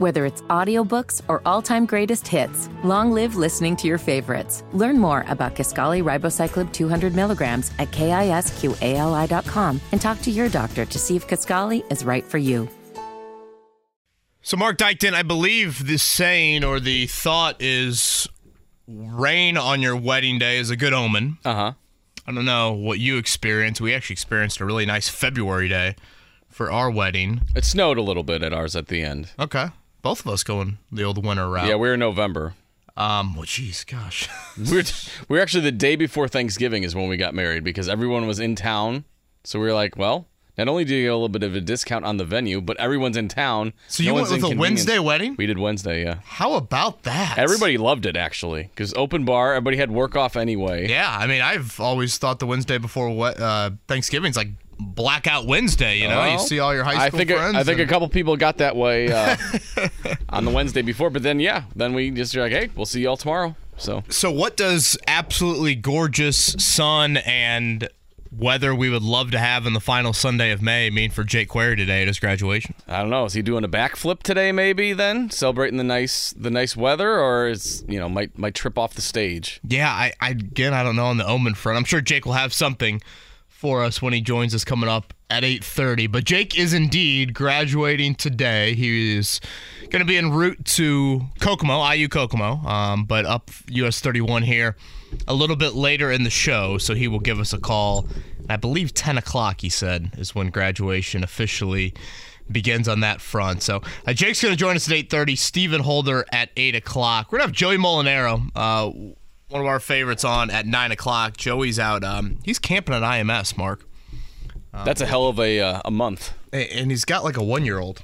Whether it's audiobooks or all-time greatest hits, long live listening to your favorites. Learn more about Kisqali Ribociclib 200 milligrams at KISQALI.com and talk to your doctor to see if Kisqali is right for you. So, Mark Dykman, I believe this saying or the thought is rain on your wedding day is a good omen. Uh-huh. I don't know what you experienced. We actually experienced a really nice February day for our wedding. It snowed a little bit at ours at the end. Okay. Both of us going the old winter route. Yeah, we were in November. Well, geez, gosh. we were actually the day before Thanksgiving is when we got married because everyone was in town. So we were like, well, not only do you get a little bit of a discount on the venue, but everyone's in town. So you went with a Wednesday wedding? We did Wednesday, yeah. How about that? Everybody loved it, actually, because open bar, everybody had work off anyway. Yeah, I mean, I've always thought the Wednesday before Thanksgiving's like Blackout Wednesday, you know? Well, you see all your high school friends. I think a couple people got that way on the Wednesday before, but then we just were like, hey, we'll see y'all tomorrow. So what does absolutely gorgeous sun and weather we would love to have in the final Sunday of May mean for Jake Query today at his graduation? I don't know. Is he doing a backflip today maybe then? Celebrating the nice weather, or is, you know, might trip off the stage? Yeah, I don't know on the omen front. I'm sure Jake will have something for us when he joins us coming up at 8:30. But Jake is indeed graduating today. He is going to be en route to Kokomo, IU Kokomo, but up US 31 here a little bit later in the show. So he will give us a call. I believe 10 o'clock, he said, is when graduation officially begins on that front. So Jake's going to join us at 8:30. Stephen Holder at 8 o'clock. We're going to have Joey Molinaro, one of our favorites, on at 9 o'clock. Joey's out. He's camping at IMS, Mark. That's a hell of a month. And he's got like a 1-year-old.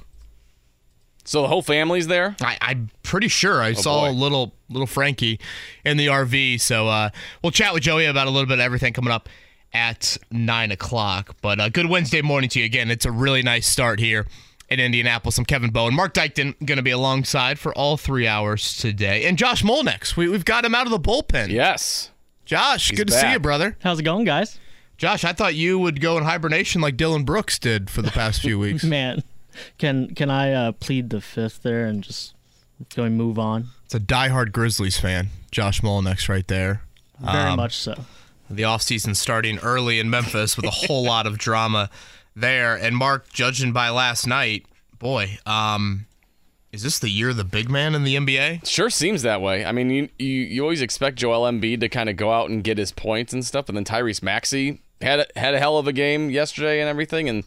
So the whole family's there? I'm pretty sure. I saw little Frankie in the RV. So we'll chat with Joey about a little bit of everything coming up at 9 o'clock. But a good Wednesday morning to you. Again, it's a really nice start here in Indianapolis. I'm Kevin Bowen. Mark Dykman going to be alongside for all 3 hours today. And Josh Molnix. We've got him out of the bullpen. Yes. Josh, he's good back. To see you, brother. How's it going, guys? Josh, I thought you would go in hibernation like Dylan Brooks did for the past few weeks. Man, can I plead the fifth there and just go and move on? It's a diehard Grizzlies fan, Josh Molnix right there. Very much so. The offseason starting early in Memphis with a whole lot of drama there. And Mark, judging by last night, boy, is this the year of the big man in the NBA? Sure seems that way. I mean, you always expect Joel Embiid to kind of go out and get his points and stuff, and then Tyrese Maxey had a hell of a game yesterday and everything. And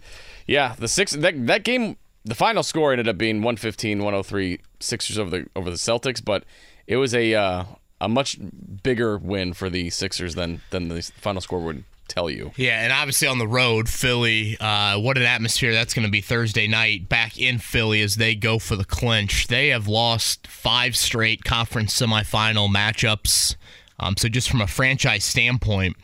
yeah, the six that game, the final score ended up being 115-103 Sixers over the Celtics, but it was a much bigger win for the Sixers than the final score would tell you. Yeah, and obviously on the road, Philly, what an atmosphere that's going to be Thursday night back in Philly as they go for the clinch. They have lost 5 straight conference semifinal matchups. So just from a franchise standpoint,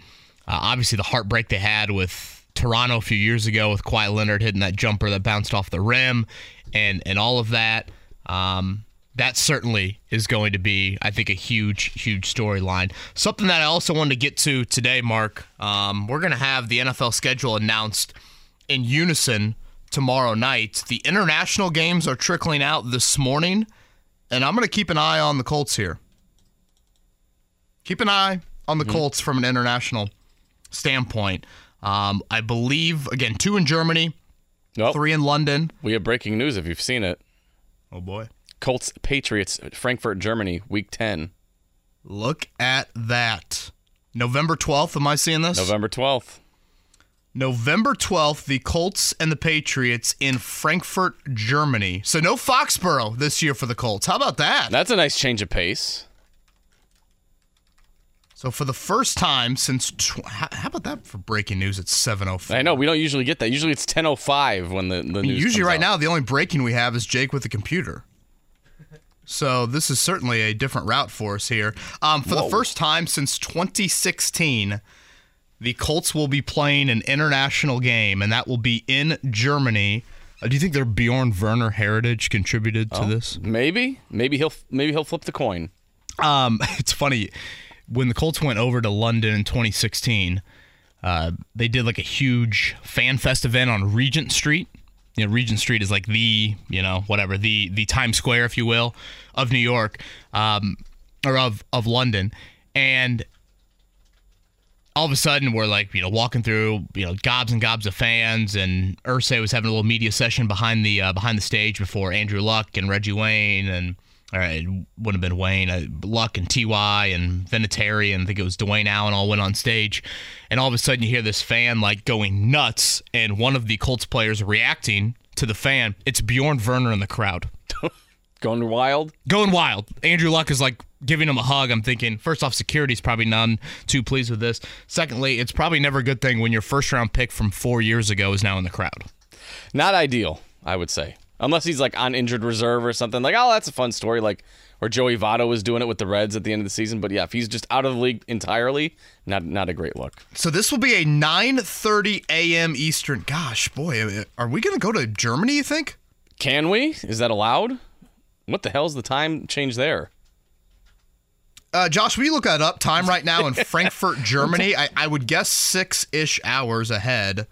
obviously the heartbreak they had with Toronto a few years ago with Kawhi Leonard hitting that jumper that bounced off the rim and all of that. That certainly is going to be, I think, a huge, huge storyline. Something that I also wanted to get to today, Mark, we're going to have the NFL schedule announced in unison tomorrow night. The international games are trickling out this morning, and I'm going to keep an eye on the Colts here. Keep an eye on the Colts from an international standpoint. I believe, again, 2 in Germany, 3 in London. We have breaking news if you've seen it. Oh, boy. Colts, Patriots, Frankfurt, Germany, week 10. Look at that. November 12th, am I seeing this? November 12th. November 12th, the Colts and the Patriots in Frankfurt, Germany. So no Foxborough this year for the Colts. How about that? That's a nice change of pace. So for the first time since how about that for breaking news at 7:04? I know, we don't usually get that. Usually it's 10:05 when the news usually comes right out. Now, the only breaking we have is Jake with the computer. So this is certainly a different route for us here. For the first time since 2016, the Colts will be playing an international game, and that will be in Germany. Do you think their Bjorn Werner heritage contributed to this? Maybe. Maybe he'll flip the coin. It's funny. When the Colts went over to London in 2016, they did like a huge fan fest event on Regent Street. you know, Regent Street is like the Times Square, if you will, of New York, or of London. And all of a sudden, we're like, walking through, gobs and gobs of fans, and Irsay was having a little media session behind the stage before Andrew Luck and Reggie Wayne, and it wouldn't have been Wayne, Luck and T.Y. and Vinatieri, and I think it was Dwayne Allen all went on stage, and all of a sudden you hear this fan like going nuts, and one of the Colts players reacting to the fan. It's Bjorn Werner in the crowd. Going wild. Andrew Luck is like giving him a hug. I'm thinking, first off, security's probably none too pleased with this. Secondly, it's probably never a good thing when your first-round pick from 4 years ago is now in the crowd. Not ideal, I would say. Unless he's like on injured reserve or something. Like, oh, that's a fun story. Like, or Joey Votto was doing it with the Reds at the end of the season. But yeah, if he's just out of the league entirely, not a great look. So this will be a 9:30 a.m. Eastern. Gosh, boy, are we going to go to Germany, you think? Can we? Is that allowed? What the hell's the time change there? Josh, will you look that up? Time right now in Frankfurt, Germany. I would guess 6-ish hours ahead.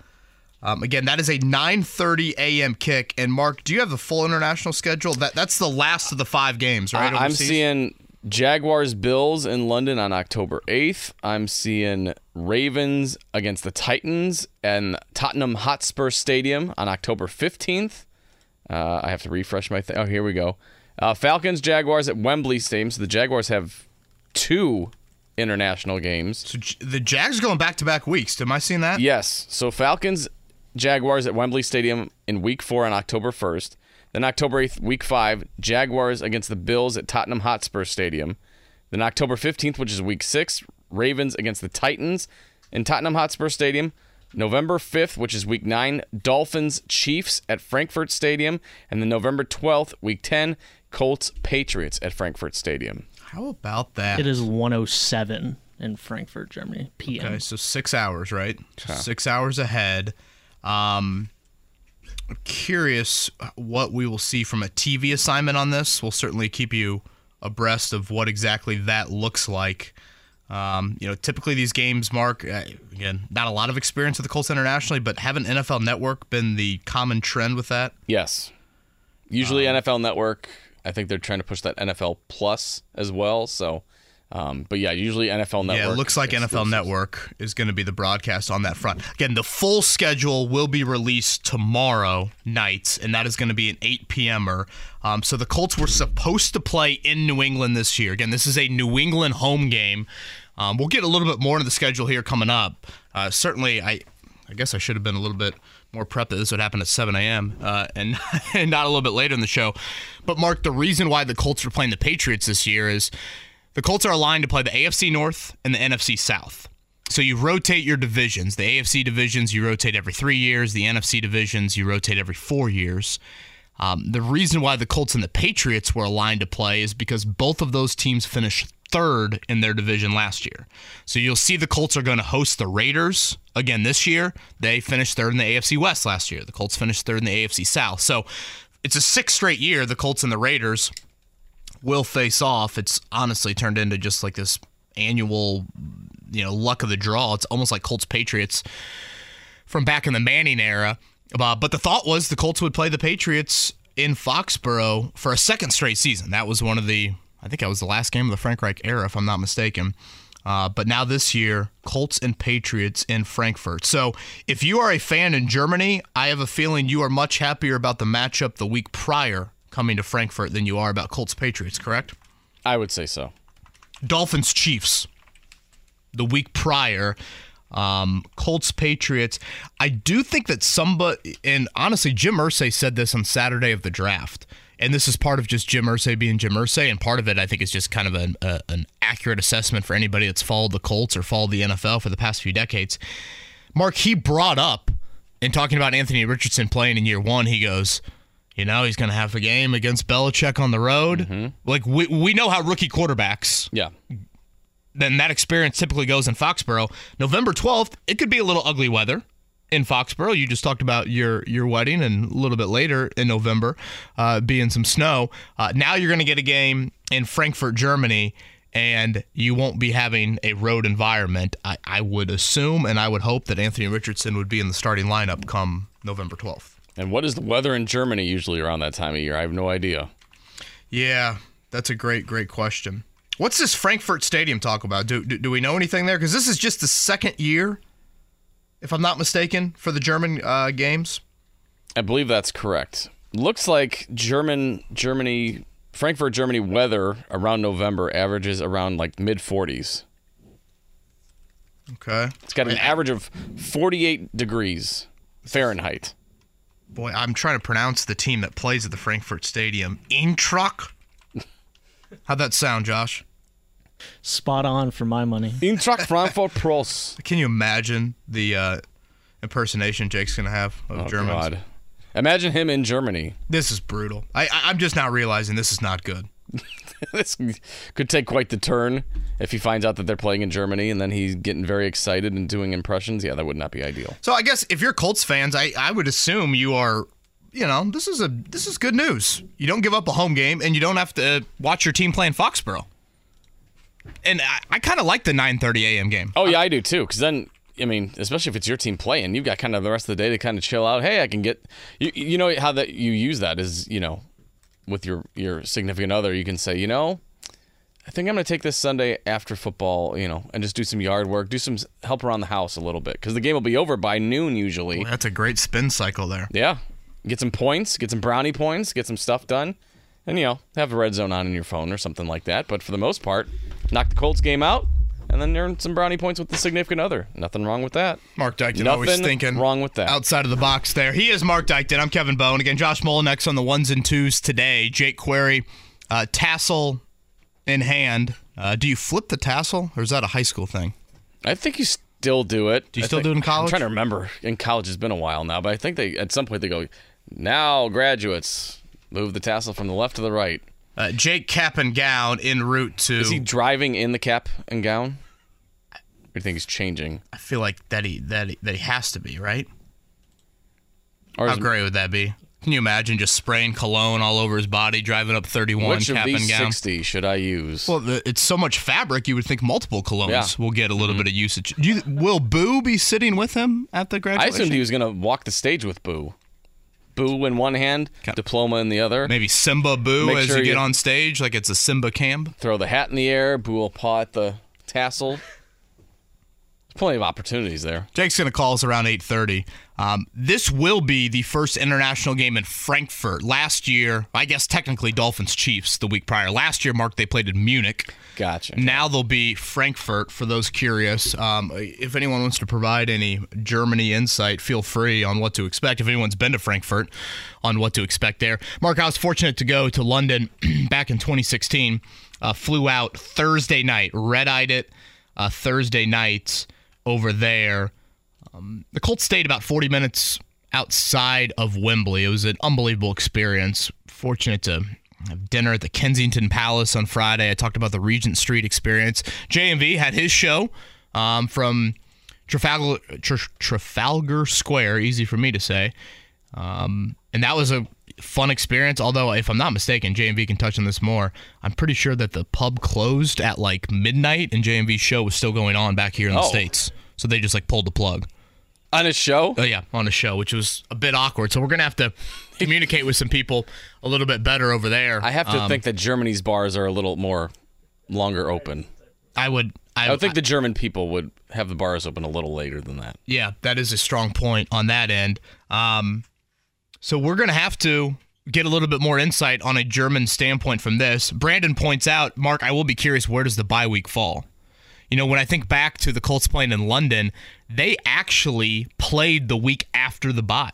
Again, that is a 9:30 a.m. kick. And Mark, do you have the full international schedule? That's the last of the 5 games, right? I'm seeing Jaguars Bills in London on October 8th. I'm seeing Ravens against the Titans and Tottenham Hotspur Stadium on October 15th. I have to refresh my thing. Oh, here we go. Falcons, Jaguars at Wembley Stadium. So the Jaguars have 2 international games. So the Jags going back-to-back weeks. Am I seeing that? Yes. So Falcons, Jaguars at Wembley Stadium in Week 4 on October 1st. Then October 8th, Week 5, Jaguars against the Bills at Tottenham Hotspur Stadium. Then October 15th, which is Week 6, Ravens against the Titans in Tottenham Hotspur Stadium. November 5th, which is Week 9, Dolphins-Chiefs at Frankfurt Stadium. And then November 12th, Week 10, Colts-Patriots at Frankfurt Stadium. How about that? It is 1:07 in Frankfurt, Germany, p.m. Okay, so 6 hours, right? Huh. 6 hours ahead. I'm curious what we will see from a TV assignment on this. We'll certainly keep you abreast of what exactly that looks like. Typically these games, Mark, again, not a lot of experience with the Colts internationally, but haven't NFL Network been the common trend with that? Yes. Usually NFL Network, I think they're trying to push that NFL Plus as well. So, but yeah, usually NFL Network. Yeah, it looks like NFL Network is going to be the broadcast on that front. Again, the full schedule will be released tomorrow night, and that is going to be an 8 p.m.er. So the Colts were supposed to play in New England this year. Again, this is a New England home game. We'll get a little bit more into the schedule here coming up. Certainly, I guess I should have been a little bit more prepped that this would happen at 7 a.m. And not a little bit later in the show. But, Mark, the reason why the Colts are playing the Patriots this year is the Colts are aligned to play the AFC North and the NFC South. So you rotate your divisions. The AFC divisions you rotate every 3 years. The NFC divisions you rotate every 4 years. The reason why the Colts and the Patriots were aligned to play is because both of those teams finished third in their division last year. So you'll see the Colts are going to host the Raiders again this year. They finished third in the AFC West last year. The Colts finished third in the AFC South. So it's a 6th straight year the Colts and the Raiders will face off. It's honestly turned into just like this annual, luck of the draw. It's almost like Colts-Patriots from back in the Manning era. But the thought was the Colts would play the Patriots in Foxborough for a 2nd straight season. That was the last game of the Frank Reich era, if I'm not mistaken. But now this year, Colts and Patriots in Frankfurt. So if you are a fan in Germany, I have a feeling you are much happier about the matchup the week prior coming to Frankfurt than you are about Colts-Patriots, correct? I would say so. Dolphins-Chiefs the week prior. Colts, Patriots. I do think that somebody, and honestly, Jim Irsay said this on Saturday of the draft, and this is part of just Jim Irsay being Jim Irsay, and part of it I think is just kind of an accurate assessment for anybody that's followed the Colts or followed the NFL for the past few decades. Mark, he brought up, in talking about Anthony Richardson playing in year one, he goes, he's going to have a game against Belichick on the road. Mm-hmm. Like, we know how rookie quarterbacks. Yeah. Then that experience typically goes in Foxborough. November 12th, it could be a little ugly weather in Foxborough. You just talked about your wedding, and a little bit later in November being some snow. Now you're going to get a game in Frankfurt, Germany, and you won't be having a road environment. I would assume and I would hope that Anthony Richardson would be in the starting lineup come November 12th. And what is the weather in Germany usually around that time of year? I have no idea. Yeah, that's a great question. What's this Frankfurt Stadium talk about? Do we know anything there? Because this is just the second year, if I'm not mistaken, for the German games. I believe that's correct. Looks like Frankfurt, Germany weather around November averages around like mid-40s. Okay. It's got an average of 48 degrees Fahrenheit. Boy, I'm trying to pronounce the team that plays at the Frankfurt Stadium. Eintracht? How'd that sound, Josh? Spot on for my money. Eintracht Frankfurt Pros. Can you imagine the impersonation Jake's going to have of Germans? God. Imagine him in Germany. This is brutal. I'm just now realizing this is not good. This could take quite the turn if he finds out that they're playing in Germany and then he's getting very excited and doing impressions. Yeah, that would not be ideal. So I guess if you're Colts fans, I would assume you are, you know, this is good news. You don't give up a home game and you don't have to watch your team play in Foxborough. And I kind of like the 9:30 a.m. game. Oh, yeah, I do too, because then... I mean, especially if it's your team playing, you've got kind of the rest of the day to kind of chill out. Hey, I can get, you know how that you use that is, you know, with your significant other, you can say, you know, I think I'm going to take this Sunday after football, you know, and just do some yard work, do some help around the house a little bit, because the game will be over by noon usually. Well, that's a great spin cycle there. Yeah. Get some points, get some brownie points, get some stuff done, and, you know, have a red zone on in your phone or something like that. But for the most part, knock the Colts game out. And then earn some brownie points with the significant other. Nothing wrong with that. Mark Dykton always thinking wrong with that. Outside of the box there. He is Mark Dykton. I'm Kevin Bowen. Again, Josh Molinex on the ones and twos today. Jake Query, tassel in hand. Do you flip the tassel or is that a high school thing? I think you still do it. Do you still do it in college? I'm trying to remember. In college, it's been a while now. But I think they at some point they go, now graduates, move the tassel from the left to the right. Jake cap and gown en route to... Is he driving in the cap and gown? Or do you think he's changing? I feel like that he has to be, right? Or how great would that be? Can you imagine just spraying cologne all over his body, driving up 31 cap and gown? Which of these 60 should I use? Well, it's so much fabric, you would think multiple colognes will get a little bit of usage. Will Boo be sitting with him at the graduation? I assumed he was going to walk the stage with Boo. Boo in one hand, diploma in the other. Maybe Simba Boo as you get on stage, like it's a Simba camp. Throw the hat in the air, Boo will paw at the tassel. There's plenty of opportunities there. Jake's going to call us around 8:30. This will be the first international game in Frankfurt. Last year, I guess technically Dolphins-Chiefs the week prior. Last year, Mark, they played in Munich. Gotcha. Now they'll be Frankfurt, for those curious. If anyone wants to provide any Germany insight, feel free on what to expect. If anyone's been to Frankfurt, on what to expect there. Mark, I was fortunate to go to London back in 2016. Flew out Thursday night, red-eyed it Thursday night over there. The Colts stayed about 40 minutes outside of Wembley. It was an unbelievable experience. Fortunate to have dinner at the Kensington Palace on Friday. I talked about the Regent Street experience. JMV had his show from Trafalgar Square, easy for me to say. And that was a fun experience, although if I'm not mistaken, JMV can touch on this more. I'm pretty sure that the pub closed at like midnight and JMV's show was still going on back here in the States. So they just like pulled the plug. On a show? Oh, yeah, on a show, which was a bit awkward. So we're going to have to communicate with some people a little bit better over there. I have to think that Germany's bars are a little more longer open. I would think the German people would have the bars open a little later than that. Yeah, that is a strong point on that end. So we're going to have to get a little bit more insight on a German standpoint from this. Brandon points out, Mark, I will be curious, where does the bye week fall? You know, when I think back to the Colts playing in London, they actually played the week after the bye.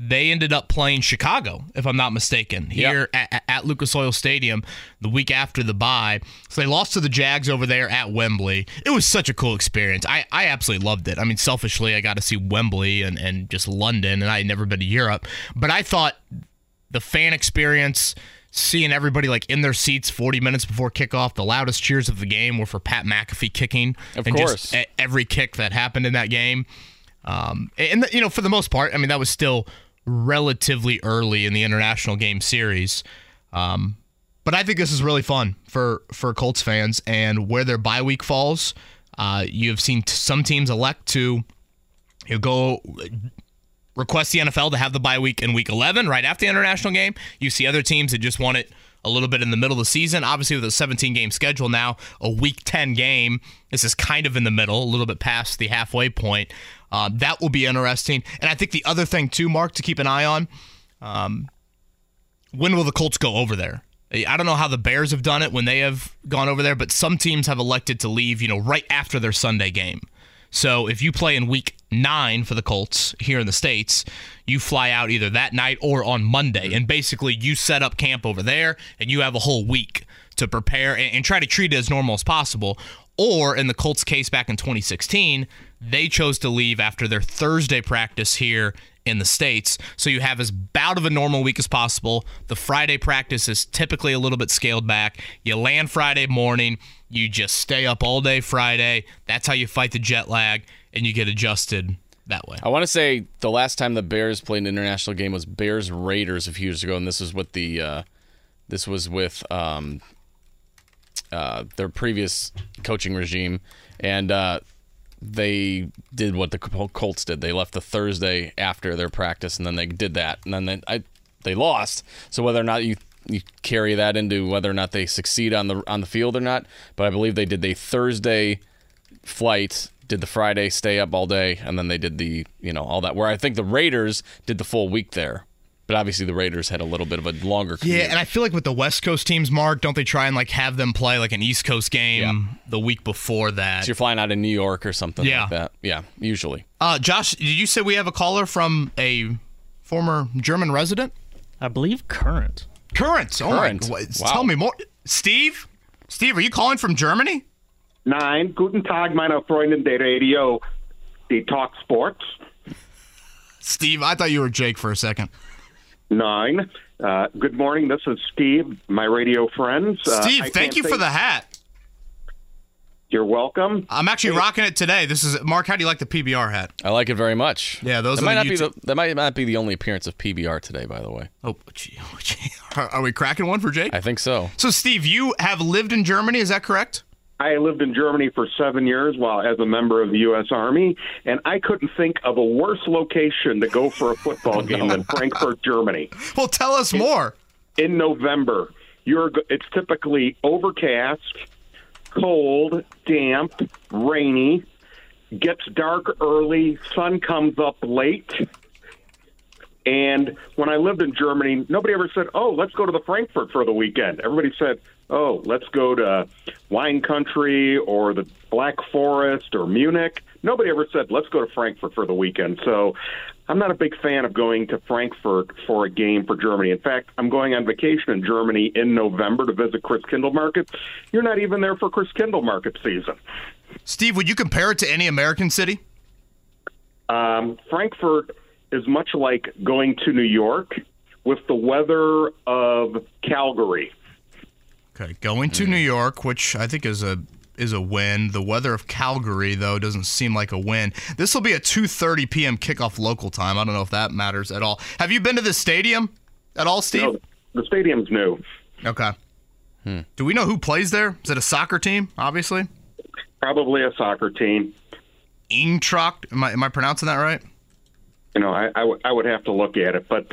They ended up playing Chicago, if I'm not mistaken, here at Lucas Oil Stadium the week after the bye. So they lost to the Jags over there at Wembley. It was such a cool experience. I absolutely loved it. I mean, selfishly, I got to see Wembley and just London, and I had never been to Europe. But I thought the fan experience, seeing everybody like in their seats 40 minutes before kickoff, the loudest cheers of the game were for Pat McAfee kicking. Of course. Just every kick that happened in that game. And you know, for the most part, I mean, that was still relatively early in the international game series. But I think this is really fun for Colts fans. And where their bye week falls, you have seen some teams elect to go request the NFL to have the bye week in week 11, right after the international game. You see other teams that just want it a little bit in the middle of the season. Obviously, with a 17-game schedule now, a week 10 game, this is kind of in the middle, a little bit past the halfway point. That will be interesting. And I think the other thing, too, Mark, to keep an eye on, when will the Colts go over there? I don't know how the Bears have done it when they have gone over there, but some teams have elected to leave, right after their Sunday game. So if you play in week 9 for the Colts here in the States, you fly out either that night or on Monday. And basically you set up camp over there and you have a whole week to prepare and try to treat it as normal as possible. Or in the Colts case back in 2016, they chose to leave after their Thursday practice here in the States. So you have as bout of a normal week as possible. The Friday practice is typically a little bit scaled back. You land Friday morning. You just stay up all day Friday. That's how you fight the jet lag, and you get adjusted that way. I want to say the last time the Bears played an international game was Bears Raiders a few years ago, and this was with the their previous coaching regime, and they did what the Colts did. They left the Thursday after their practice, and then they did that, and then they lost. So whether or not you carry that into whether or not they succeed on the field or not. But I believe they did the Thursday flight, did the Friday stay up all day, and then they did the, all that. Where I think the Raiders did the full week there. But obviously the Raiders had a little bit of a longer commute. Yeah, and I feel like with the West Coast teams, Mark, don't they try and have them play an East Coast game the week before that? So you're flying out of New York or something like that. Yeah, usually. Josh, did you say we have a caller from a former German resident? I believe current. Oh my God. Wow. Tell me more. Steve, are you calling from Germany? Nein, guten Tag, meine Freundin der Radio, die Talk Sports. Steve, I thought you were Jake for a second. Nein. Good morning, this is Steve, my radio friends. Steve, thank you for the hat. You're welcome. I'm actually rocking it today. This is Mark. How do you like the PBR hat? I like it very much. Yeah, those that are might the not be the, that might not be the only appearance of PBR today, by the way. Oh, gee, are we cracking one for Jake? I think so. So, Steve, you have lived in Germany. Is that correct? I lived in Germany for 7 years as a member of the U.S. Army, and I couldn't think of a worse location to go for a football game than Frankfurt, Germany. Well, tell us more. In November, it's typically overcast. Cold, damp, rainy, gets dark early, sun comes up late. And when I lived in Germany, nobody ever said, oh, let's go to the Frankfurt for the weekend. Everybody said, oh, let's go to wine country or the Black Forest or Munich. Nobody ever said, let's go to Frankfurt for the weekend. So I'm not a big fan of going to Frankfurt for a game for Germany. In fact, I'm going on vacation in Germany in November to visit Chris Kindle Market. You're not even there for Chris Kindle Market season. Steve, would you compare it to any American city? Frankfurt is much like going to New York with the weather of Calgary. Okay, going to New York, which I think is a win. The weather of Calgary, though, doesn't seem like a win. This will be a 2:30 p.m. kickoff local time. I don't know if that matters at all. Have you been to the stadium at all, Steve? No, the stadium's new. Okay. Do we know who plays there? Is it a soccer team, obviously? Probably a soccer team. Eintracht? Am I pronouncing that right? I would have to look at it. But,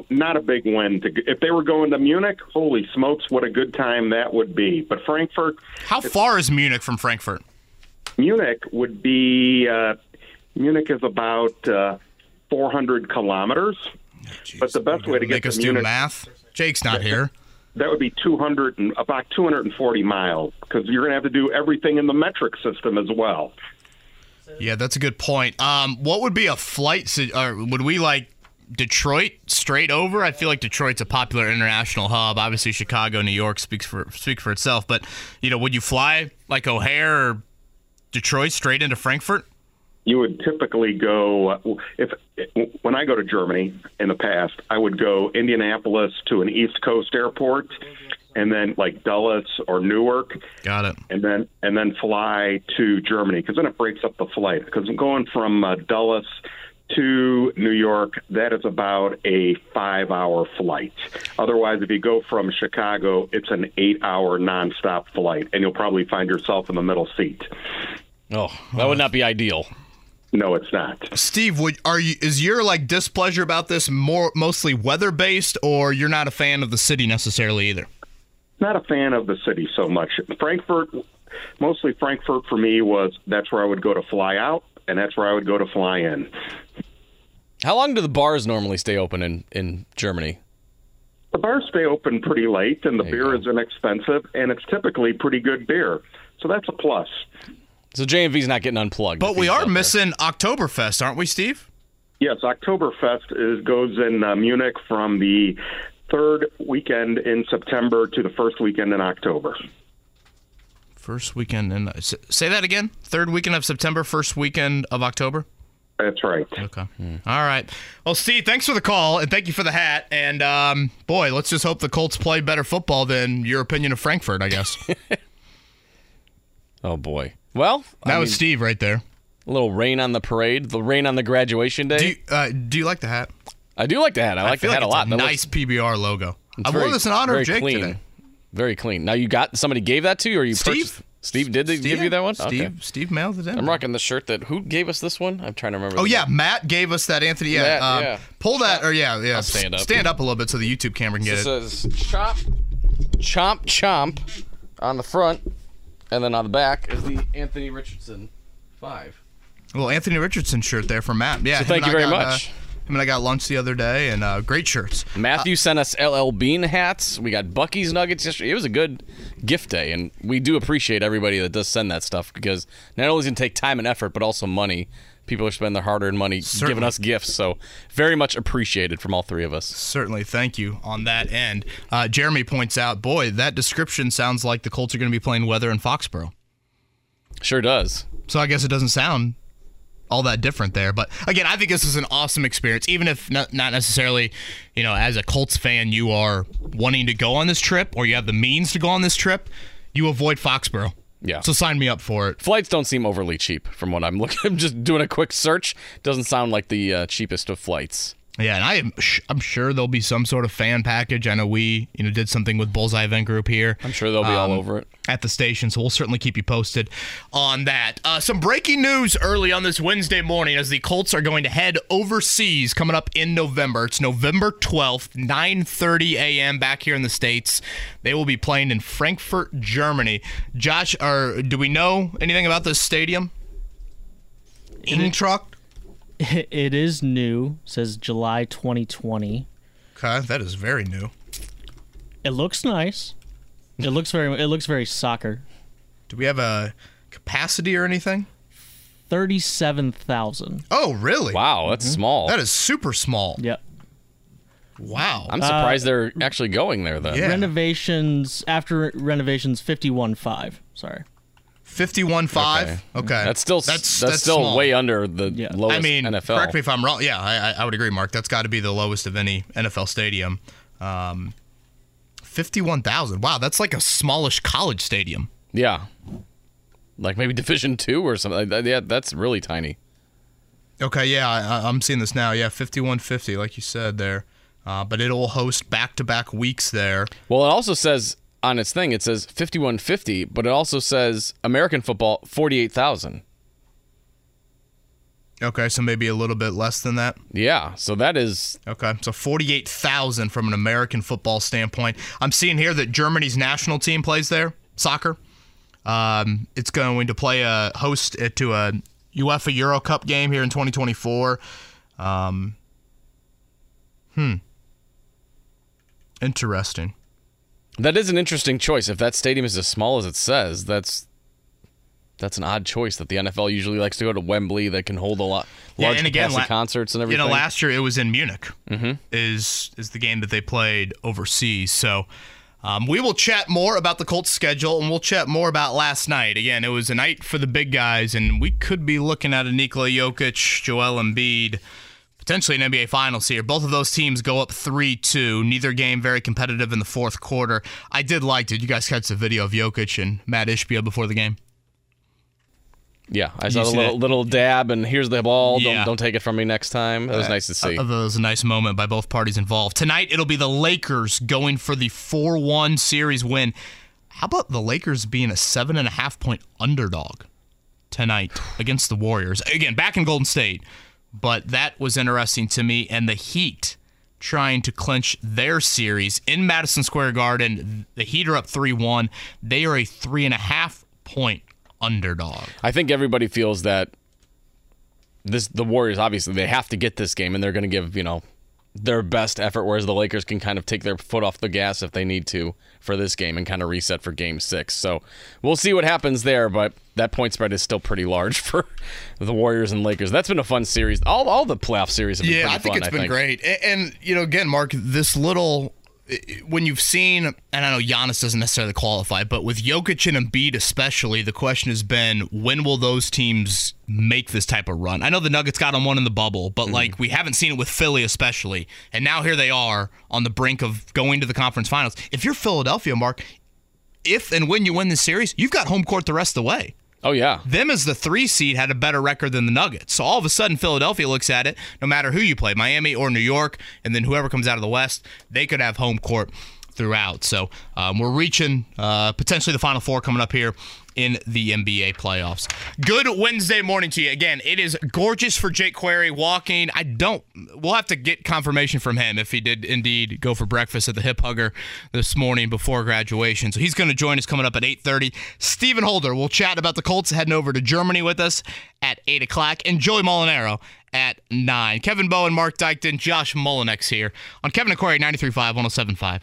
not a big win. If they were going to Munich, holy smokes, what a good time that would be. But Frankfurt... How far is Munich from Frankfurt? Munich would be... Munich is about 400 kilometers. Oh, geez, but the best way to get to Munich... Make us do math? Jake's not here. That would be about 240 miles, because you're going to have to do everything in the metric system as well. Yeah, that's a good point. What would be a flight? Or would we Detroit straight over? I feel like Detroit's a popular international hub. Obviously, Chicago, New York speaks for itself. But would you fly O'Hare or Detroit straight into Frankfurt? You would typically go when I go to Germany in the past. I would go Indianapolis to an East Coast airport, and then Dulles or Newark. Got it. And then fly to Germany, because then it breaks up the flight. Because going from Dulles to New York, that is about a 5-hour flight. Otherwise, if you go from Chicago, it's an 8-hour nonstop flight, and you'll probably find yourself in the middle seat. Oh, that would not be ideal. No, it's not. Steve, is your displeasure about this mostly weather based, or you're not a fan of the city necessarily either? Not a fan of the city so much. Frankfurt for me was, that's where I would go to fly out, and that's where I would go to fly in. How long do the bars normally stay open in Germany? The bars stay open pretty late, and the beer is inexpensive, and it's typically pretty good beer. So that's a plus. So JMV's not getting unplugged. But we are missing Oktoberfest, aren't we, Steve? Yes, Oktoberfest goes in Munich from the third weekend in September to the first weekend in October. First weekend in... Say that again? Third weekend of September, first weekend of October? That's right. Okay. All right. Well, Steve, thanks for the call, and thank you for the hat. And, boy, let's just hope the Colts play better football than your opinion of Frankfurt, I guess. Oh, boy. Well, that was Steve right there. A little rain on the parade, the rain on the graduation day. Do you like the hat? I do like the hat. I like the hat a lot. Nice PBR logo. I wore this in honor of Jake today. Very clean. Now, somebody gave that to you, or you purchased? Steve, did they give you that one? Steve mailed it in. I'm rocking the shirt that, who gave us this one? I'm trying to remember. Oh, yeah, Matt gave us that, Anthony. Yeah, pull that, or I'll stand up. Stand up a little bit so the YouTube camera can get it. It says chomp on the front, and then on the back is the Anthony Richardson 5. Well, Anthony Richardson shirt there for Matt. Yeah, so thank you very much. I mean, I got lunch the other day, and great shirts. Matthew sent us LL Bean hats. We got Bucky's Nuggets yesterday. It was a good gift day, and we do appreciate everybody that does send that stuff, because not only is it going to take time and effort, but also money. People are spending their hard-earned money giving us gifts, so very much appreciated from all three of us. Certainly, thank you on that end. Jeremy points out, boy, that description sounds like the Colts are going to be playing weather in Foxborough. Sure does. So I guess it doesn't sound all that different there. But again, I think this is an awesome experience, even if not necessarily, as a Colts fan, you are wanting to go on this trip or you have the means to go on this trip, you avoid Foxborough. Yeah. So sign me up for it. Flights don't seem overly cheap from what I'm looking. I'm just doing a quick search. Doesn't sound like the cheapest of flights. Yeah, and I'm sure there'll be some sort of fan package. I know we did something with Bullseye Event Group here. I'm sure they'll be all over it at the station, so we'll certainly keep you posted on that. Some breaking news early on this Wednesday morning as the Colts are going to head overseas coming up in November. It's November 12th, 9:30 a.m. back here in the States. They will be playing in Frankfurt, Germany. Josh, do we know anything about this stadium? Eintracht? It is new. It says July 2020. Okay, that is very new. It looks nice. It looks very soccer. Do we have a capacity or anything? 37,000. Oh, really? Wow, that's small. That is super small. Yep. Wow. I'm surprised they're actually going there then. Yeah. After renovations 51.5. Sorry. 51.5. Okay. That's still small. Way under the lowest NFL. Correct me if I'm wrong. Yeah, I would agree, Mark. That's got to be the lowest of any NFL stadium. 51,000. Wow, that's like a smallish college stadium. Yeah, like maybe Division II or something. Yeah, that's really tiny. Okay. Yeah, I'm seeing this now. Yeah, 5150, like you said there. But it'll host back-to-back weeks there. Well, it also says, on its thing, it says 5150, but it also says American football 48,000. Okay, so maybe a little bit less than that. Yeah, so that is... Okay, so 48,000 from an American football standpoint. I'm seeing here that Germany's national team plays there, soccer. It's going to play host to a UEFA Euro Cup game here in 2024. Interesting. That is an interesting choice. If that stadium is as small as it says, that's an odd choice that the NFL usually likes to go to Wembley that can hold a lot large capacity concerts and everything. Last year it was in Munich is the game that they played overseas. So we will chat more about the Colts schedule, and we'll chat more about last night. Again, it was a night for the big guys, and we could be looking at a Nikola Jokic, Joel Embiid, potentially an NBA Finals here. Both of those teams go up 3-2. Neither game very competitive in the fourth quarter. I did like it. You guys catch the video of Jokic and Matt Ishbia before the game? Yeah, I saw the little dab and here's the ball. Yeah. Don't take it from me next time. That was nice to see. That was a nice moment by both parties involved. Tonight it'll be the Lakers going for the 4-1 series win. How about the Lakers being a 7.5 point underdog? tonight against the Warriors. Again, back in Golden State. But that was interesting to me. And the Heat trying to clinch their series in Madison Square Garden. The Heat are up 3-1. They are a 3.5-point underdog. I think everybody feels that the Warriors, obviously, they have to get this game, and they're going to give, their best effort, whereas the Lakers can kind of take their foot off the gas if they need to for this game and kind of reset for Game 6. So we'll see what happens there, but that point spread is still pretty large for the Warriors and Lakers. That's been a fun series. All the playoff series have been pretty fun, I think it's been great. And, again, Mark, this little... When you've seen, and I know Giannis doesn't necessarily qualify, but with Jokic and Embiid especially, the question has been, when will those teams make this type of run? I know the Nuggets got on one in the bubble, but we haven't seen it with Philly especially. And now here they are on the brink of going to the conference finals. If you're Philadelphia, Mark, if and when you win this series, you've got home court the rest of the way. Oh, yeah. Them as the 3 seed had a better record than the Nuggets. So all of a sudden, Philadelphia looks at it, no matter who you play, Miami or New York, and then whoever comes out of the West, they could have home court throughout. So we're reaching potentially the Final Four coming up here in the NBA playoffs. Good Wednesday morning to you. Again, it is gorgeous for Jake Query walking. We'll have to get confirmation from him if he did indeed go for breakfast at the Hip Hugger this morning before graduation. So he's going to join us coming up at 8:30. Stephen Holder will chat about the Colts heading over to Germany with us at 8 o'clock. And Joey Molinaro at 9. Kevin Bowen, Mark Dykton, Josh Mullinex here on Kevin and Query, 93.5, 107.5.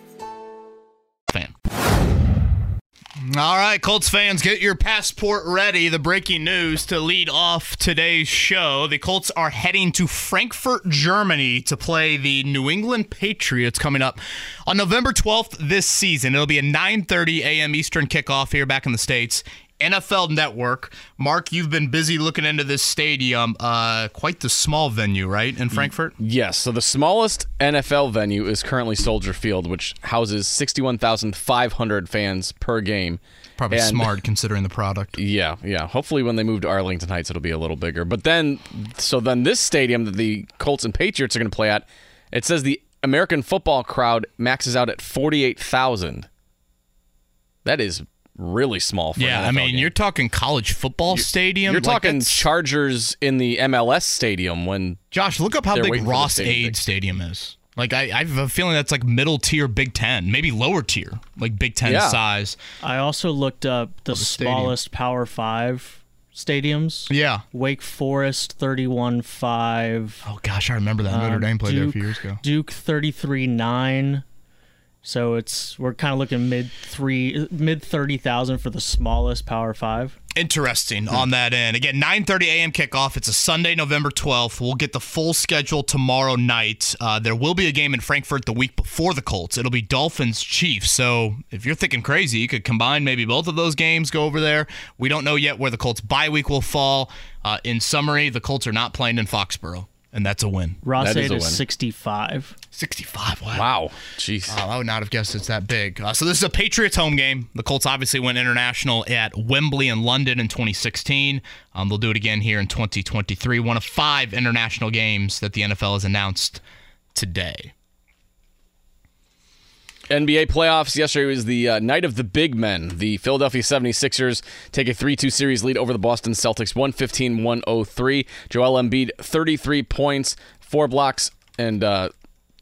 Fan. All right, Colts fans, get your passport ready. The breaking news to lead off today's show. The Colts are heading to Frankfurt, Germany to play the New England Patriots coming up on November 12th this season. It'll be a 9:30 a.m. Eastern kickoff here back in the States. NFL Network. Mark, you've been busy looking into this stadium. Quite the small venue, right, in Frankfurt? Yes. So the smallest NFL venue is currently Soldier Field, which houses 61,500 fans per game. Probably smart considering the product. Yeah. Hopefully when they move to Arlington Heights, it'll be a little bigger. But then this stadium that the Colts and Patriots are going to play at, it says the American football crowd maxes out at 48,000. That is really small for an NFL game. You're talking college football stadium. You're talking Chargers in the MLS stadium when... Josh, look up how big Ross Ade Stadium is. I have a feeling that's middle tier Big Ten, maybe lower tier, Big Ten size. I also looked up the smallest stadium. Power 5 stadiums. Yeah. Wake Forest, 31.5. Oh, gosh, I remember that. Notre Dame played there a few years ago. Duke, 33.9. So we're kind of looking mid 30,000 for the smallest Power 5. Interesting on that end. Again, 9:30 a.m. kickoff. It's a Sunday, November 12th. We'll get the full schedule tomorrow night. There will be a game in Frankfurt the week before the Colts. It'll be Dolphins-Chiefs. So if you're thinking crazy, you could combine maybe both of those games, go over there. We don't know yet where the Colts' bye week will fall. In summary, the Colts are not playing in Foxborough. And that's a win. Ross Ade is 65. 65, wow. Jeez. I would not have guessed it's that big. So this is a Patriots home game. The Colts obviously went international at Wembley in London in 2016. They'll do it again here in 2023. One of 5 international games that the NFL has announced today. NBA playoffs. Yesterday was the night of the big men. The Philadelphia 76ers take a 3-2 series lead over the Boston Celtics, 115-103. Joel Embiid, 33 points, 4 blocks, and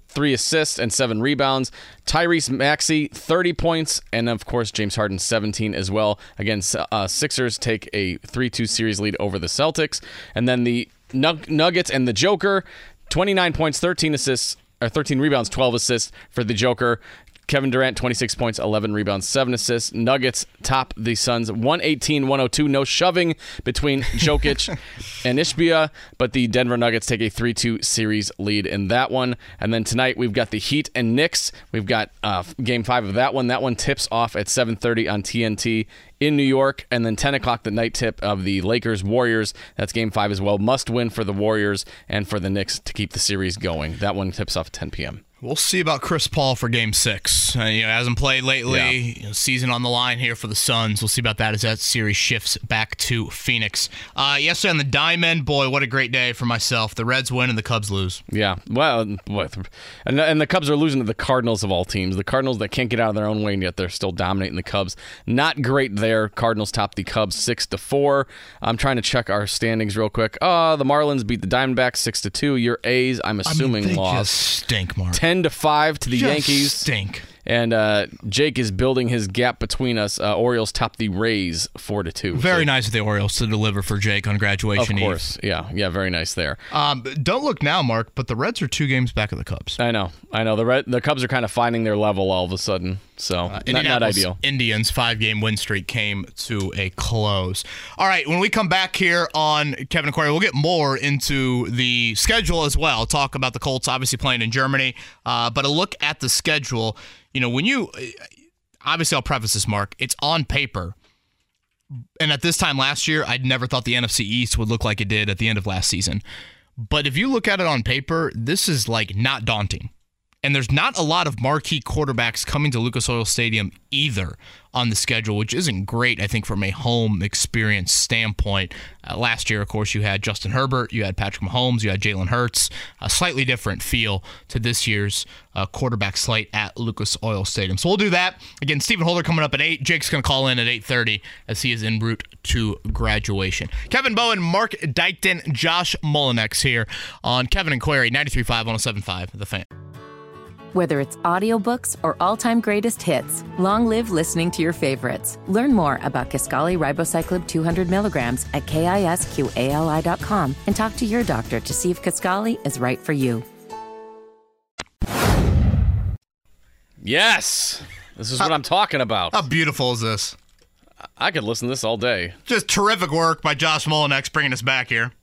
3 assists and 7 rebounds. Tyrese Maxey, 30 points, and of course James Harden, 17 as well. Again, Sixers take a 3-2 series lead over the Celtics. And then the Nuggets and the Joker, 29 points, 13 assists, or 13 rebounds, 12 assists for the Joker. Kevin Durant, 26 points, 11 rebounds, 7 assists. Nuggets top the Suns, 118-102. No shoving between Jokic and Ishbia, but the Denver Nuggets take a 3-2 series lead in that one. And then tonight we've got the Heat and Knicks. We've got Game 5 of that one. That one tips off at 7:30 on TNT in New York. And then 10 o'clock, the night tip of the Lakers-Warriors. That's Game 5 as well. Must win for the Warriors and for the Knicks to keep the series going. That one tips off at 10 p.m. We'll see about Chris Paul for Game 6. Hasn't played lately. Yeah. Season on the line here for the Suns. We'll see about that as that series shifts back to Phoenix. Yesterday on the Diamond, boy, what a great day for myself. The Reds win and the Cubs lose. Yeah, well, and the Cubs are losing to the Cardinals of all teams. The Cardinals that can't get out of their own way, and yet they're still dominating the Cubs. Not great there. Cardinals top the Cubs 6-4. I'm trying to check our standings real quick. The Marlins beat the Diamondbacks 6-2. Your A's, I'm assuming, lost. Stink, Mark. 10-5 to the Yankees. Stink. And Jake is building his gap between us. Orioles top the Rays 4-2. Very nice of the Orioles to deliver for Jake on graduation Eve. Of course, yeah, very nice there. Don't look now, Mark, but the Reds are 2 games back of the Cubs. I know. The Cubs are kind of finding their level all of a sudden. So not ideal. Indians 5-game win streak came to a close. All right, when we come back here on Kevin and Corey, we'll get more into the schedule as well. Talk about the Colts obviously playing in Germany, but a look at the schedule. Obviously I'll preface this, Mark. It's on paper, and at this time last year, I'd never thought the NFC East would look like it did at the end of last season. But if you look at it on paper, this is like not daunting. And there's not a lot of marquee quarterbacks coming to Lucas Oil Stadium either on the schedule, which isn't great, I think, from a home experience standpoint. Last year, of course, you had Justin Herbert, you had Patrick Mahomes, you had Jalen Hurts. A slightly different feel to this year's quarterback slate at Lucas Oil Stadium. So we'll do that. Again, Stephen Holder coming up at 8. Jake's going to call in at 8:30 as he is en route to graduation. Kevin Bowen, Mark Dykton, Josh Mullinex here on Kevin and Query, 93.5, 107.5, The Fan. Whether it's audiobooks or all-time greatest hits, long live listening to your favorites. Learn more about Kisqali Ribocyclib 200 milligrams at KISQALI.com and talk to your doctor to see if Kisqali is right for you. Yes! This is what I'm talking about. How beautiful is this? I could listen to this all day. Just terrific work by Josh Mullinex bringing us back here.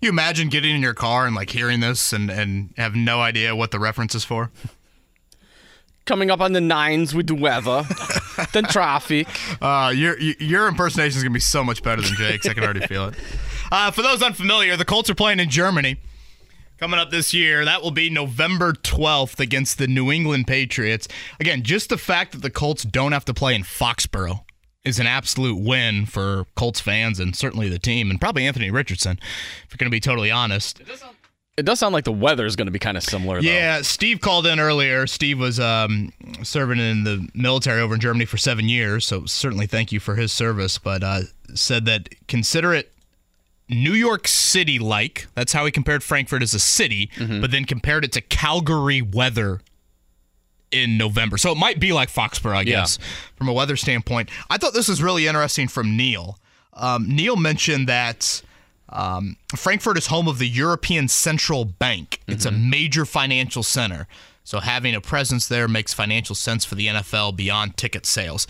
You imagine getting in your car and hearing this and have no idea what the reference is for? Coming up on the nines with the weather, the traffic. Your impersonation is going to be so much better than Jake's. I can already feel it. For those unfamiliar, the Colts are playing in Germany coming up this year. That will be November 12th against the New England Patriots. Again, just the fact that the Colts don't have to play in Foxborough is an absolute win for Colts fans and certainly the team, and probably Anthony Richardson, if we're going to be totally honest. It does sound like the weather is going to be kind of similar, though. Yeah, Steve called in earlier. Steve was serving in the military over in Germany for 7 years, so certainly thank you for his service, but said that consider it New York City-like. That's how he compared Frankfurt as a city, but then compared it to Calgary weather in November. So it might be like Foxborough, I guess, from a weather standpoint. I thought this was really interesting from Neil. Neil mentioned that Frankfurt is home of the European Central Bank. It's a major financial center. So having a presence there makes financial sense for the NFL beyond ticket sales.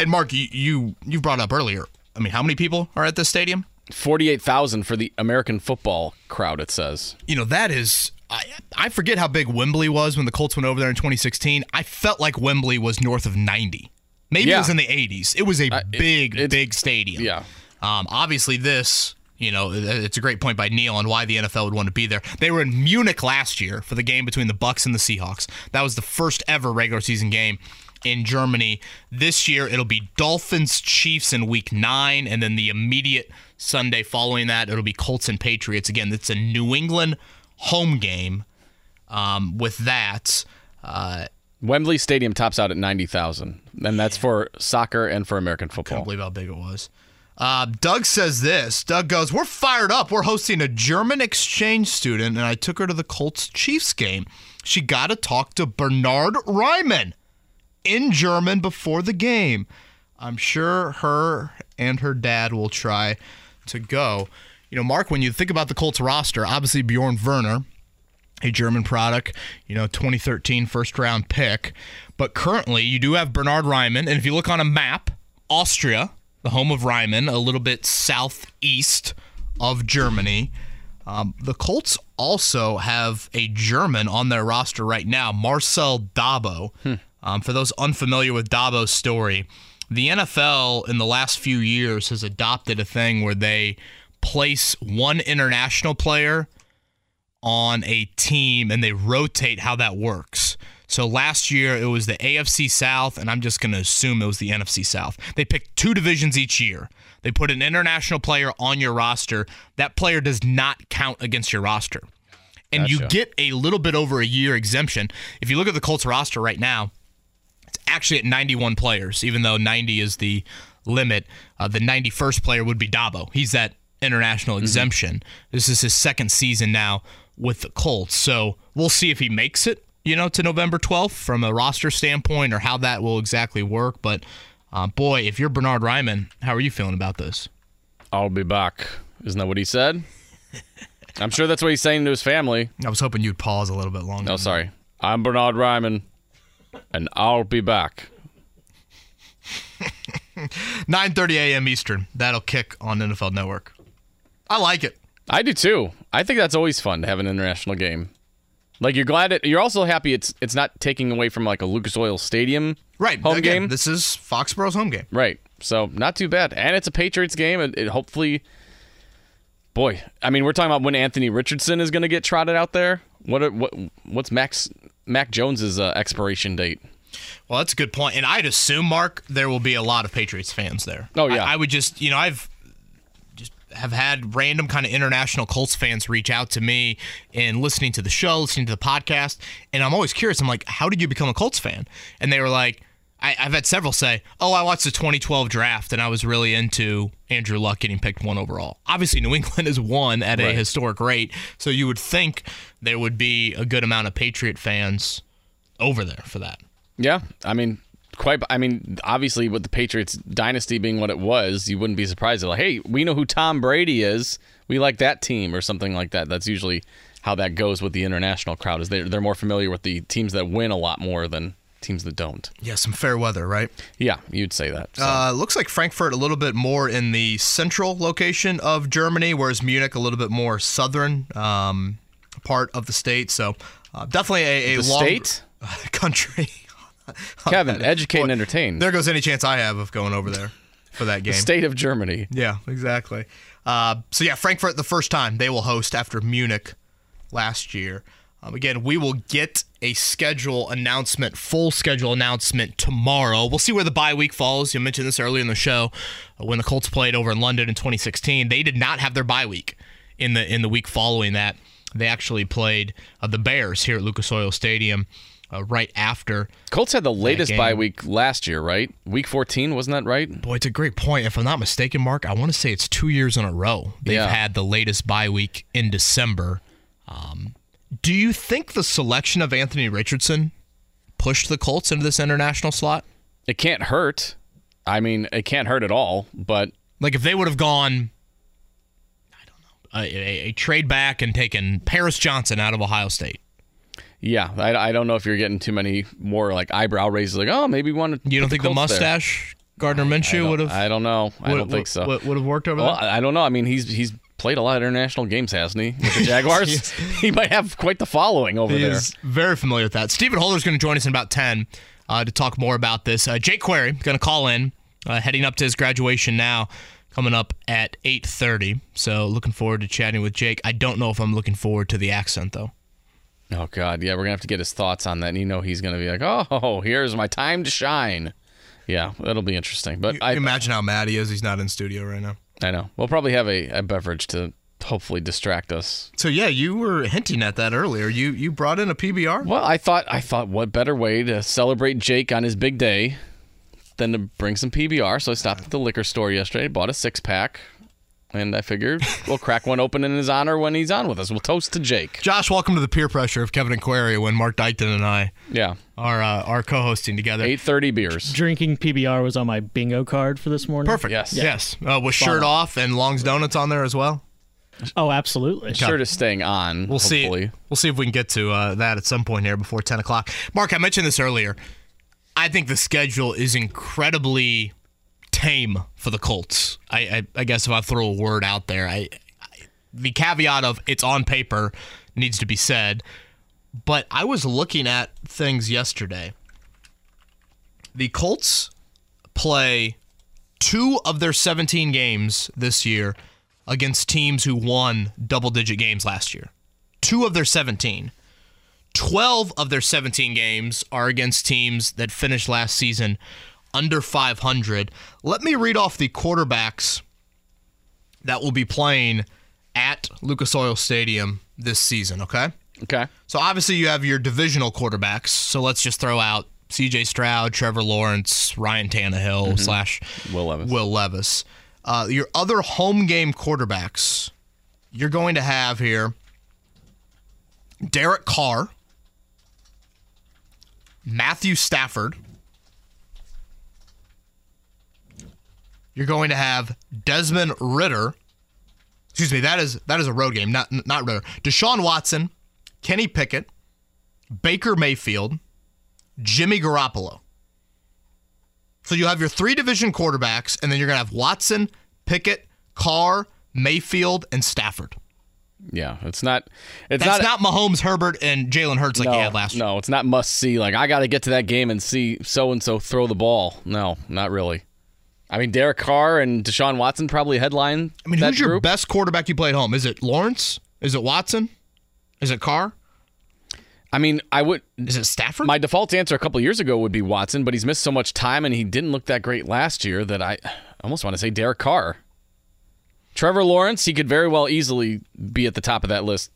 And Mark, you brought up earlier, I mean, how many people are at this stadium? 48,000 for the American football crowd, it says. That is... I forget how big Wembley was when the Colts went over there in 2016. I felt like Wembley was north of 90. Maybe it was in the 80s. It was a big stadium. Yeah. Obviously, this, it's a great point by Neil on why the NFL would want to be there. They were in Munich last year for the game between the Bucks and the Seahawks. That was the first ever regular season game in Germany. This year, it'll be Dolphins-Chiefs in Week 9, and then the immediate Sunday following that, it'll be Colts and Patriots. Again, it's a New England home game with that. Wembley Stadium tops out at 90,000, and that's for soccer and for American football. I can't believe how big it was. Doug says this. Doug goes, we're fired up. We're hosting a German exchange student, and I took her to the Colts-Chiefs game. She got to talk to Bernhard Raimann in German before the game. I'm sure her and her dad will try to go. Mark, when you think about the Colts roster, obviously Bjorn Werner, a German product, 2013 first-round pick. But currently, you do have Bernhard Raimann. And if you look on a map, Austria, the home of Raimann, a little bit southeast of Germany. The Colts also have a German on their roster right now, Marcel Dabo. For those unfamiliar with Dabo's story, the NFL in the last few years has adopted a thing where they place one international player on a team and they rotate how that works. So last year it was the AFC South, and I'm just going to assume it was the NFC South. They picked two divisions each year. They put an international player on your roster. That player does not count against your roster. And gotcha. You get a little bit over a year exemption. If you look at the Colts roster right now, it's actually at 91 players, even though 90 is the limit. The 91st player would be Dabo. He's that international exemption. This is his second season now with the Colts. So we'll see if he makes it, you know, to November 12th from a roster standpoint or how that will exactly work. But, boy, if you're Bernard Ryman, how are you feeling about this? I'll be back. Isn't that what he said? I'm sure that's what he's saying to his family. I was hoping you'd pause a little bit longer. No, sorry. I'm Bernard Ryman, and I'll be back. 9:30 a.m. Eastern. That'll kick on NFL Network. I like it. I do, too. I think that's always fun to have an international game. Like, you're glad you're also happy it's not taking away from, like, a Lucas Oil Stadium home game. This is Foxborough's home game. Right. So, not too bad. And it's a Patriots game, and it hopefully... Boy, I mean, we're talking about when Anthony Richardson is going to get trotted out there. What's Mac Jones's expiration date? Well, that's a good point. And I'd assume, Mark, there will be a lot of Patriots fans there. Oh, yeah. I would just, you know, I've had random kind of international Colts fans reach out to me and listening to the show, listening to the podcast. And I'm always curious. I'm like, how did you become a Colts fan? And they were like, I've had several say, oh, I watched the 2012 draft and I was really into Andrew Luck getting picked 1 overall. Obviously, New England is 1 at a historic rate. So you would think there would be a good amount of Patriot fans over there for that. Yeah. I mean, obviously with the Patriots dynasty being what it was, you wouldn't be surprised. Like, hey, we know who Tom Brady is. We like that team or something like that. That's usually how that goes with the international crowd, is they're more familiar with the teams that win a lot more than teams that don't. Yeah, some fair weather, right? Yeah, you'd say that. So. Looks like Frankfurt a little bit more in the central location of Germany, whereas Munich a little bit more southern part of the state. So definitely a long state? Country. Kevin, educate and entertain. There goes any chance I have of going over there for that game. The state of Germany. Yeah, exactly. Frankfurt the first time they will host after Munich last year. Again, we will get a full schedule announcement tomorrow. We'll see where the bye week falls. You mentioned this earlier in the show. When the Colts played over in London in 2016, they did not have their bye week in the week following that. They actually played the Bears here at Lucas Oil Stadium right after. Colts had the latest bye week last year, right? Week 14, wasn't that right? Boy, it's a great point. If I'm not mistaken, Mark, I want to say it's 2 years in a row they've had the latest bye week in December. Do you think the selection of Anthony Richardson pushed the Colts into this international slot? It can't hurt. I mean, it can't hurt at all, but... Like, if they would have gone, I don't know, a trade back and taken Paris Johnson out of Ohio State. Yeah, I don't know if you're getting too many more, like, eyebrow raises, like, oh, maybe want to... You don't think the mustache there. Gardner Minshew would have... I don't know. I don't think so. Would have worked over there? I don't know. I mean, he's played a lot of international games, hasn't he? With the Jaguars, yes. He might have quite the following over there. He's very familiar with that. Stephen Holder's going to join us in about 10 to talk more about this. Jake Query going to call in, heading up to his graduation now, coming up at 8:30. So looking forward to chatting with Jake. I don't know if I'm looking forward to the accent, though. Oh, God, yeah, we're going to have to get his thoughts on that. And you know he's going to be like, oh, here's my time to shine. Yeah, that'll be interesting. But I imagine how mad he is he's not in studio right now. I know. We'll probably have a beverage to hopefully distract us. So, yeah, you were hinting at that earlier. You brought in a PBR? Well, I thought what better way to celebrate Jake on his big day than to bring some PBR. So I stopped at the liquor store yesterday, bought a six-pack, and I figured we'll crack one open in his honor when he's on with us. We'll toast to Jake. Josh, welcome to the peer pressure of Kevin and Query when Mark Dykton and I are co-hosting together. 8:30 beers. Drinking PBR was on my bingo card for this morning. Perfect. Yes. With shirt off and Long's Donuts on there as well? Oh, absolutely. Okay. Shirt is staying on, hopefully. We'll see if we can get to that at some point here before 10 o'clock. Mark, I mentioned this earlier. I think the schedule is incredibly... tame for the Colts. I guess if I throw a word out there, the caveat of it's on paper needs to be said. But I was looking at things yesterday. The Colts play 2 of their 17 games this year against teams who won double-digit games last year. 2 of their 17. 12 of their 17 games are against teams that finished last season under 500. Let me read off the quarterbacks that will be playing at Lucas Oil Stadium this season, okay? Okay. So obviously you have your divisional quarterbacks, so let's just throw out C.J. Stroud, Trevor Lawrence, Ryan Tannehill / Will Levis. Your other home game quarterbacks, you're going to have here Derek Carr, Matthew Stafford. You're going to have Desmond Ridder. Excuse me, that is a road game, not Ridder. Deshaun Watson, Kenny Pickett, Baker Mayfield, Jimmy Garoppolo. So you have your 3 division quarterbacks, and then you're going to have Watson, Pickett, Carr, Mayfield, and Stafford. Yeah, it's not Mahomes, Herbert, and Jalen Hurts like you had last year. No, it's not must see. Like, I got to get to that game and see so-and-so throw the ball. No, not really. I mean, Derek Carr and Deshaun Watson probably headline that group. I mean, who's your best quarterback you play at home? Is it Lawrence? Is it Watson? Is it Carr? I mean, Is it Stafford? My default answer a couple years ago would be Watson, but he's missed so much time and he didn't look that great last year that I almost want to say Derek Carr. Trevor Lawrence, he could very well easily be at the top of that list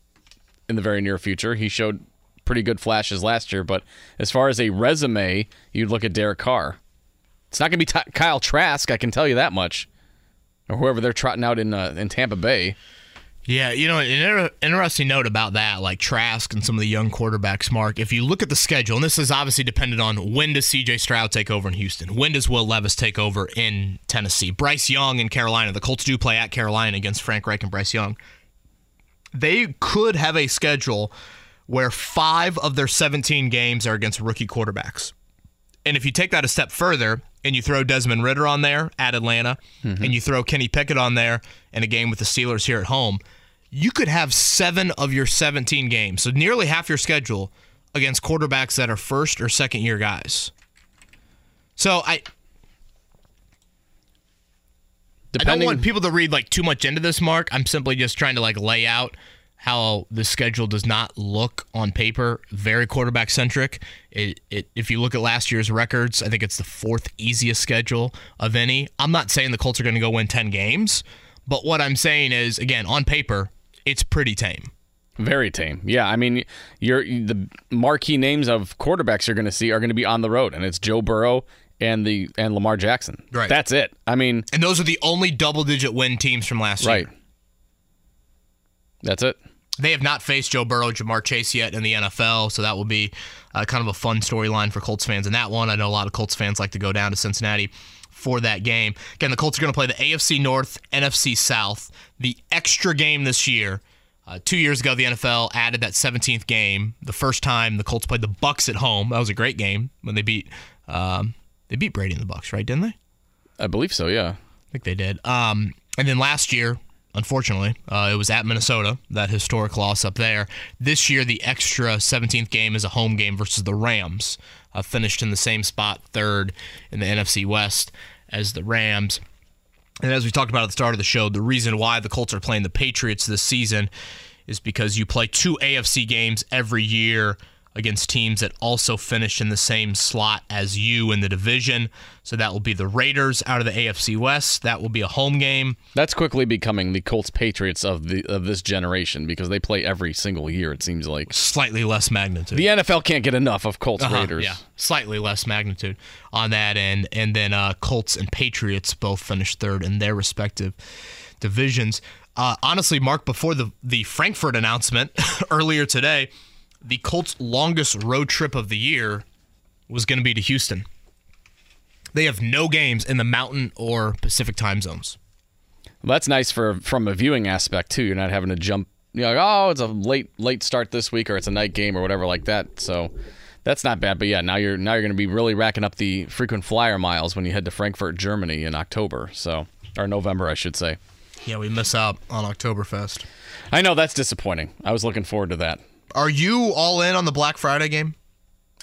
in the very near future. He showed pretty good flashes last year, but as far as a resume, you'd look at Derek Carr. It's not going to be Kyle Trask, I can tell you that much, or whoever they're trotting out in Tampa Bay. Yeah, you know, an interesting note about that, like Trask and some of the young quarterbacks, Mark, if you look at the schedule, and this is obviously dependent on when does C.J. Stroud take over in Houston? When does Will Levis take over in Tennessee? Bryce Young in Carolina. The Colts do play at Carolina against Frank Reich and Bryce Young. They could have a schedule where 5 of their 17 games are against rookie quarterbacks. And if you take that a step further and you throw Desmond Ridder on there at Atlanta and you throw Kenny Pickett on there in a game with the Steelers here at home, you could have 7 of your 17 games, so nearly half your schedule, against quarterbacks that are first or second year guys. So I don't want people to read like too much into this, Mark. I'm simply just trying to like lay out how the schedule does not look on paper very quarterback centric. If you look at last year's records, I think it's the 4th easiest schedule of any. I'm not saying the Colts are going to go win 10 games, but what I'm saying is, again, on paper, it's pretty tame. Very tame. Yeah, I mean, the marquee names of quarterbacks you're going to see are going to be on the road, and it's Joe Burrow and Lamar Jackson. Right. That's it. I mean, and those are the only double-digit win teams from last year. Right. That's it. They have not faced Joe Burrow, Jamar Chase yet in the NFL, so that will be kind of a fun storyline for Colts fans in that one. I know a lot of Colts fans like to go down to Cincinnati for that game. Again, the Colts are going to play the AFC North, NFC South, the extra game this year. 2 years ago, the NFL added that 17th game. The first time the Colts played the Bucs at home. That was a great game when they beat Brady and the Bucs, right? Didn't they? I believe so, yeah. I think they did. And then last year, unfortunately, it was at Minnesota, that historic loss up there. This year, the extra 17th game is a home game versus the Rams. Finished in the same spot, 3rd in the NFC West as the Rams. And as we talked about at the start of the show, the reason why the Colts are playing the Patriots this season is because you play 2 AFC games every year against teams that also finish in the same slot as you in the division. So that will be the Raiders out of the AFC West. That will be a home game. That's quickly becoming the Colts Patriots of this generation because they play every single year, it seems like. Slightly less magnitude. The NFL can't get enough of Colts Raiders. Yeah, slightly less magnitude on that end. And then Colts and Patriots both finished 3rd in their respective divisions. Honestly, Mark, before the Frankfurt announcement earlier today, the Colts' longest road trip of the year was going to be to Houston. They have no games in the Mountain or Pacific time zones. Well, that's nice from a viewing aspect, too. You're not having to jump. You're like, oh, it's a late start this week, or it's a night game, or whatever like that. So that's not bad. But yeah, now you're going to be really racking up the frequent flyer miles when you head to Frankfurt, Germany in October. So, or November, I should say. Yeah, we miss out on Oktoberfest. I know, that's disappointing. I was looking forward to that. Are you all in on the Black Friday game?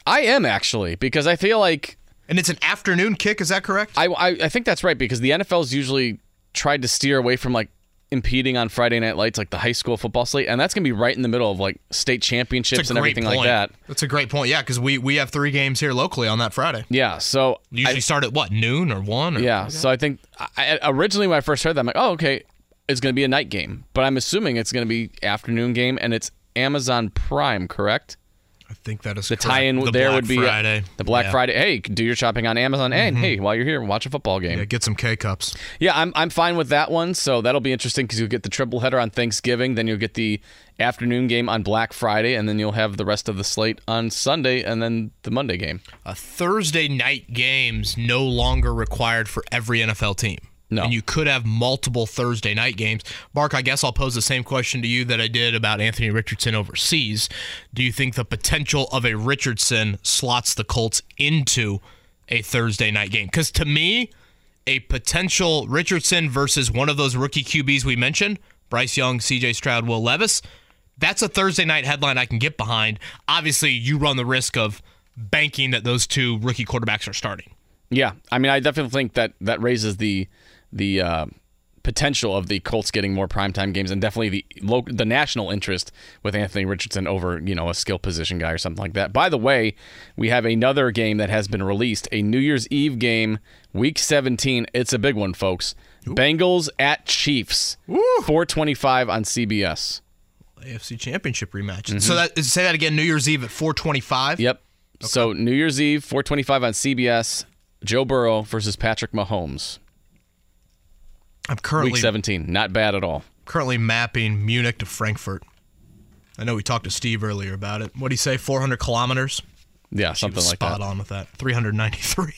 I am, actually, because I feel like... And it's an afternoon kick, is that correct? I think that's right, because the NFL's usually tried to steer away from, like, impeding on Friday Night Lights, like the high school football slate, and that's going to be right in the middle of like state championships and everything like that. That's a great point, yeah, because we have three games here locally on that Friday. Yeah, so... Usually start at what, noon or 1? Or yeah, so I think... Originally when I first heard that, I'm like, oh, okay, it's going to be a night game, but I'm assuming it's going to be afternoon game, and it's Amazon Prime, correct? I think that is correct. The tie-in there would be the Black Friday. Hey, do your shopping on Amazon, and hey, while you're here, watch a football game. Yeah, get some K-Cups. Yeah, I'm fine with that one, so that'll be interesting because you'll get the triple header on Thanksgiving, then you'll get the afternoon game on Black Friday, and then you'll have the rest of the slate on Sunday, and then the Monday game. Thursday night games no longer required for every NFL team. No. And you could have multiple Thursday night games. Mark, I guess I'll pose the same question to you that I did about Anthony Richardson overseas. Do you think the potential of a Richardson slots the Colts into a Thursday night game? Because to me, a potential Richardson versus one of those rookie QBs we mentioned, Bryce Young, C.J. Stroud, Will Levis, that's a Thursday night headline I can get behind. Obviously, you run the risk of banking that those two rookie quarterbacks are starting. Yeah, I mean, I definitely think that raises the potential of the Colts getting more primetime games, and definitely the national interest with Anthony Richardson over, you know, a skill position guy or something like that. By the way, we have another game that has been released, a New Year's Eve game, Week 17. It's a big one, folks. Ooh. Bengals at Chiefs, 4:25 on CBS. AFC Championship rematch. Mm-hmm. So say that again, New Year's Eve at 4:25? Yep. Okay. So New Year's Eve, 4:25 on CBS, Joe Burrow versus Patrick Mahomes. I'm currently Week 17, not bad at all. Currently mapping Munich to Frankfurt. I know we talked to Steve earlier about it. What do you say, 400 kilometers? Yeah, something like that. Spot on with that. 393.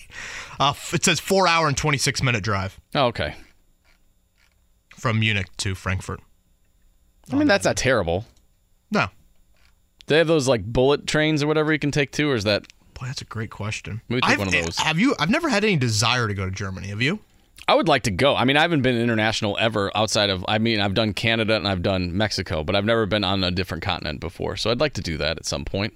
It says 4-hour and 26-minute drive. Oh, okay. From Munich to Frankfurt. I mean, that's not terrible. No. Do they have those like bullet trains or whatever you can take too, or is that? Boy, that's a great question. Maybe take one of those. I've never had any desire to go to Germany. Have you? I would like to go. I mean, I haven't been international ever outside of, I mean, I've done Canada and I've done Mexico, but I've never been on a different continent before. So I'd like to do that at some point.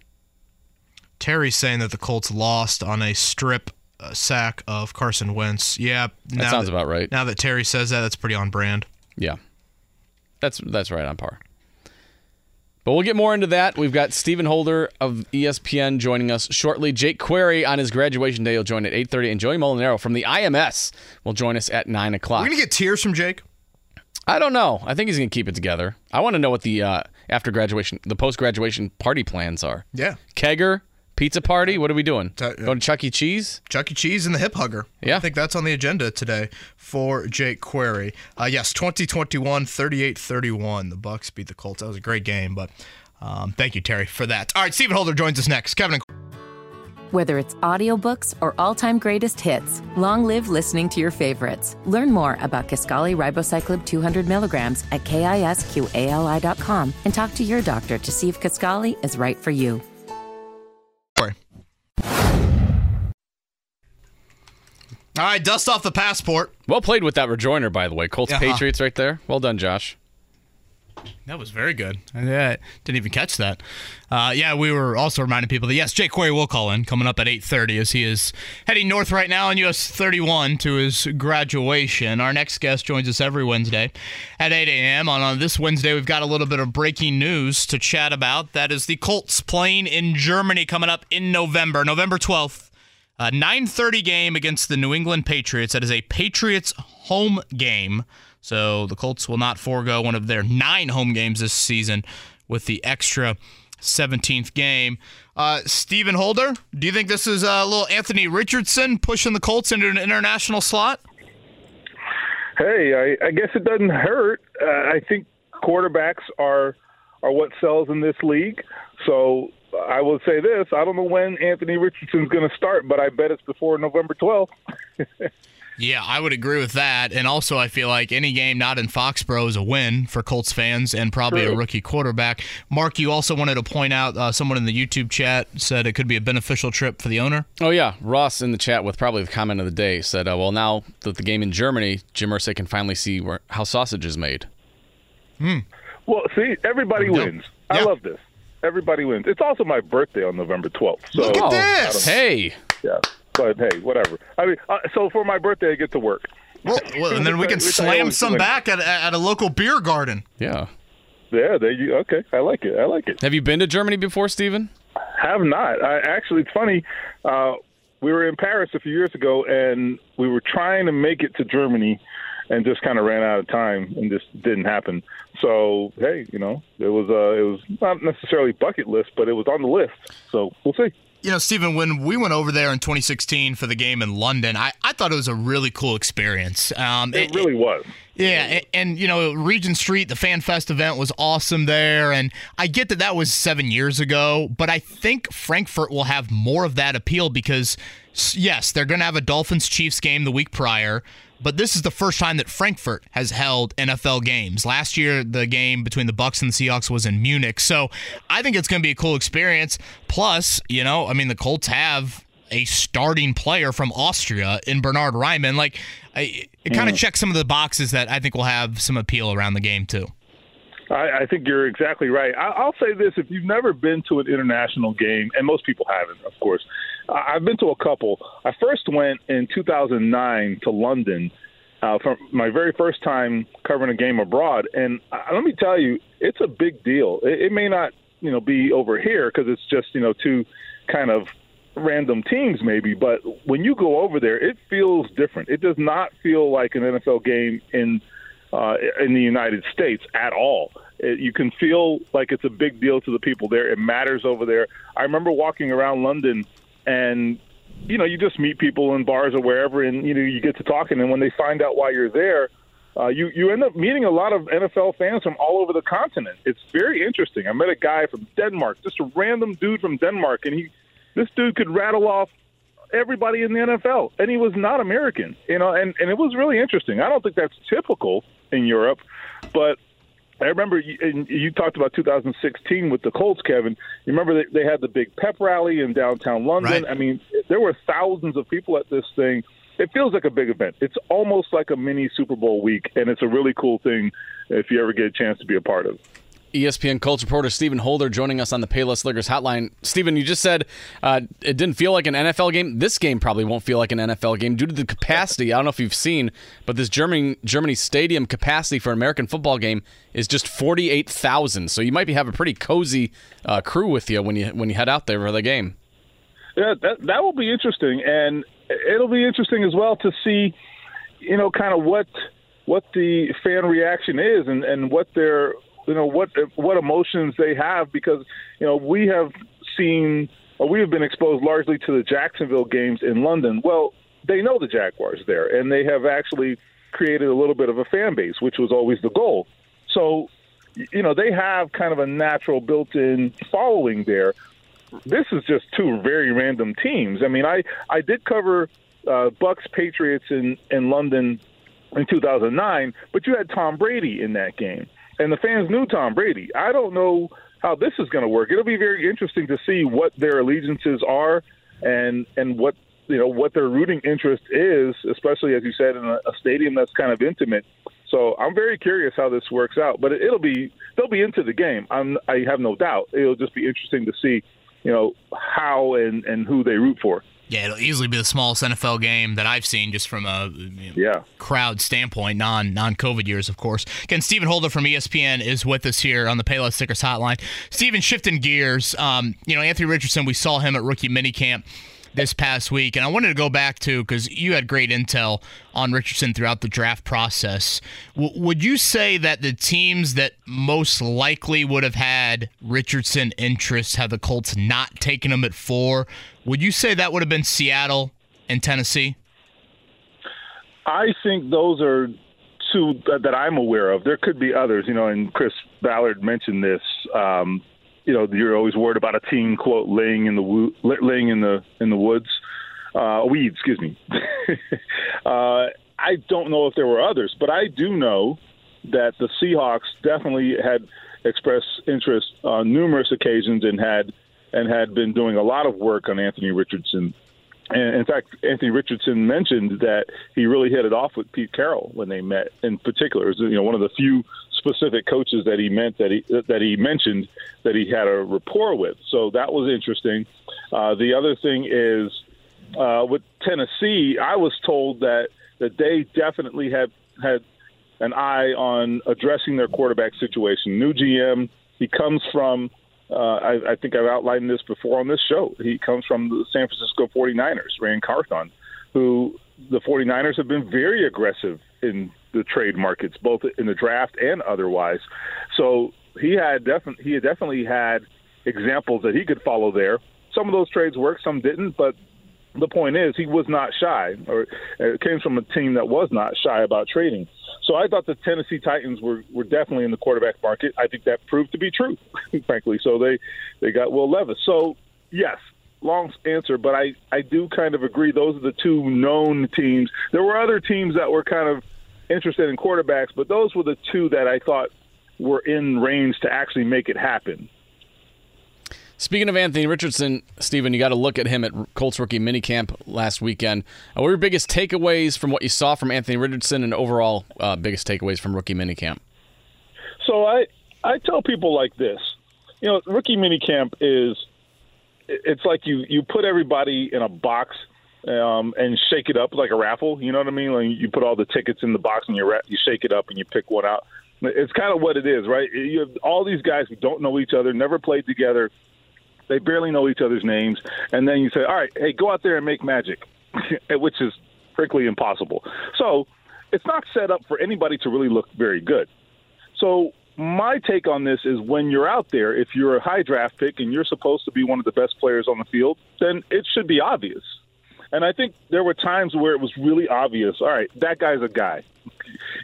Terry's saying that the Colts lost on a strip sack of Carson Wentz. Yeah. That sounds about right. Now that Terry says that, that's pretty on brand. Yeah. That's right on par. But we'll get more into that. We've got Stephen Holder of ESPN joining us shortly. Jake Query on his graduation day will join at 8:30, and Joey Molinaro from the IMS will join us at 9 o'clock. Are we going to get tears from Jake? I don't know. I think he's going to keep it together. I want to know what the after graduation, the post-graduation party plans are. Yeah. Kegger, pizza party, what are we doing? Going to Chuck E. Cheese? Chuck E. Cheese and the Hip Hugger. Yeah. I think that's on the agenda today for Jake Query. Yes, 2021, 38-31. The Bucks beat the Colts. That was a great game, but thank you, Terry, for that. All right, Stephen Holder joins us next. Whether it's audiobooks or all-time greatest hits, long live listening to your favorites. Learn more about Kisqali Ribocyclib 200 milligrams at KISQALI.com and talk to your doctor to see if Kisqali is right for you. All right, dust off the passport. Well played with that rejoinder, by the way. Colts Patriots right there. Well done, Josh. That was very good. I didn't even catch that. We were also reminding people that, yes, Jake Query will call in coming up at 8:30 as he is heading north right now on US 31 to his graduation. Our next guest joins us every Wednesday at 8 a.m. On this Wednesday, we've got a little bit of breaking news to chat about. That is the Colts playing in Germany coming up in November 12th. 9:30 game against the New England Patriots. That is a Patriots home game. So the Colts will not forego one of their 9 home games this season with the extra 17th game. Stephen Holder, do you think this is a little Anthony Richardson pushing the Colts into an international slot? Hey, I guess it doesn't hurt. I think quarterbacks are what sells in this league. So I will say this. I don't know when Anthony Richardson's going to start, but I bet it's before November 12th. Yeah, I would agree with that. And also, I feel like any game not in Foxborough is a win for Colts fans and probably a rookie quarterback. Mark, you also wanted to point out someone in the YouTube chat said it could be a beneficial trip for the owner. Oh, yeah. Ross in the chat with probably the comment of the day said, well, now that the game in Germany, Jim Irsay can finally see how sausage is made. Well, see, everybody wins. Yeah. I love this. Everybody wins. It's also my birthday on November 12th. So look at this! Hey! Yeah. But, hey, whatever. I mean, so for my birthday, I get to work. Well, and then we can slam some back at a local beer garden. Yeah. Yeah, okay. I like it. Have you been to Germany before, Stephen? Have not. Actually, it's funny. We were in Paris a few years ago, and we were trying to make it to Germany and just kind of ran out of time and just didn't happen. So, hey, it was not necessarily bucket list, but it was on the list. So we'll see. Stephen, when we went over there in 2016 for the game in London, I thought it was a really cool experience. It really was. Yeah, and Regent Street, the Fan Fest event was awesome there, and I get that was 7 years ago, but I think Frankfurt will have more of that appeal because, yes, they're going to have a Dolphins-Chiefs game the week prior, but this is the first time that Frankfurt has held NFL games. Last year, the game between the Bucs and the Seahawks was in Munich. So I think it's going to be a cool experience. Plus, the Colts have a starting player from Austria in Bernhard Raimann. It kind of checks some of the boxes that I think will have some appeal around the game, too. I think you're exactly right. I'll say this. If you've never been to an international game, and most people haven't, of course, I've been to a couple. I first went in 2009 to London for my very first time covering a game abroad. And let me tell you, it's a big deal. It may not, be over here because it's just, two kind of random teams maybe. But when you go over there, it feels different. It does not feel like an NFL game in the United States at all. You can feel like it's a big deal to the people there. It matters over there. I remember walking around London and, you just meet people in bars or wherever, and, you get to talking. And when they find out why you're there, you end up meeting a lot of NFL fans from all over the continent. It's very interesting. I met a guy from Denmark, just a random dude from Denmark, and this dude could rattle off everybody in the NFL, and he was not American, and it was really interesting. I don't think that's typical in Europe, but I remember you talked about 2016 with the Colts, Kevin. You remember they had the big pep rally in downtown London. Right. I mean, there were thousands of people at this thing. It feels like a big event. It's almost like a mini Super Bowl week, and it's a really cool thing if you ever get a chance to be a part of. ESPN Colts reporter Stephen Holder joining us on the Payless Liquors Hotline. Stephen, you just said it didn't feel like an NFL game. This game probably won't feel like an NFL game due to the capacity. I don't know if you've seen, but this Germany stadium capacity for an American football game is just 48,000. So you might have a pretty cozy crew with you when you head out there for the game. Yeah, that will be interesting, and it'll be interesting as well to see, kind of what the fan reaction is and what their what emotions they have, because we have seen or we have been exposed largely to the Jacksonville games in London. Well, they know the Jaguars there, and they have actually created a little bit of a fan base, which was always the goal. So, they have kind of a natural built-in following there. This is just two very random teams. I mean, I did cover Bucks Patriots in London in 2009, but you had Tom Brady in that game. And the fans knew Tom Brady. I don't know how this is going to work. It'll be very interesting to see what their allegiances are and what what their rooting interest is, especially, as you said, in a stadium that's kind of intimate. So I'm very curious how this works out. But they'll be into the game. I have no doubt. It'll just be interesting to see how and who they root for. Yeah, it'll easily be the smallest NFL game that I've seen, just from a crowd standpoint, non-COVID years, of course. Again, Stephen Holder from ESPN is with us here on the Payless Liquors Hotline. Stephen, shifting gears, Anthony Richardson, we saw him at rookie minicamp this past week, and I wanted to go back to, because you had great intel on Richardson throughout the draft process. Would you say that the teams that most likely would have had Richardson interest, had the Colts not taken him at 4, would you say that would have been Seattle and Tennessee? I think those are two that I'm aware of. There could be others, and Chris Ballard mentioned this. You're always worried about a team, quote, laying in the woods. Weeds, excuse me. I don't know if there were others, but I do know that the Seahawks definitely had expressed interest on numerous occasions and had been doing a lot of work on Anthony Richardson. And in fact, Anthony Richardson mentioned that he really hit it off with Pete Carroll when they met. In particular, it was, one of the few specific coaches that he mentioned that he had a rapport with. So that was interesting. The other thing is with Tennessee, I was told that they definitely had an eye on addressing their quarterback situation. New GM, he comes from, I think I've outlined this before on this show, he comes from the San Francisco 49ers, Rand Carthon, who the 49ers have been very aggressive in the trade markets, both in the draft and otherwise. So he definitely had examples that he could follow there. Some of those trades worked, some didn't, but the point is he was not shy, or it came from a team that was not shy about trading. So I thought the Tennessee Titans were definitely in the quarterback market. I think that proved to be true, frankly. So they got Will Levis. So, yes, long answer, but I do kind of agree. Those are the two known teams. There were other teams that were kind of interested in quarterbacks, but those were the two that I thought were in range to actually make it happen. Speaking of Anthony Richardson, Stephen, you got to look at him at Colts rookie minicamp last weekend. What were your biggest takeaways from what you saw from Anthony Richardson, and overall biggest takeaways from rookie minicamp? So I tell people like this, you know, rookie minicamp it's like you put everybody in a box and shake it up like a raffle. You know what I mean? Like you put all the tickets in the box and you shake it up and you pick one out. It's kind of what it is, right? You have all these guys who don't know each other, never played together. They barely know each other's names. And then you say, all right, hey, go out there and make magic, which is frankly impossible. So it's not set up for anybody to really look very good. So my take on this is when you're out there, if you're a high draft pick and you're supposed to be one of the best players on the field, then it should be obvious. And I think there were times where it was really obvious. All right, that guy's a guy.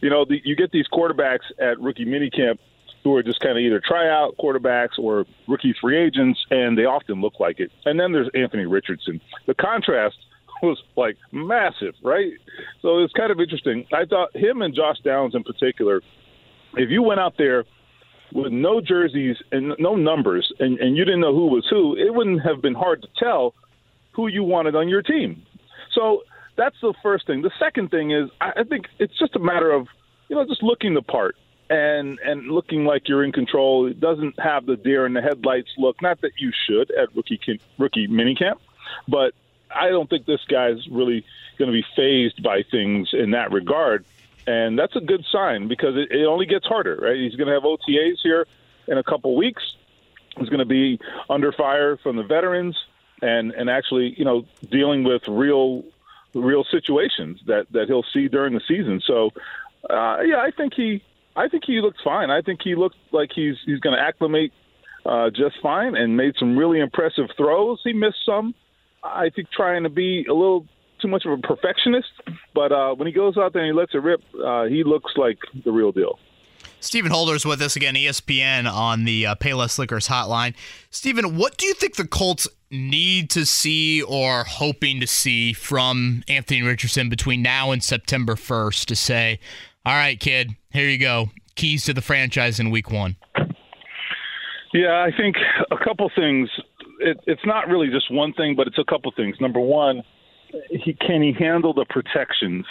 You know, you get these quarterbacks at rookie minicamp who are just kind of either tryout quarterbacks or rookie free agents, and they often look like it. And then there's Anthony Richardson. The contrast was, like, massive, right? So it's kind of interesting. I thought him and Josh Downs in particular, if you went out there with no jerseys and no numbers and you didn't know who was who, it wouldn't have been hard to tell who you wanted on your team. So that's the first thing. The second thing is I think it's just a matter of, you know, just looking the part. And looking like you're in control. It doesn't have the deer in the headlights look. Not that you should at rookie minicamp, but I don't think this guy's really going to be phased by things in that regard. And that's a good sign because it only gets harder, right? He's going to have OTAs here in a couple weeks. He's going to be under fire from the veterans and actually, you know, dealing with real situations that he'll see during the season. So, yeah, I think he looked fine. I think he looked like he's going to acclimate just fine and made some really impressive throws. He missed some, I think, trying to be a little too much of a perfectionist. But when he goes out there and he lets it rip, he looks like the real deal. Stephen Holder's with us again, ESPN, on the Payless Liquors hotline. Stephen, what do you think the Colts need to see or hoping to see from Anthony Richardson between now and September 1st to say, all right, kid, here you go. Keys to the franchise in week one. Yeah, I think a couple things. It's not really just one thing, but it's a couple things. Number one, can he handle the protections?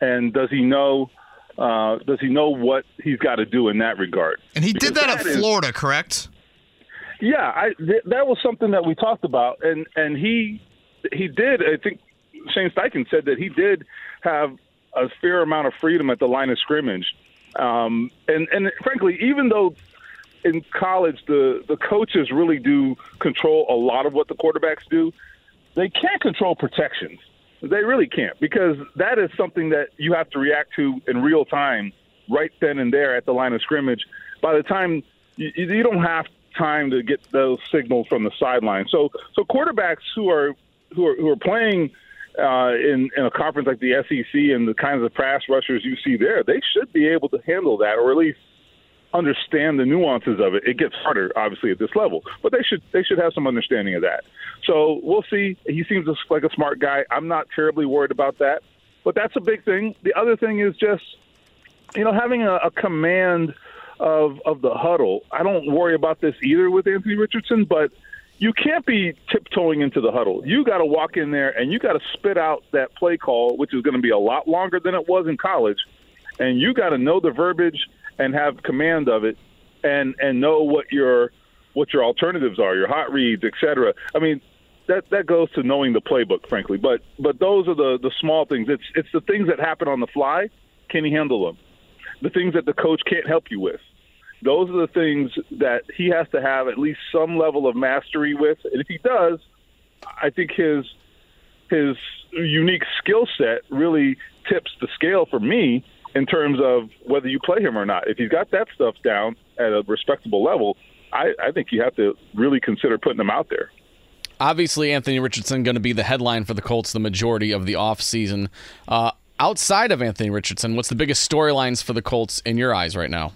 And does he know what he's got to do in that regard? And he did that at Florida, correct? Yeah, that was something that we talked about. And he did, I think Shane Steichen said that he did have – a fair amount of freedom at the line of scrimmage. And frankly, even though in college the coaches really do control a lot of what the quarterbacks do, they can't control protections. They really can't, because that is something that you have to react to in real time, right then and there at the line of scrimmage. By the time you don't have time to get those signals from the sideline. So quarterbacks who are playing in a conference like the SEC and the kinds of pass rushers you see there, they should be able to handle that, or at least understand the nuances of it. It gets harder, obviously, at this level, but they should have some understanding of that. So we'll see. He seems like a smart guy. I'm not terribly worried about that, but that's a big thing. The other thing is just, you know, having a command of the huddle. I don't worry about this either with Anthony Richardson, but you can't be tiptoeing into the huddle. You got to walk in there and you got to spit out that play call, which is going to be a lot longer than it was in college. And you got to know the verbiage and have command of it, and know what your alternatives are, your hot reads, etc. I mean, that goes to knowing the playbook, frankly. But those are the small things. It's the things that happen on the fly. Can he handle them? The things that the coach can't help you with. Those are the things that he has to have at least some level of mastery with. And if he does, I think his unique skill set really tips the scale for me in terms of whether you play him or not. If he's got that stuff down at a respectable level, I think you have to really consider putting him out there. Obviously, Anthony Richardson going to be the headline for the Colts the majority of the offseason. Outside of Anthony Richardson, what's the biggest storylines for the Colts in your eyes right now?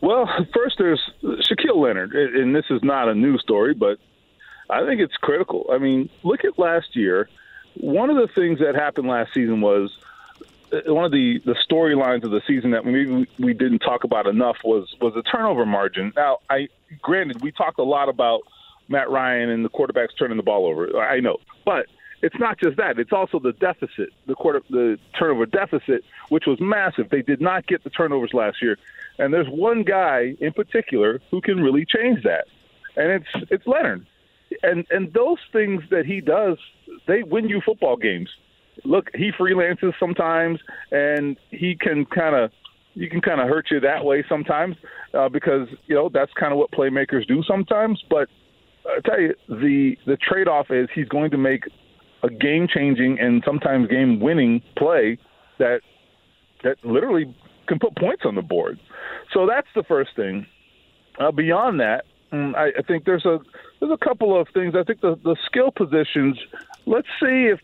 Well, first there's Shaquille Leonard, and this is not a new story, but I think it's critical. I mean, look at last year. One of the things that happened last season was one of the storylines of the season that maybe we didn't talk about enough was the turnover margin. Now, granted, we talked a lot about Matt Ryan and the quarterbacks turning the ball over. I know, but it's not just that. It's also the deficit, the turnover deficit, which was massive. They did not get the turnovers last year. And there's one guy in particular who can really change that, and it's Leonard. And those things that he does, they win you football games. Look, he freelances sometimes, and he can kind of hurt you that way sometimes because that's kind of what playmakers do sometimes. But I tell you, the trade-off is he's going to make a game-changing and sometimes game-winning play that literally can put points on the board. So that's the first thing. Beyond that, I think there's a couple of things. I think the skill positions. Let's see if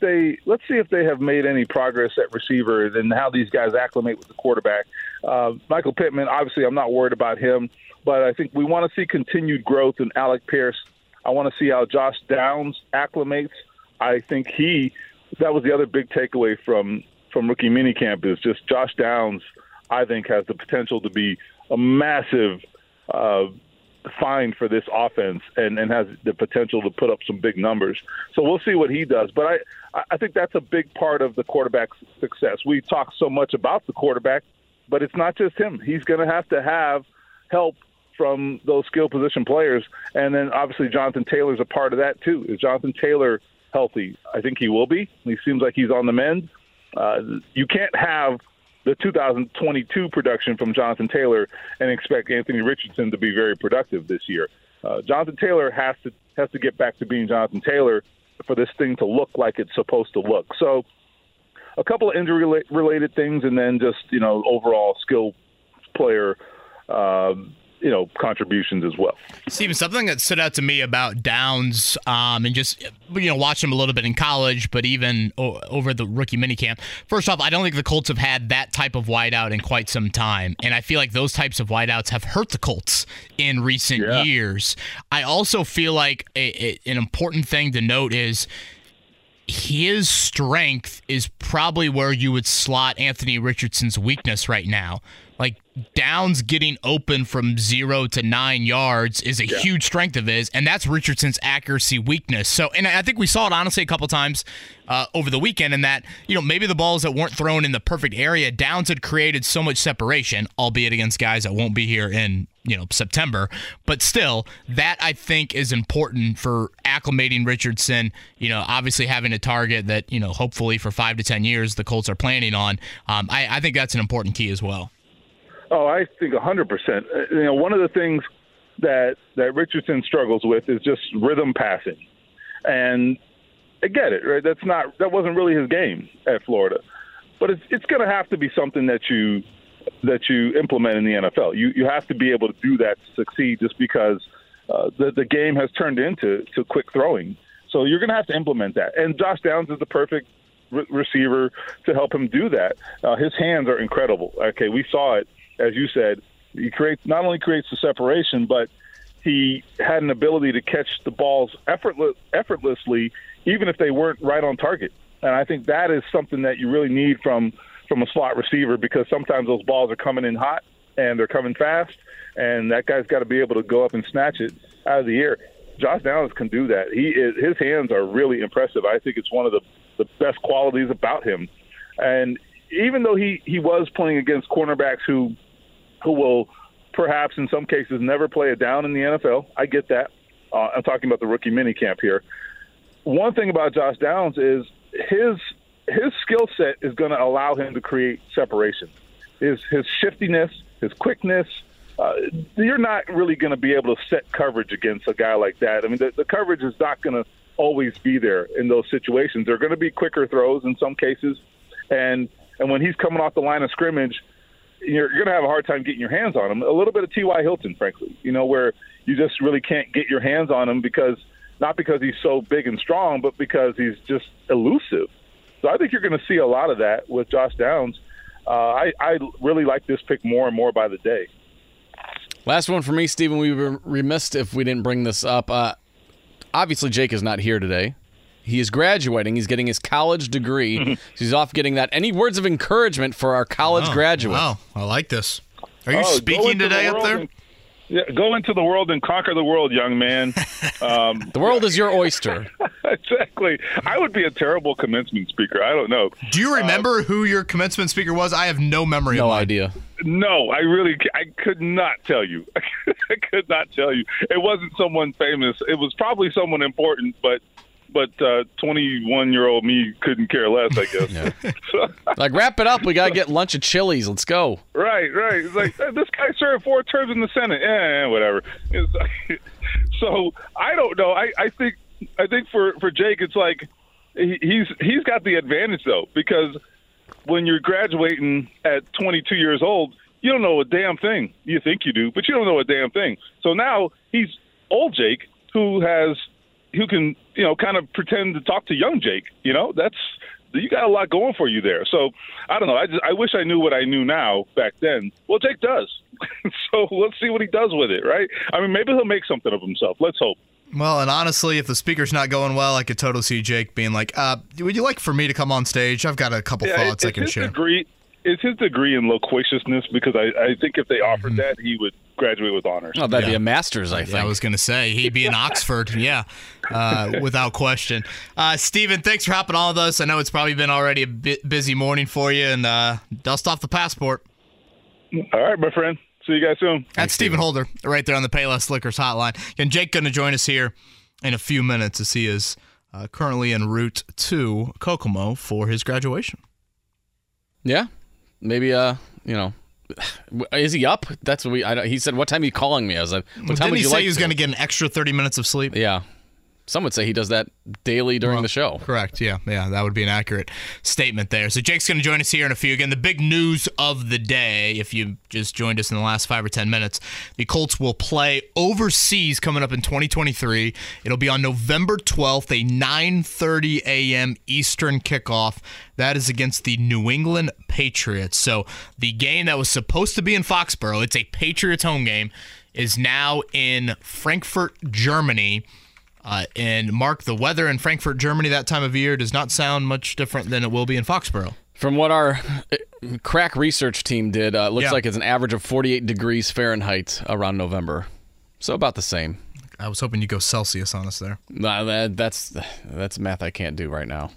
they have made any progress at receiver and how these guys acclimate with the quarterback. Michael Pittman, obviously, I'm not worried about him, but I think we want to see continued growth in Alec Pierce. I want to see how Josh Downs acclimates. I think that was the other big takeaway from rookie minicamp is just Josh Downs. I think has the potential to be a massive find for this offense and has the potential to put up some big numbers. So we'll see what he does. But I think that's a big part of the quarterback's success. We talk so much about the quarterback, but it's not just him. He's going to have help from those skill position players. And then obviously Jonathan Taylor's a part of that too. Is Jonathan Taylor healthy? I think he will be. He seems like he's on the mend. You can't have the 2022 production from Jonathan Taylor and expect Anthony Richardson to be very productive this year. Jonathan Taylor has to get back to being Jonathan Taylor for this thing to look like it's supposed to look. So a couple of injury-related things and then just, overall skill player contributions as well. Steven, something that stood out to me about Downs and just, watching him a little bit in college, but even over the rookie minicamp. First off, I don't think the Colts have had that type of wideout in quite some time. And I feel like those types of wideouts have hurt the Colts in recent years. I also feel like an important thing to note is his strength is probably where you would slot Anthony Richardson's weakness right now. Like, Downs getting open from 0 to 9 yards is a huge strength of his, and that's Richardson's accuracy weakness. So, and I think we saw it, honestly, a couple times over the weekend in that, maybe the balls that weren't thrown in the perfect area, Downs had created so much separation, albeit against guys that won't be here in, September. But still, that, I think, is important for acclimating Richardson, obviously having a target that, hopefully for 5 to 10 years the Colts are planning on. I think that's an important key as well. Oh, I think 100%. One of the things that Richardson struggles with is just rhythm passing, and I get it, right? That wasn't really his game at Florida, but it's going to have to be something that you implement in the NFL. You have to be able to do that to succeed, just because the game has turned into quick throwing. So you're going to have to implement that, and Josh Downs is the perfect receiver to help him do that. His hands are incredible. Okay, we saw it. As you said, he not only creates the separation, but he had an ability to catch the balls effortlessly, even if they weren't right on target. And I think that is something that you really need from a slot receiver, because sometimes those balls are coming in hot and they're coming fast, and that guy's got to be able to go up and snatch it out of the air. Josh Downs can do that. His hands are really impressive. I think it's one of the best qualities about him. And even though he was playing against cornerbacks who will perhaps in some cases never play a down in the NFL, I get that. I'm talking about the rookie minicamp here. One thing about Josh Downs is his skill set is going to allow him to create separation. His shiftiness, his quickness, you're not really going to be able to set coverage against a guy like that. I mean, the coverage is not going to always be there in those situations. There are going to be quicker throws in some cases, and when he's coming off the line of scrimmage, you're going to have a hard time getting your hands on him. A little bit of T.Y. Hilton, frankly, you know, where you just really can't get your hands on him because not because he's so big and strong, but because he's just elusive. So I think you're going to see a lot of that with Josh Downs. I really like this pick more and more by the day. Last one for me, Stephen. We were remiss if we didn't bring this up. Obviously, Jake is not here today. He is graduating. He's getting his college degree. Mm-hmm. So he's off getting that. Any words of encouragement for our college graduate? Wow, I like this. Are you speaking today up there? Go into the world and conquer the world, young man. The world is your oyster. Exactly. I would be a terrible commencement speaker. I don't know. Do you remember who your commencement speaker was? I have no memory of it. No idea. No, I could not tell you. I could not tell you. It wasn't someone famous. It was probably someone important, but 21-year-old me couldn't care less, I guess. Yeah. Like, wrap it up. We got to get lunch at Chili's. Let's go. Right. It's like, this guy served 4 terms in the Senate. Yeah, whatever. So, I don't know. I think for Jake, it's like he's got the advantage, though, because when you're graduating at 22 years old, you don't know a damn thing. You think you do, but you don't know a damn thing. So now he's old Jake who can, you know, kind of pretend to talk to young Jake. You know, you got a lot going for you there. So I don't know. I wish I knew what I knew now back then. Well, Jake does. So let's see what he does with it, right? I mean, maybe he'll make something of himself. Let's hope. Well, and honestly, if the speaker's not going well, I could totally see Jake being like, would you like for me to come on stage? I've got a couple thoughts I can share. It's his degree in loquaciousness, because I think if they offered that, he would graduate with honors. Oh, that'd be a master's, I think. Yeah, I was going to say. He'd be in Oxford, without question. Stephen, thanks for hopping on with us. I know it's probably been already a busy morning for you, and dust off the passport. All right, my friend. See you guys soon. That's Stephen Holder right there on the Payless Liquors hotline. And Jake going to join us here in a few minutes as he is currently en route to Kokomo for his graduation. Yeah. Maybe, is he up? That's what he said, what time are you calling me? I was like, what time would you like? Didn't he say he was going to get an extra 30 minutes of sleep? Yeah. Some would say he does that daily during the show. Correct, yeah, that would be an accurate statement there. So Jake's going to join us here in a few. Again, the big news of the day, if you just joined us in the last 5 or 10 minutes, the Colts will play overseas coming up in 2023. It'll be on November 12th, a 9:30 a.m. Eastern kickoff. That is against the New England Patriots. So the game that was supposed to be in Foxborough, it's a Patriots home game, is now in Frankfurt, Germany. And Mark, the weather in Frankfurt, Germany that time of year does not sound much different than it will be in Foxborough. From what our crack research team did, it looks like it's an average of 48 degrees Fahrenheit around November. So about the same. I was hoping you'd go Celsius on us there. That's math I can't do right now.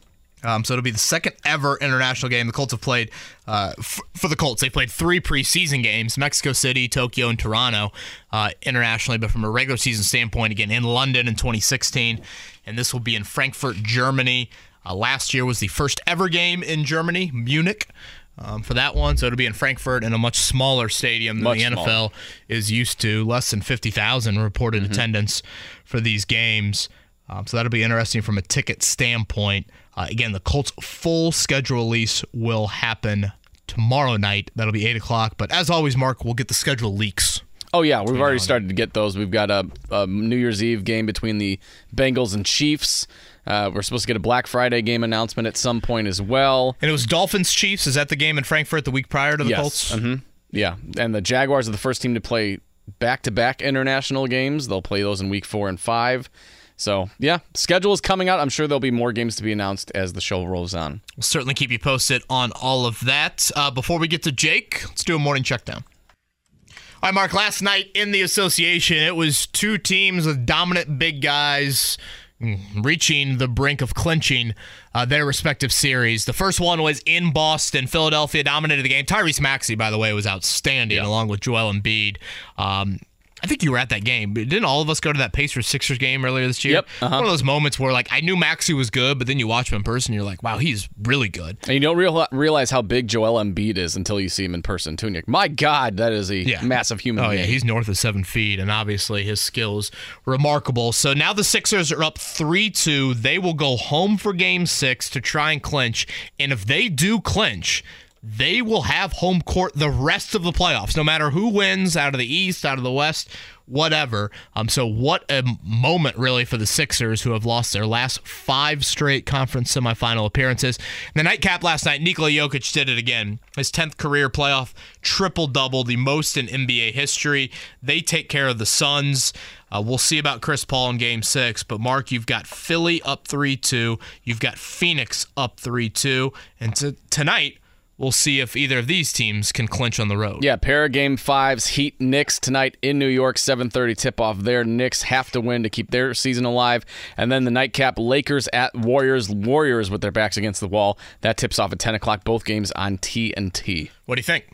So it'll be the second ever international game the Colts have played. For the Colts, they played 3 preseason games, Mexico City, Tokyo, and Toronto internationally. But from a regular season standpoint, again, in London in 2016. And this will be in Frankfurt, Germany. Last year was the first ever game in Germany, Munich, for that one. So it'll be in Frankfurt in a much smaller stadium than the NFL is used to. Less than 50,000 reported attendance for these games. So that'll be interesting from a ticket standpoint. Again, the Colts' full schedule release will happen tomorrow night. That'll be 8 o'clock. But as always, Mark, we'll get the schedule leaks. Oh, yeah. We've already started to get those. We've got a New Year's Eve game between the Bengals and Chiefs. We're supposed to get a Black Friday game announcement at some point as well. And it was Dolphins-Chiefs. Is that the game in Frankfurt the week prior to the Colts? Yeah. And the Jaguars are the first team to play back-to-back international games. They'll play those in week 4 and 5. So, yeah, schedule is coming out. I'm sure there'll be more games to be announced as the show rolls on. We'll certainly keep you posted on all of that. Before we get to Jake, let's do a morning checkdown. All right, Mark, last night in the association, it was 2 teams with dominant big guys reaching the brink of clinching their respective series. The first one was in Boston. Philadelphia dominated the game. Tyrese Maxey, by the way, was outstanding along with Joel Embiid. I think you were at that game. Didn't all of us go to that Pacers-Sixers game earlier this year? Yep. Uh-huh. One of those moments where, like, I knew Maxey was good, but then you watch him in person, and you're like, wow, he's really good. And you don't realize how big Joel Embiid is until you see him in person, too. And you're like, my God, that is a massive human being. Oh, yeah, he's north of 7 feet, and obviously his skills remarkable. So now the Sixers are up 3-2. They will go home for Game 6 to try and clinch. And if they do clinch, they will have home court the rest of the playoffs, no matter who wins out of the East, out of the West, whatever. So what a moment, really, for the Sixers, who have lost their last 5 straight conference semifinal appearances. And the nightcap last night, Nikola Jokic did it again. His 10th career playoff triple-double, the most in NBA history. They take care of the Suns. We'll see about Chris Paul in Game 6, but Mark, you've got Philly up 3-2. You've got Phoenix up 3-2. And tonight, we'll see if either of these teams can clinch on the road. Yeah, pair of Game 5's Heat-Knicks tonight in New York, 7:30 tip-off there. Knicks have to win to keep their season alive. And then the nightcap, Lakers at Warriors. Warriors with their backs against the wall. That tips off at 10 o'clock, both games on TNT. What do you think?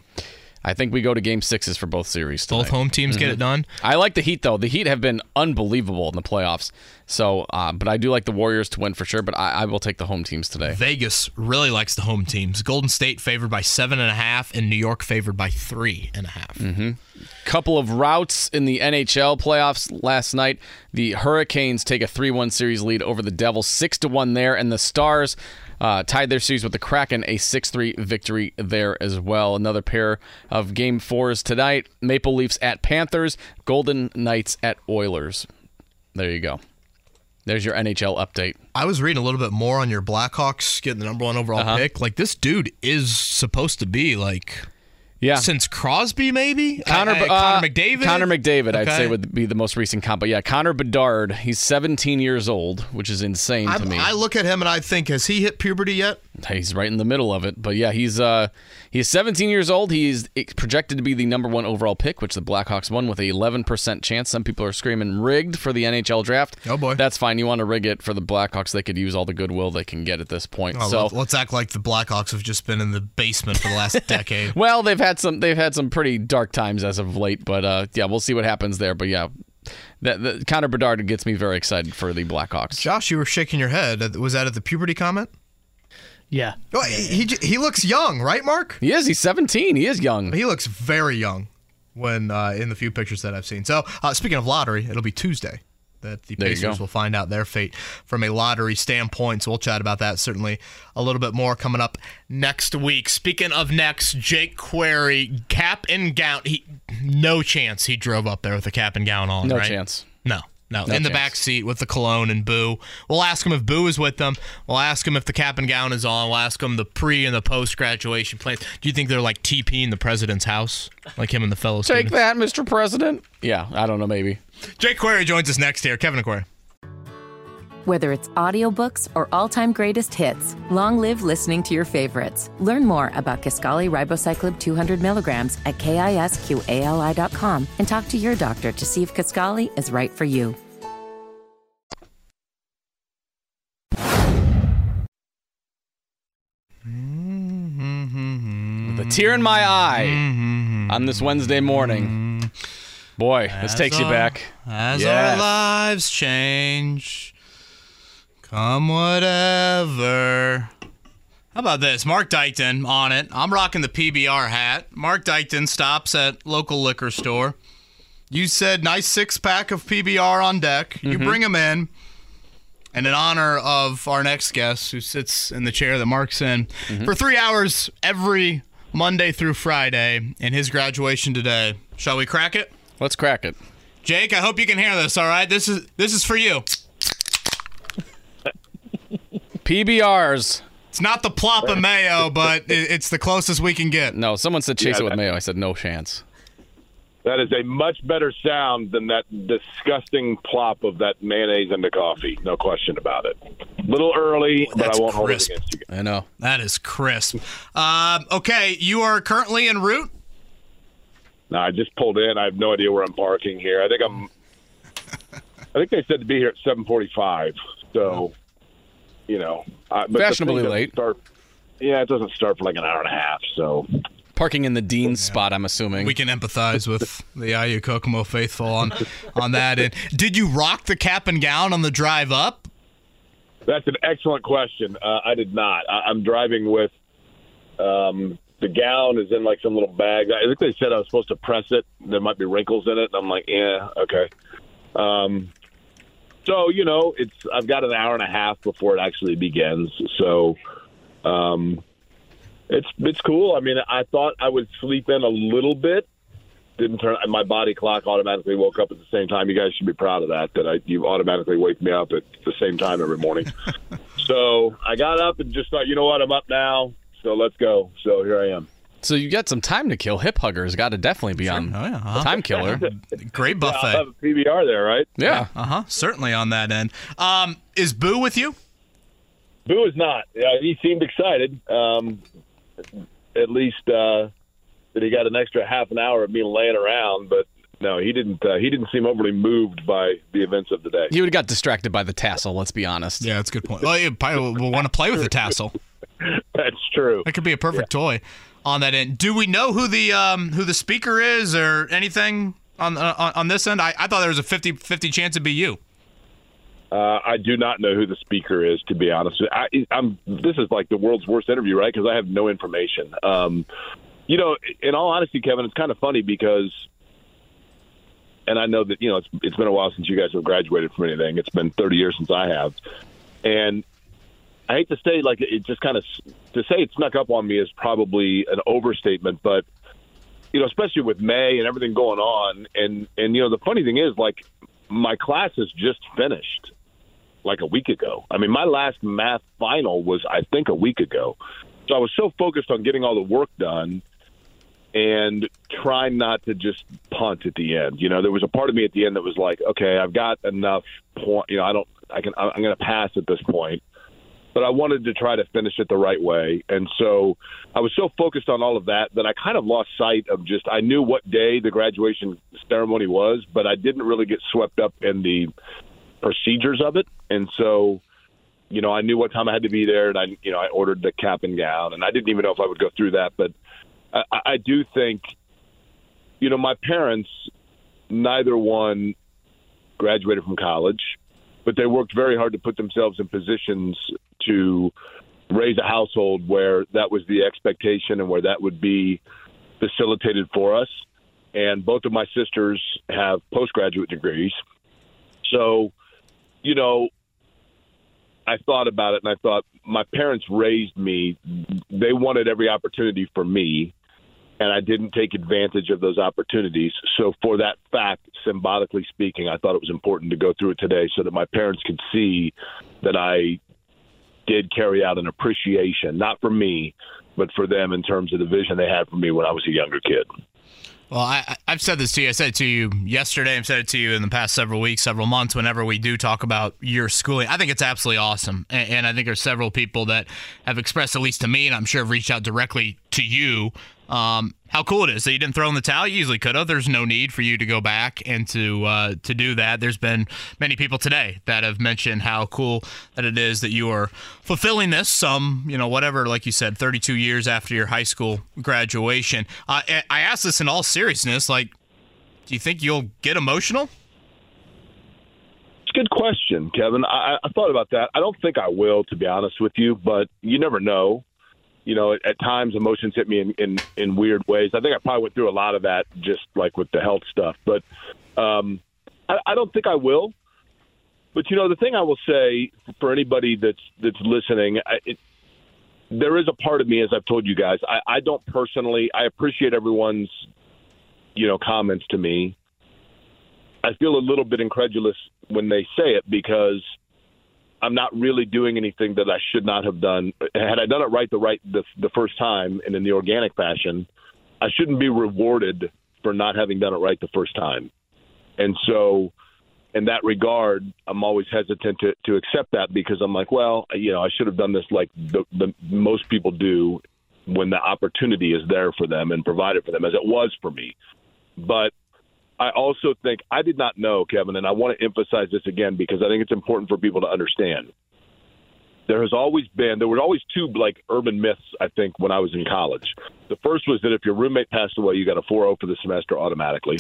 I think we go to Game 6s for both series tonight. Both home teams get it done? I like the Heat, though. The Heat have been unbelievable in the playoffs. So, but I do like the Warriors to win for sure, but I will take the home teams today. Vegas really likes the home teams. Golden State favored by 7.5 and New York favored by 3.5. Mm-hmm. Couple of routes in the NHL playoffs last night. The Hurricanes take a 3-1 series lead over the Devils, 6-1 there, and the Stars tied their series with the Kraken, a 6-3 victory there as well. Another pair of Game 4s tonight. Maple Leafs at Panthers, Golden Knights at Oilers. There you go. There's your NHL update. I was reading a little bit more on your Blackhawks getting the number 1 overall pick. Like, this dude is supposed to be, like, since Crosby, maybe? Connor McDavid? Connor McDavid, okay. I'd say, would be the most recent comp. But yeah, Connor Bedard, he's 17 years old, which is insane to me. I look at him and I think, has he hit puberty yet? He's right in the middle of it. But yeah, he's 17 years old. He's projected to be the number 1 overall pick, which the Blackhawks won with an 11% chance. Some people are screaming rigged for the NHL draft. Oh, boy. That's fine. You want to rig it for the Blackhawks. They could use all the goodwill they can get at this point. Oh, so let's act like the Blackhawks have just been in the basement for the last decade. Well, they've had some pretty dark times as of late, but yeah, we'll see what happens there. But yeah, that Connor Bedard gets me very excited for the Blackhawks. Josh, you were shaking your head. Was that at the puberty comment? Yeah. Oh, he looks young, right, Mark? He is. He's 17. He is young. He looks very young when in the few pictures that I've seen. So, speaking of lottery, it'll be Tuesday that the Pacers will find out their fate from a lottery standpoint. So we'll chat about that certainly a little bit more coming up next week. Speaking of next, Jake Query, cap and gown. No chance he drove up there with a cap and gown on, right? No chance. No, in the back seat with the cologne and Boo. We'll ask him if Boo is with them. We'll ask him if the cap and gown is on. We'll ask him the pre- and the post-graduation plans. Do you think they're like TP in the president's house? Like him and the fellow students? Take that, Mr. President. Yeah, I don't know, maybe. Jake Query joins us next here. Kevin Aquari. Whether it's audiobooks or all-time greatest hits, long live listening to your favorites. Learn more about Kisqali Ribocyclib 200 milligrams at KISQALI.com and talk to your doctor to see if Kisqali is right for you. With a tear in my eye on this Wednesday morning. Boy, this takes you back. As our lives change, come whatever. How about this? Mark Dykton on it. I'm rocking the PBR hat. Mark Dykton stops at local liquor store. You said nice 6-pack of PBR on deck. You bring him in. And in honor of our next guest, who sits in the chair that Mark's in, for 3 hours every Monday through Friday, and his graduation today. Shall we crack it? Let's crack it. Jake, I hope you can hear this, all right? This is for you. PBRs. It's not the plop of mayo, but it's the closest we can get. No, someone said chase it with mayo. I said no chance. That is a much better sound than that disgusting plop of that mayonnaise in the coffee. No question about it. A little early, but I won't hold it against you guys. I know. That is crisp. Okay, you are currently en route? No, I just pulled in. I have no idea where I'm parking here. I think they said to be here at 7:45, so... You know, but fashionably late. It doesn't start for like an hour and a half. So Parking in the Dean's spot, I'm assuming. We can empathize with the IU Kokomo faithful on that. And did you rock the cap and gown on the drive up? That's an excellent question. I did not. I'm driving with the gown is in like some little bag. I think they said I was supposed to press it. There might be wrinkles in it. And I'm like, yeah, okay. So, you know, I've got an hour and a half before it actually begins. So it's cool. I mean, I thought I would sleep in a little bit. Didn't turn my body clock automatically woke up at the same time. You guys should be proud of that you automatically wake me up at the same time every morning. So I got up and just thought, you know what, I'm up now. So let's go. So here I am. So you got some time to kill. Hip Hugger's got to definitely be on. Oh, yeah, Time killer. Great buffet. Yeah, I'll have a PBR there, right? Yeah. Certainly on that end. Is Boo with you? Boo is not. Yeah, he seemed excited. At least that he got an extra half an hour of me laying around, but no, he didn't. He didn't seem overly moved by the events of the day. He would have got distracted by the tassel. Let's be honest. Yeah, that's a good point. Well, you probably will want to play with the tassel. That's true. That could be a perfect toy. On that end, do we know who the speaker is or anything on this end? I thought there was a 50-50 chance it'd be you. I do not know who the speaker is, to be honest. This is like the world's worst interview, right? Because I have no information. You know, in all honesty, Kevin, it's kind of funny because, and I know that it's been a while since you guys have graduated from anything. It's been 30 years since I have, and I hate to say, like, it just kind of to say it snuck up on me is probably an overstatement, but especially with May and everything going on, and the funny thing is, like, my class is just finished like a week ago. I mean, my last math final was I think a week ago, so I was so focused on getting all the work done and trying not to just punt at the end. There was a part of me at the end that was like, okay, I've got enough point. I'm going to pass at this point. But I wanted to try to finish it the right way. And so I was so focused on all of that I kind of lost sight of I knew what day the graduation ceremony was, but I didn't really get swept up in the procedures of it. And so, I knew what time I had to be there, and I ordered the cap and gown, and I didn't even know if I would go through that. But I do think, my parents, neither one graduated from college, but they worked very hard to put themselves in positions to raise a household where that was the expectation and where that would be facilitated for us. And both of my sisters have postgraduate degrees. So, I thought about it, and I thought my parents raised me. They wanted every opportunity for me, and I didn't take advantage of those opportunities. So for that fact, symbolically speaking, I thought it was important to go through it today so that my parents could see that I did carry out an appreciation, not for me, but for them in terms of the vision they had for me when I was a younger kid. Well, I've said this to you. I said it to you yesterday. I've said it to you in the past several weeks, several months, whenever we do talk about your schooling. I think it's absolutely awesome. And I think there's several people that have expressed, at least to me, and I'm sure have reached out directly to you, how cool it is that you didn't throw in the towel. You usually could have. There's no need for you to go back and to do that. There's been many people today that have mentioned how cool that it is that you are fulfilling this. Some, whatever, like you said, 32 years after your high school graduation. I ask this in all seriousness. Like, do you think you'll get emotional? It's a good question, Kevin. I thought about that. I don't think I will, to be honest with you, but you never know. At times emotions hit me in weird ways. I think I probably went through a lot of that just like with the health stuff. But I don't think I will. But, the thing I will say for anybody that's listening, there is a part of me, as I've told you guys, I don't personally – I appreciate everyone's, comments to me. I feel a little bit incredulous when they say it because – I'm not really doing anything that I should not have done. Had I done it the first time and in the organic fashion, I shouldn't be rewarded for not having done it right the first time. And so in that regard, I'm always hesitant to accept that because I'm like, well, I should have done this like the most people do when the opportunity is there for them and provided for them as it was for me. But I also think I did not know, Kevin, and I want to emphasize this again because I think it's important for people to understand there were always two like urban myths, I think, when I was in college. The first was that if your roommate passed away, you got a 4.0 for the semester automatically.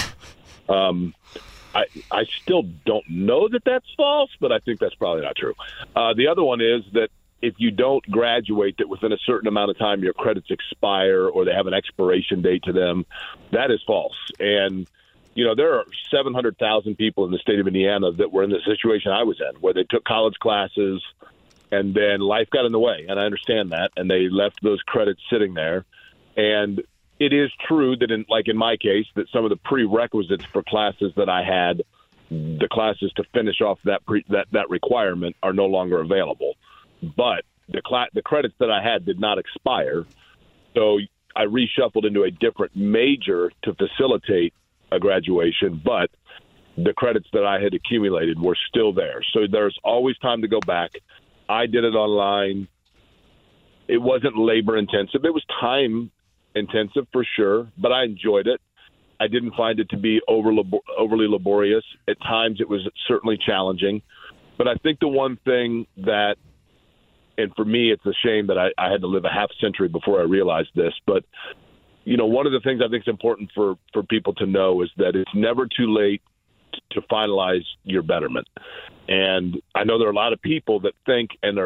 I still don't know that that's false, but I think that's probably not true. The other one is that if you don't graduate, that within a certain amount of time your credits expire or they have an expiration date to them. That is false. And, you know, there are 700,000 people in the state of Indiana that were in the situation I was in, where they took college classes and then life got in the way. And I understand that. And they left those credits sitting there. And it is true that, in my case, that some of the prerequisites for classes that I had, the classes to finish off that requirement are no longer available. But the credits that I had did not expire, so I reshuffled into a different major to facilitate a graduation, but the credits that I had accumulated were still there. So there's always time to go back. I did it online. It wasn't labor intensive. It was time intensive for sure, but I enjoyed it. I didn't find it to be overly laborious. At times it was certainly challenging, but I think the one thing that, and for me, it's a shame that I had to live a half century before I realized this, but you know, one of the things I think is important for people to know is that it's never too late to finalize your betterment. And I know there are a lot of people that think, and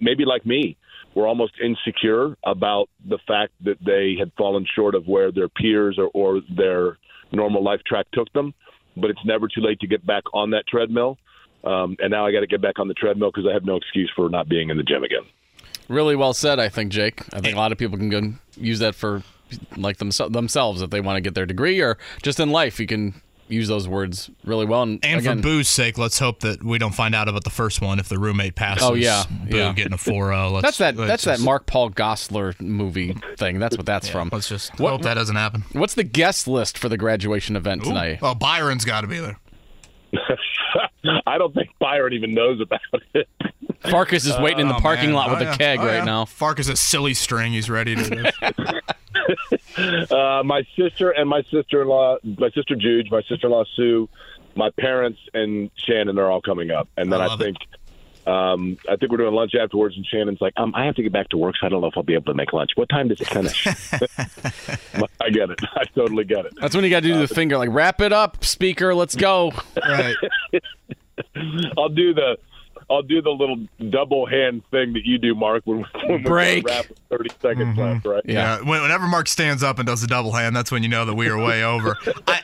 maybe like me, were almost insecure about the fact that they had fallen short of where their peers or their normal life track took them. But it's never too late to get back on that treadmill. And now I got to get back on the treadmill because I have no excuse for not being in the gym again. Really well said, I think, Jake. I think a lot of people can go use that for like themselves if they want to get their degree or just in life. You can use those words really well. And again, for Boo's sake, let's hope that we don't find out about the first one if the roommate passes. Oh, yeah. Boo getting a 4.0. That's that Mark Paul Gosselaar movie thing. That's what that's from. Let's just hope that doesn't happen. What's the guest list for the graduation event tonight? Well, Byron's got to be there. I don't think Byron even knows about it. Farkas is waiting in the parking lot with a keg right now. Farkas is a silly string. He's ready to do. My sister and my sister Juge, my sister-in-law Sue, my parents, and Shannon are all coming up. And then I think we're doing lunch afterwards, and Shannon's like, I have to get back to work, so I don't know if I'll be able to make lunch. What time does it finish? I get it. I totally get it. That's when you got to do the finger, like, wrap it up, speaker, let's go. Right. I'll do the little double hand thing that you do, Mark, when break. We wrap with 30 seconds left, right? Yeah. Whenever Mark stands up and does the double hand, that's when you know that we are way over.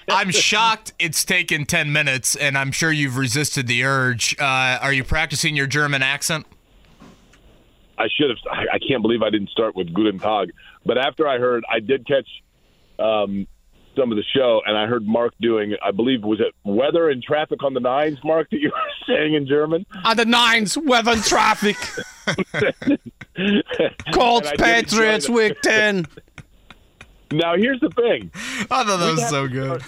I'm shocked it's taken 10 minutes, and I'm sure you've resisted the urge. Are you practicing your German accent? I should have. I can't believe I didn't start with Guten Tag. But after I did catch some of the show, and I heard Mark doing, I believe, was it weather and traffic on the nines, Mark, that you were saying in German? On the nines, weather and traffic. Colts, Patriots, week 10. Now, here's the thing. I thought that was so good.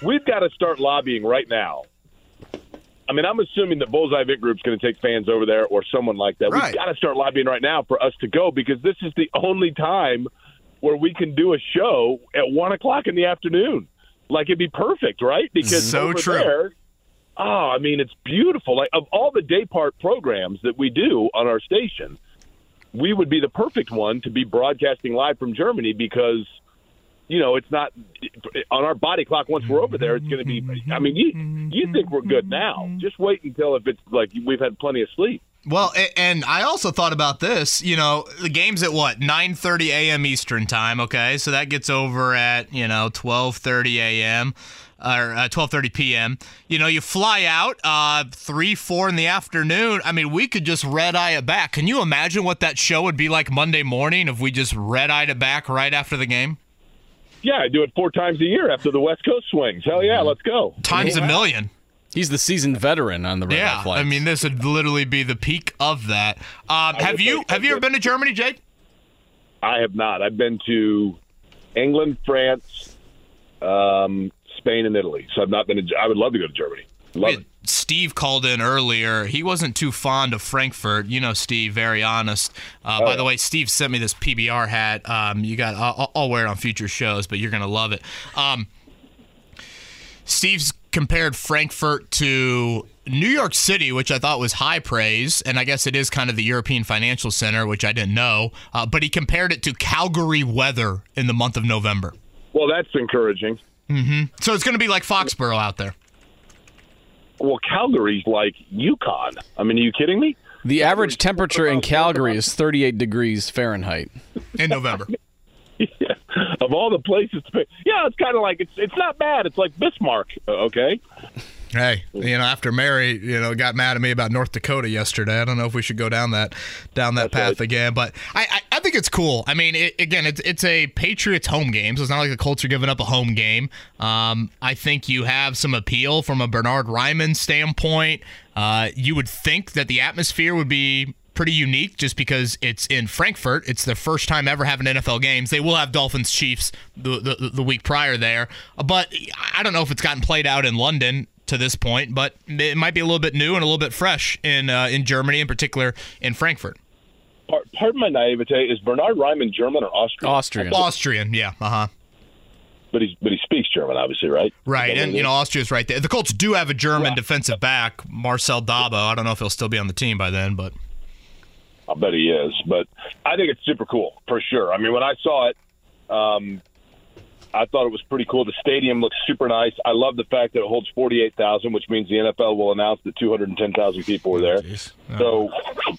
We've got to start lobbying right now. I mean, I'm assuming that Bullseye Vit Group's going to take fans over there or someone like that. Right. We've got to start lobbying right now for us to go, because this is the only time where we can do a show at 1 o'clock in the afternoon. Like, it'd be perfect, right? Because so true. There, I mean, it's beautiful. Like, of all the day part programs that we do on our station, we would be the perfect one to be broadcasting live from Germany, because, you know, it's not on our body clock. Once we're over there, it's going to be, I mean, you think we're good now. Just wait until if it's like we've had plenty of sleep. Well, and I also thought about this, you know, the game's at what, 9:30 a.m. Eastern time, okay? So that gets over at, you know, 12:30 a.m. or 12:30 p.m. You know, you fly out 3, 4 in the afternoon. I mean, we could just red-eye it back. Can you imagine what that show would be like Monday morning if we just red-eyed it back right after the game? Yeah, I do it 4 times a year after the West Coast swings. Hell yeah, let's go. Times a million. He's the seasoned veteran on the red eye flights. I mean, this would literally be the peak of that. Have you ever been to Germany, Jake? I have not. I've been to England, France, Spain, and Italy. So I've not been. I would love to go to Germany. Love it. Steve called in earlier. He wasn't too fond of Frankfurt. You know Steve, very honest. By the way, Steve sent me this PBR hat. You got. I'll wear it on future shows, but you're gonna love it. Steve's compared Frankfurt to New York City, which I thought was high praise, and I guess it is kind of the European Financial Center, which I didn't know, but he compared it to Calgary weather in the month of November. Well, that's encouraging. Mm-hmm. So it's going to be like Foxborough out there. Well, Calgary's like Yukon. I mean, are you kidding me? The average temperature in Calgary is 38 degrees Fahrenheit in November. Yeah. Of all the places to pick. Yeah, it's kind of like it's not bad. It's like Bismarck, okay? Hey, after Mary, got mad at me about North Dakota yesterday. I don't know if we should go down that path again, but I think it's cool. I mean, it's a Patriots home game, so it's not like the Colts are giving up a home game. I think you have some appeal from a Bernhard Raimann standpoint. You would think that the atmosphere would be pretty unique just because it's in Frankfurt. It's their first time ever having NFL games. They will have Dolphins Chiefs the week prior there, but I don't know if it's gotten played out in London to this point, but it might be a little bit new and a little bit fresh in Germany, in particular in Frankfurt. Pardon my naivete, is Bernhard Raimann German or Austrian? Austrian, yeah, uh-huh. But he speaks German, obviously, right? Right, and Austria's right there. The Colts do have a German defensive back, Marcel Dabo. I don't know if he'll still be on the team by then, but I bet he is. But I think it's super cool, for sure. I mean, when I saw it, I thought it was pretty cool. The stadium looks super nice. I love the fact that it holds 48,000, which means the NFL will announce that 210,000 people were there. Oh. So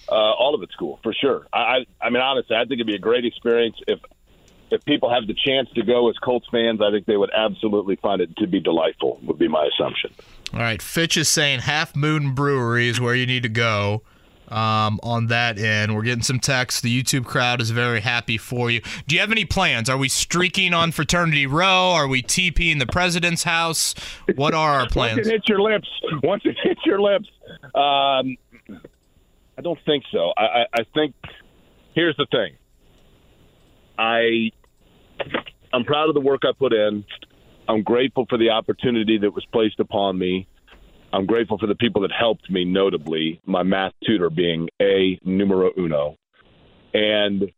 all of it's cool, for sure. I mean, honestly, I think it'd be a great experience. If people have the chance to go as Colts fans, I think they would absolutely find it to be delightful, would be my assumption. All right, Fitch is saying Half Moon Brewery is where you need to go. On that end, we're getting some texts. The YouTube crowd is very happy for you. Do you have any plans? Are we streaking on Fraternity Row? Are we TPing the president's house? What are our plans? Once it hits your lips. I don't think so. I think here's the thing. I'm proud of the work I put in. I'm grateful for the opportunity that was placed upon me. I'm grateful for the people that helped me, notably my math tutor being a numero uno. And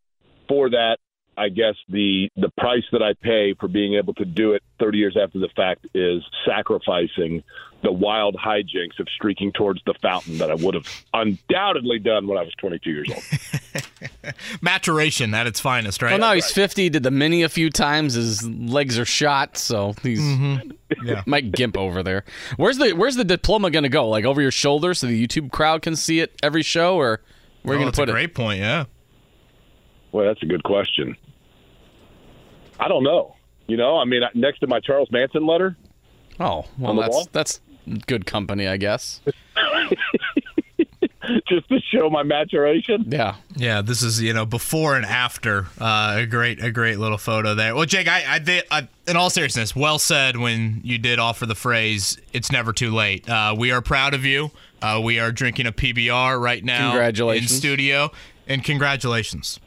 for that, I guess the price that I pay for being able to do it 30 years after the fact is sacrificing the wild hijinks of streaking towards the fountain that I would have undoubtedly done when I was 22 years old. Maturation at its finest, right? Well, now he's 50, did the mini a few times, his legs are shot, so he's might gimp over there. Where's the diploma going to go? Like over your shoulder so the YouTube crowd can see it every show, or where are you going to put it? That's a great point, yeah. Well, that's a good question. I don't know. I mean, next to my Charles Manson letter. Oh, well, that's good company, I guess. Just to show my maturation. Yeah. Yeah, this is, before and after. A great little photo there. Well, Jake, I in all seriousness, well said when you did offer the phrase, it's never too late. We are proud of you. We are drinking a PBR right now. Congratulations. In studio. And congratulations.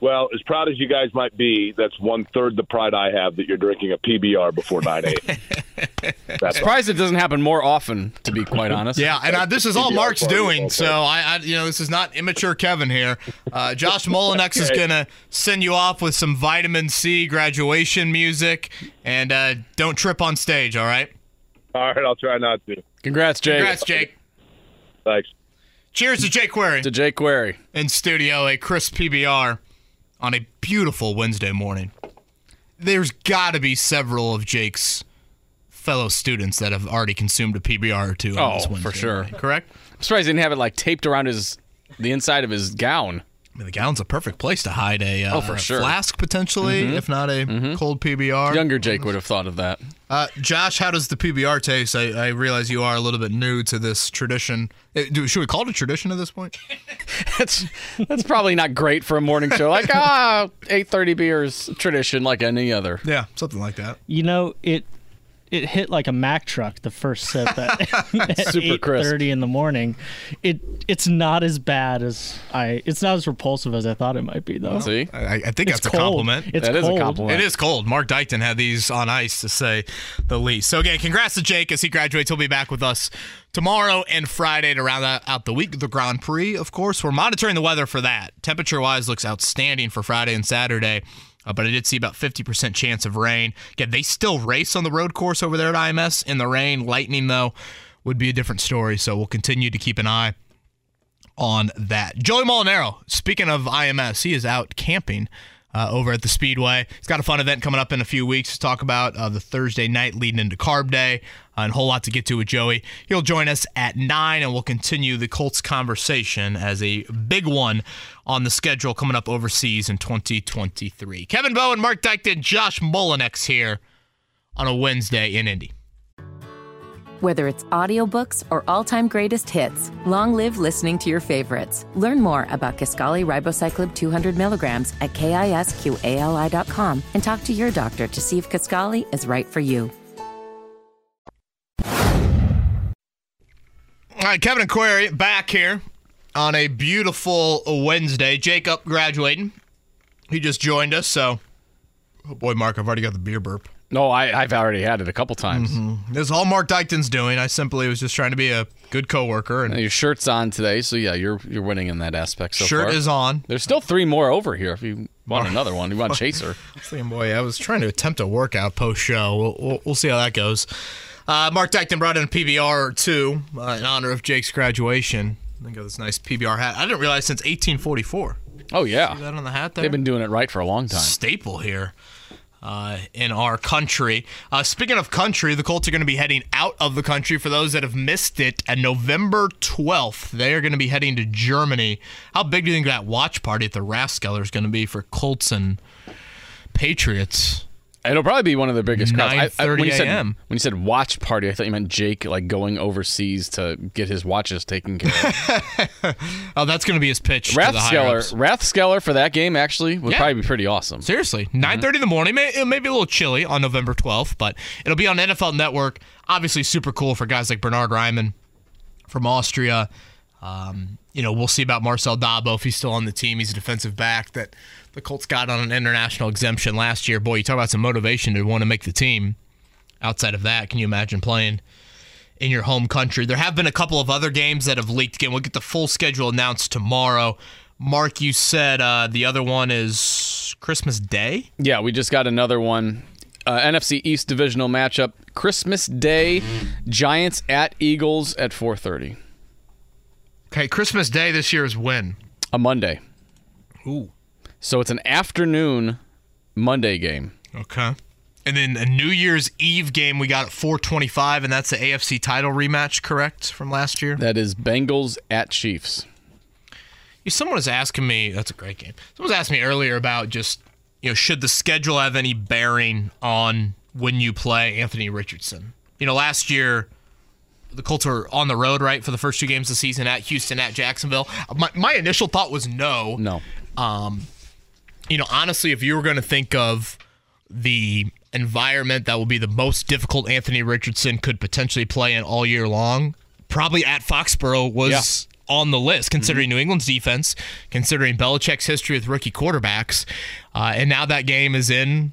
Well, as proud as you guys might be, that's one-third the pride I have that you're drinking a PBR before 9 a.m. I'm surprised it doesn't happen more often, to be quite honest. Yeah, and this is all Mark's doing, so I this is not immature Kevin here. Josh Molinex is going to send you off with some vitamin C graduation music, and don't trip on stage, all right? All right, I'll try not to. Congrats, Jake. Thanks. Cheers to Jake Query. In studio, a crisp PBR. On a beautiful Wednesday morning. There's got to be several of Jake's fellow students that have already consumed a PBR or two on this Wednesday. Oh, for sure. Morning, correct? I'm surprised he didn't have it like taped around the inside of his gown. I mean, the gown's a perfect place to hide a flask, potentially, if not a cold PBR. Younger Jake would have thought of that. Josh, how does the PBR taste? I realize you are a little bit new to this tradition. Should we call it a tradition at this point? That's probably not great for a morning show. Like, 8:30 beers tradition like any other. Yeah, something like that. It hit like a Mack truck the first sip at 8:30 in the morning. It's not as bad as it's not as repulsive as I thought it might be, though. See, I think it's that's cold. A compliment. That is a compliment. It is cold. Mark Dykton had these on ice, to say the least. So again, congrats to Jake as he graduates. He'll be back with us tomorrow and Friday to round out the week. The Grand Prix, of course, we're monitoring the weather for that. Temperature-wise, looks outstanding for Friday and Saturday. But I did see about 50% chance of rain. Again, they still race on the road course over there at IMS in the rain. Lightning, though, would be a different story. So we'll continue to keep an eye on that. Joey Molinaro, speaking of IMS, he is out camping over at the Speedway. He's got a fun event coming up in a few weeks to talk about the Thursday night leading into Carb Day, and a whole lot to get to with Joey. He'll join us at 9, and we'll continue the Colts conversation as a big one on the schedule coming up overseas in 2023. Kevin Bowen, Mark Dykton, Josh Mullinex here on a Wednesday in Indy. Whether it's audiobooks or all-time greatest hits, long live listening to your favorites. Learn more about Kisqali Ribocyclib 200 milligrams at KISQALI.com and talk to your doctor to see if Kisqali is right for you. All right, Kevin and Query back here on a beautiful Wednesday. Jacob graduating. He just joined us, so... Oh, boy, Mark, I've already got the beer burp. No, I've already had it a couple times. Mm-hmm. This is all Mark Dykton's doing. I simply was just trying to be a good coworker. And your shirt's on today, so yeah, you're winning in that aspect so far. Shirt is on. There's still 3 more over here if you want another one. You want Chaser. I was trying to attempt a workout post-show. We'll see how that goes. Mark Dykton brought in a PBR or two in honor of Jake's graduation. I think of this nice PBR hat. I didn't realize since 1844. Oh, yeah. See that on the hat there? They've been doing it right for a long time. Staple here. In our country. Speaking of country, the Colts are going to be heading out of the country. For those that have missed it, on November 12th, they are going to be heading to Germany. How big do you think that watch party at the Rathskeller is going to be for Colts and Patriots? It'll probably be one of the biggest crowds. 9:30 a.m. When you said watch party, I thought you meant Jake like going overseas to get his watches taken care of. Oh, that's going to be his pitch. Rathskeller for that game actually would probably be pretty awesome. Seriously, 9:30 in the morning. It may be a little chilly on November 12th, but it'll be on NFL Network. Obviously, super cool for guys like Bernhard Raimann from Austria. We'll see about Marcel Dabo if he's still on the team. He's a defensive back that the Colts got on an international exemption last year. Boy, you talk about some motivation to want to make the team. Outside of that, can you imagine playing in your home country? There have been a couple of other games that have leaked. Again, we'll get the full schedule announced tomorrow. Mark, you said the other one is Christmas Day? Yeah, we just got another one. NFC East divisional matchup, Christmas Day, Giants at Eagles at 4:30. Okay, Christmas Day this year is when? A Monday. Ooh. So it's an afternoon Monday game. Okay. And then a New Year's Eve game we got at 4:25, and that's the AFC title rematch, correct, from last year? That is Bengals at Chiefs. Someone was asking me, that's a great game. Someone was asking me earlier about just, should the schedule have any bearing on when you play Anthony Richardson? Last year... The Colts are on the road, right, for the first 2 games of the season at Houston, at Jacksonville. My initial thought was no. No. Honestly, if you were going to think of the environment that will be the most difficult Anthony Richardson could potentially play in all year long, probably at Foxborough was on the list, considering New England's defense, considering Belichick's history with rookie quarterbacks. And now that game is in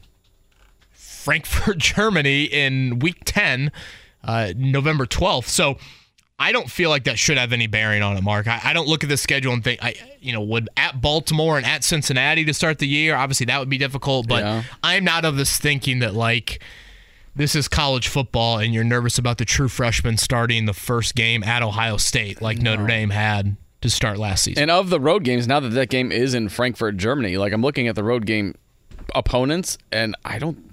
Frankfurt, Germany in Week 10. November 12th. So I don't feel like that should have any bearing on it, Mark. I don't look at the schedule and think, would at Baltimore and at Cincinnati to start the year, obviously that would be difficult, but I'm not of this thinking that this is college football and you're nervous about the true freshman starting the first game at Ohio State Notre Dame had to start last season. And of the road games, now that game is in Frankfurt, Germany, I'm looking at the road game opponents and I don't,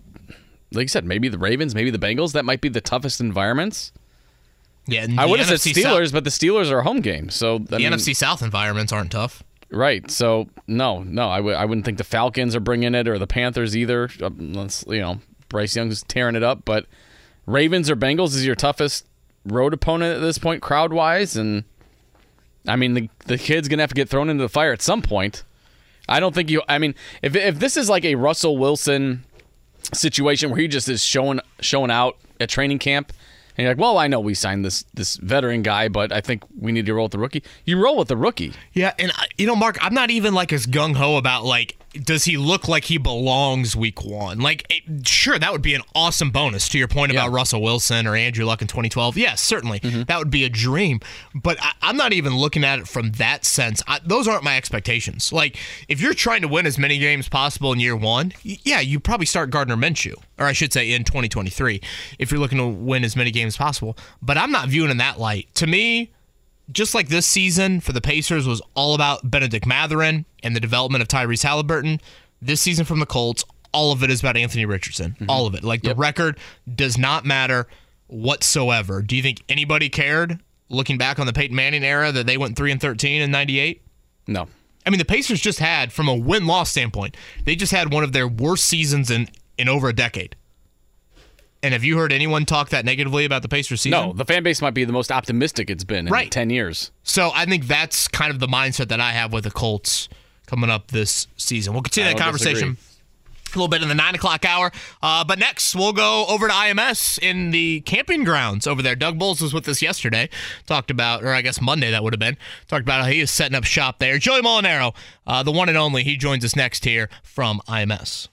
like you said, maybe the Ravens, maybe the Bengals. That might be the toughest environments. Yeah, I would have said Steelers, but the Steelers are a home game. So the NFC South environments aren't tough. Right. So, no, I wouldn't think the Falcons are bringing it or the Panthers either. Unless, Bryce Young's tearing it up. But Ravens or Bengals is your toughest road opponent at this point, crowd-wise. And, the kid's going to have to get thrown into the fire at some point. I don't think if this is like a Russell Wilson... situation where he just is showing out at training camp, and you're like, well, I know we signed this veteran guy, but I think we need to roll with the rookie. You roll with the rookie. Yeah, and Mark, I'm not even as gung ho about does he look like he belongs week one? Like, sure, that would be an awesome bonus to your point about Russell Wilson or Andrew Luck in 2012. Yes, certainly. Mm-hmm. That would be a dream. But I'm not even looking at it from that sense. Those aren't my expectations. Like, if you're trying to win as many games possible in year one, you probably start Gardner Minshew, or I should say in 2023, if you're looking to win as many games as possible. But I'm not viewing in that light. To me, just like this season for the Pacers was all about Benedict Mathurin and the development of Tyrese Halliburton, this season from the Colts, all of it is about Anthony Richardson. Mm-hmm. All of it. Like, the record does not matter whatsoever. Do you think anybody cared, looking back on the Peyton Manning era, that they went 3-13 in 98? No. I mean, the Pacers just had, from a win-loss standpoint, they just had one of their worst seasons in over a decade. And have you heard anyone talk that negatively about the Pacers season? No, the fan base might be the most optimistic it's been in 10 years. So I think that's kind of the mindset that I have with the Colts coming up this season. We'll continue that conversation a little bit in the 9 o'clock hour. But next, we'll go over to IMS in the camping grounds over there. Doug Bowles was with us yesterday. Talked about, or I guess Monday that would have been, talked about how he is setting up shop there. Joey Molinaro, the one and only, he joins us next here from IMS.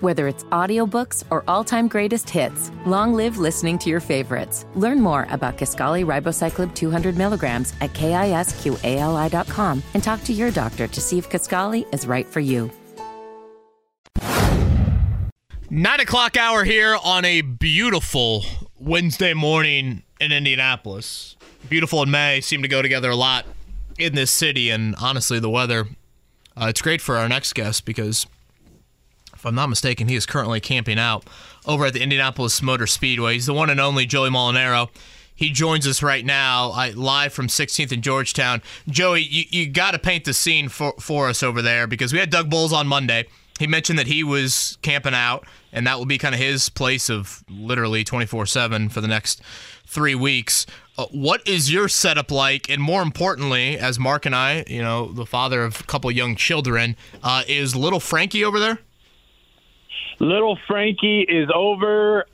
Whether it's audiobooks or all-time greatest hits, long live listening to your favorites. Learn more about Kisqali Ribocyclib 200 milligrams at KISQALI.com and talk to your doctor to see if Kisqali is right for you. 9 o'clock hour here on a beautiful Wednesday morning in Indianapolis. Beautiful and May seem to go together a lot in this city, and honestly, the weather, it's great for our next guest because, if I'm not mistaken, he is currently camping out over at the Indianapolis Motor Speedway. He's the one and only Joey Molinaro. He joins us right now live from 16th and Georgetown. Joey, you got to paint the scene for us over there because we had Doug Bowles on Monday. He mentioned that he was camping out, and that will be kind of his place of literally 24/7 for the next 3 weeks. What is your setup like? And more importantly, as Mark and I, the father of a couple young children, is little Frankie over there? Little Frankie is over.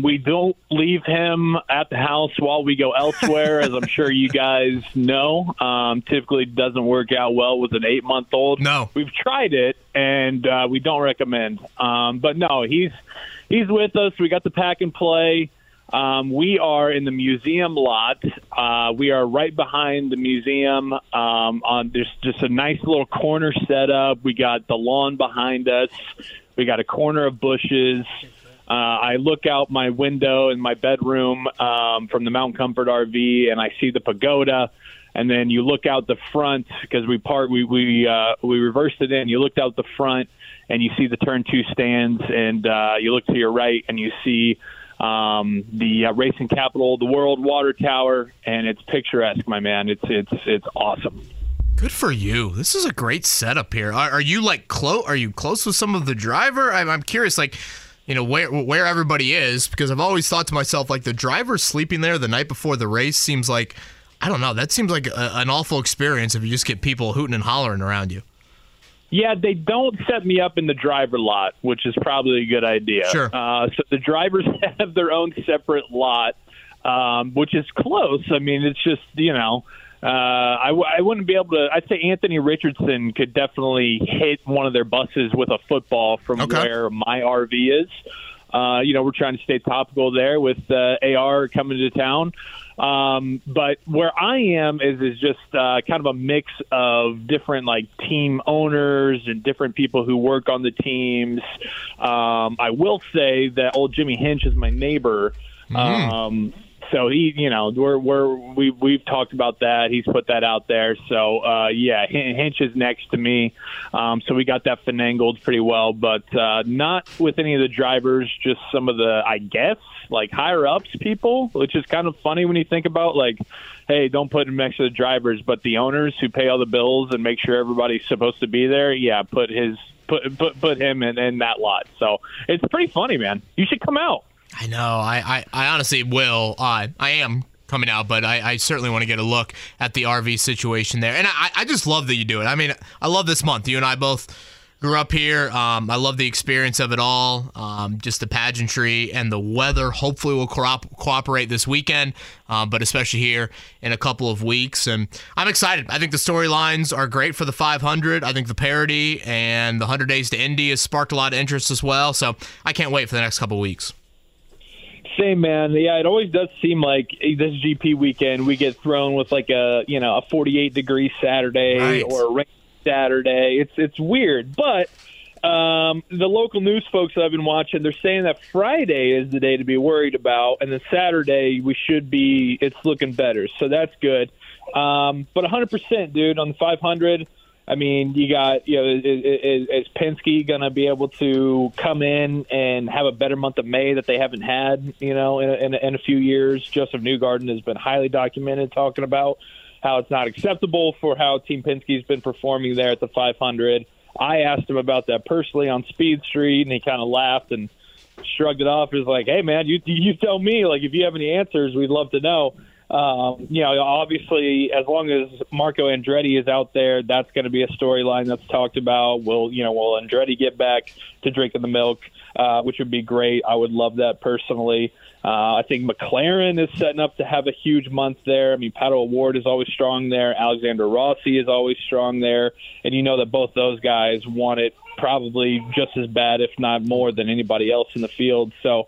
We don't leave him at the house while we go elsewhere, as I'm sure you guys know. Typically doesn't work out well with an 8-month-old. No. We've tried it, and we don't recommend. But, no, he's with us. We got the pack and play. We are in the museum lot. We are right behind the museum. There's just a nice little corner set up. We got the lawn behind us. We got a corner of bushes. I look out my window in my bedroom from the Mount Comfort RV, and I see the pagoda. And then you look out the front because we reversed it in. You looked out the front, and you see the turn two stands, and you look to your right, and you see the racing capital of the world, Water Tower, and it's picturesque, my man. It's awesome. Good for you. This is a great setup here. Are you Are you close with some of the driver? I'm curious, where everybody is, because I've always thought to myself, the driver sleeping there the night before the race seems like, I don't know, that seems like an awful experience if you just get people hooting and hollering around you. Yeah, they don't set me up in the driver lot, which is probably a good idea. Sure. So the drivers have their own separate lot, which is close. I mean, it's just, I wouldn't be able to. I'd say Anthony Richardson could definitely hit one of their buses with a football from where my RV is. We're trying to stay topical there with AR coming to town. But where I am is just kind of a mix of different team owners and different people who work on the teams. I will say that old Jimmy Hinch is my neighbor. So he, we've talked about that. He's put that out there. So Hinch is next to me. So we got that finangled pretty well, but not with any of the drivers. Just some of the, I guess, higher ups people, which is kind of funny when you think about hey, don't put him next to the drivers, but the owners who pay all the bills and make sure everybody's supposed to be there. Yeah, put him in that lot. So it's pretty funny, man. You should come out. I know. I honestly will. I am coming out, but I certainly want to get a look at the RV situation there. And I just love that you do it. I mean, I love this month. You and I both Grew up here. I love the experience of it all. Just the pageantry and the weather hopefully will cooperate this weekend, but especially here in a couple of weeks. And I'm excited. I think the storylines are great for the 500. I think the parody and the 100 Days to Indy has sparked a lot of interest as well. So I can't wait for the next couple of weeks. Same, man. Yeah, it always does seem like this GP weekend we get thrown with like a 48-degree Saturday, right, or a rain Saturday. It's weird, but the local news folks that I've been watching, they're saying that Friday is the day to be worried about, and then Saturday it's looking better, so that's good. But 100%, dude, on the 500. I mean, you got, is Penske going to be able to come in and have a better month of May that they haven't had, in a few years? Joseph Newgarden has been highly documented talking about how it's not acceptable for how Team Penske's been performing there at the 500. I asked him about that personally on Speed Street, and he kind of laughed and shrugged it off. He was like, hey, man, you tell me, like, if you have any answers, we'd love to know. Obviously, as long as Marco Andretti is out there, that's going to be a storyline that's talked about. Will Andretti get back to drinking the milk, which would be great. I would love that personally. I think McLaren is setting up to have a huge month there. I mean, Pato O'Ward is always strong there. Alexander Rossi is always strong there. And you know that both those guys want it probably just as bad, if not more, than anybody else in the field. So,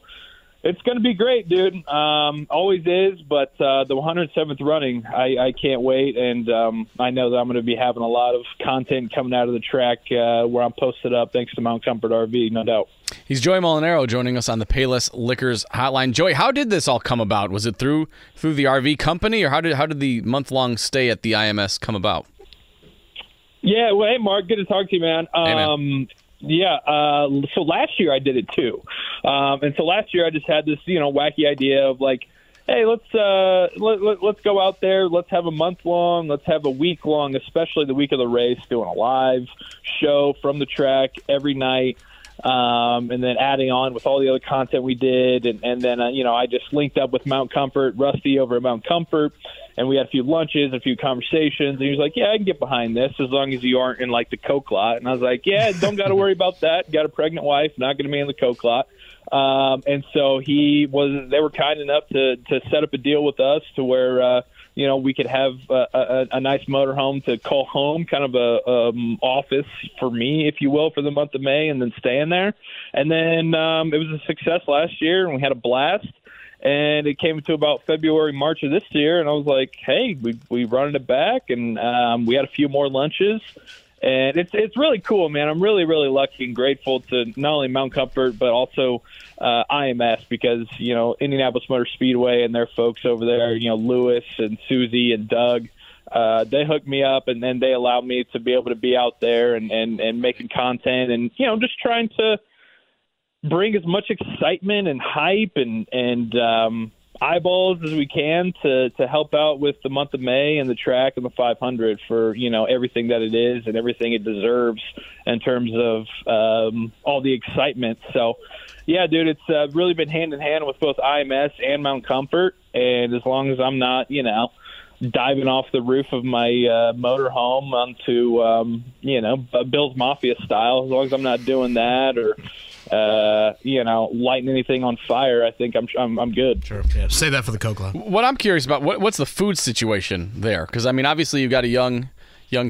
it's going to be great, dude. Always is, but the 107th running, I can't wait, and I know that I'm going to be having a lot of content coming out of the track where I'm posted up, thanks to Mount Comfort RV, no doubt. He's Joey Molinaro joining us on the Payless Liquors Hotline. Joey, how did this all come about? Was it through the RV company, or how did the month-long stay at the IMS come about? Yeah, well, hey, Mark, good to talk to you, man. Hey, man. So last year I did it too. And so last year I just had this, wacky idea of like, hey, let's go out there. Let's have a month long. Let's have a week long, especially the week of the race, doing a live show from the track every night. And then adding on with all the other content we did. And then, I just linked up with Mount Comfort, Rusty over at Mount Comfort. And we had a few lunches, a few conversations. And he was like, yeah, I can get behind this as long as you aren't in, like, the coke lot. And I was like, yeah, don't got to worry about that. Got a pregnant wife, not going to be in the coke lot. And so they were kind enough to set up a deal with us to where, we could have a nice motorhome to call home, kind of a office for me, if you will, for the month of May, and then stay in there. And then it was a success last year, and we had a blast. And it came to about February, March of this year, and I was like, hey, we running it back, and we had a few more lunches. And it's really cool, man. I'm really, really lucky and grateful to not only Mount Comfort, but also IMS, because, Indianapolis Motor Speedway and their folks over there, Lewis and Susie and Doug, they hooked me up, and then they allowed me to be able to be out there and making content and, just trying to bring as much excitement and hype and eyeballs as we can to help out with the month of May and the track and the 500 for, everything that it is and everything it deserves in terms of all the excitement. So, yeah, dude, it's really been hand in hand with both IMS and Mount Comfort. And as long as I'm not, diving off the roof of my motorhome onto, Bill's Mafia style, as long as I'm not doing that or – lighting anything on fire, I think I'm good. Sure, yeah. Save that for the Coke Lab. What I'm curious about, what's the food situation there? Because I mean, obviously you've got a young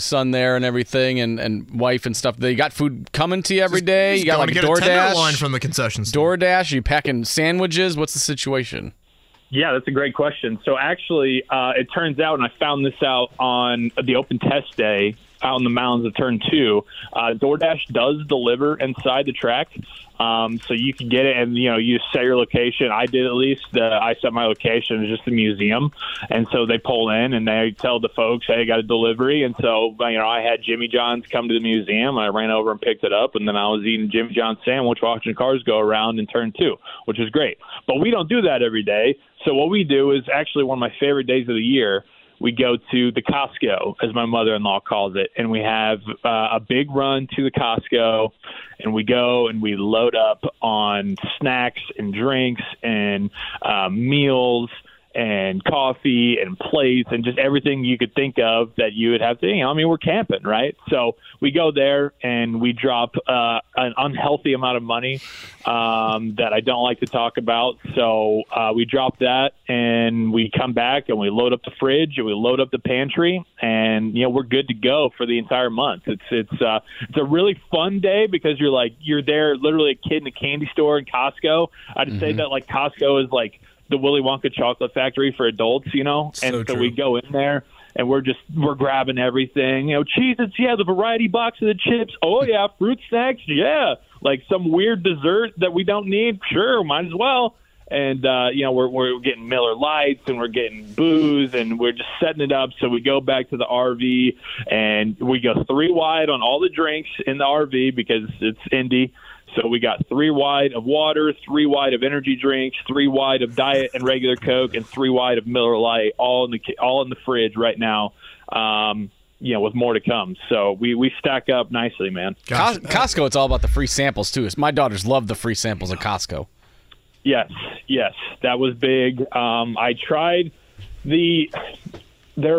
son there and everything, and wife and stuff. They got food coming to you every day. You got like DoorDash line from the concession store. DoorDash, are you packing sandwiches? What's the situation? Yeah, that's a great question. So actually, it turns out, and I found this out on the open test day out in the mountains of Turn 2, DoorDash does deliver inside the track. So you can get it and, you set your location. I did at least. I set my location. It's just the museum. And so they pull in and they tell the folks, hey, I got a delivery. And so, I had Jimmy John's come to the museum. I ran over and picked it up. And then I was eating Jimmy John's sandwich, watching cars go around in Turn 2, which is great. But we don't do that every day. So what we do is actually one of my favorite days of the year. We go to the Costco, as my mother-in-law calls it, and we have a big run to the Costco, and we go and we load up on snacks and drinks and meals and coffee and plates and just everything you could think of that you would have to, you know, I mean, we're camping, right? So we go there and we drop an unhealthy amount of money that I don't like to talk about. So we drop that and we come back and we load up the fridge and we load up the pantry and, you know, we're good to go for the entire month. It's a really fun day because you're like, you're there literally a kid in a candy store in Costco. I'd say that like Costco is like the Willy Wonka chocolate factory for adults, you know? And so we go in there and we're grabbing everything, you know, Cheez-Its, yeah, the variety box of the chips. Oh yeah. Fruit snacks. Yeah. Like some weird dessert that we don't need. Sure. Might as well. And, you know, we're getting Miller Lights and we're getting booze and we're just setting it up. So we go back to the RV and we go three wide on all the drinks in the RV because it's Indy. So we got three wide of water, three wide of energy drinks, three wide of diet and regular Coke, and three wide of Miller Lite, all in the fridge right now. You know, with more to come. So we stack up nicely, man. Costco, it's all about the free samples too. My daughters love the free samples at Costco. Yes, that was big. I tried their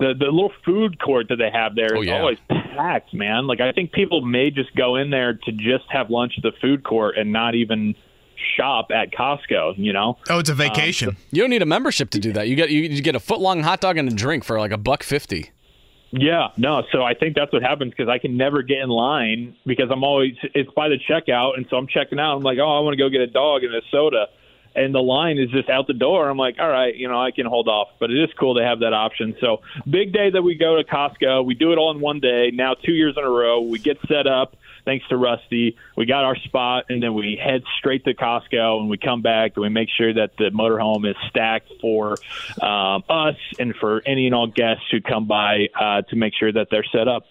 little food court that they have there. It's always packed, man. Like, I think people may just go in there to just have lunch at the food court and not even shop at Costco, you know? Oh, it's a vacation. You don't need a membership to do that. You get a foot-long hot dog and a drink for like $1.50. Yeah, no, so I think that's what happens because I can never get in line because it's by the checkout, and so I'm checking out. I'm like, oh, I want to go get a dog and a soda, and the line is just out the door. I'm like, all right, you know, I can hold off, but it is cool to have that option. So big day that we go to Costco. We do it all in one day. Now 2 years in a row, we get set up. Thanks to Rusty, we got our spot, and then we head straight to Costco, and we come back, and we make sure that the motorhome is stacked for us and for any and all guests who come by to make sure that they're set up.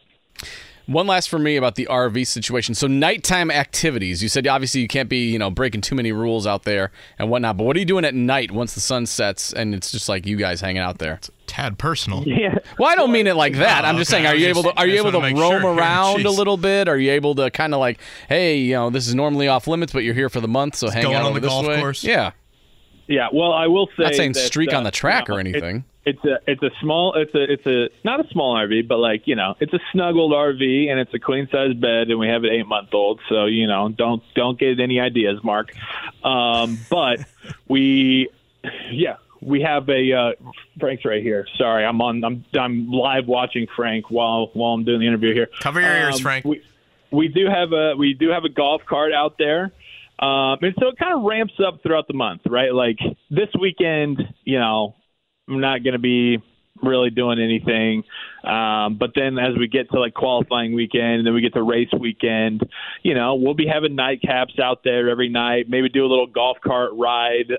One last for me about the RV situation. So nighttime activities. You said obviously you can't be, you know, breaking too many rules out there and whatnot, but what are you doing at night once the sun sets and it's just like you guys hanging out there? It's a tad personal. Yeah. Well, I don't mean it like that. I'm just saying, are you able to roam around a little bit? Are you able to kind of like, hey, you know, this is normally off limits, but you're here for the month, so hang out on the golf course. Yeah. Yeah. Well, I will say, not saying that, streak on the track or anything. It's not a small RV, but like, you know, it's a snuggled RV and it's a queen size bed and we have an 8-month-old. So, you know, don't get any ideas, Mark. But we have a Frank's right here. Sorry. I'm live watching Frank while I'm doing the interview here. Cover your ears, Frank. We do have a golf cart out there. And so it kind of ramps up throughout the month, right? Like this weekend, you know, I'm not going to be really doing anything. But then as we get to like qualifying weekend and then we get to race weekend, you know, we'll be having nightcaps out there every night, maybe do a little golf cart ride,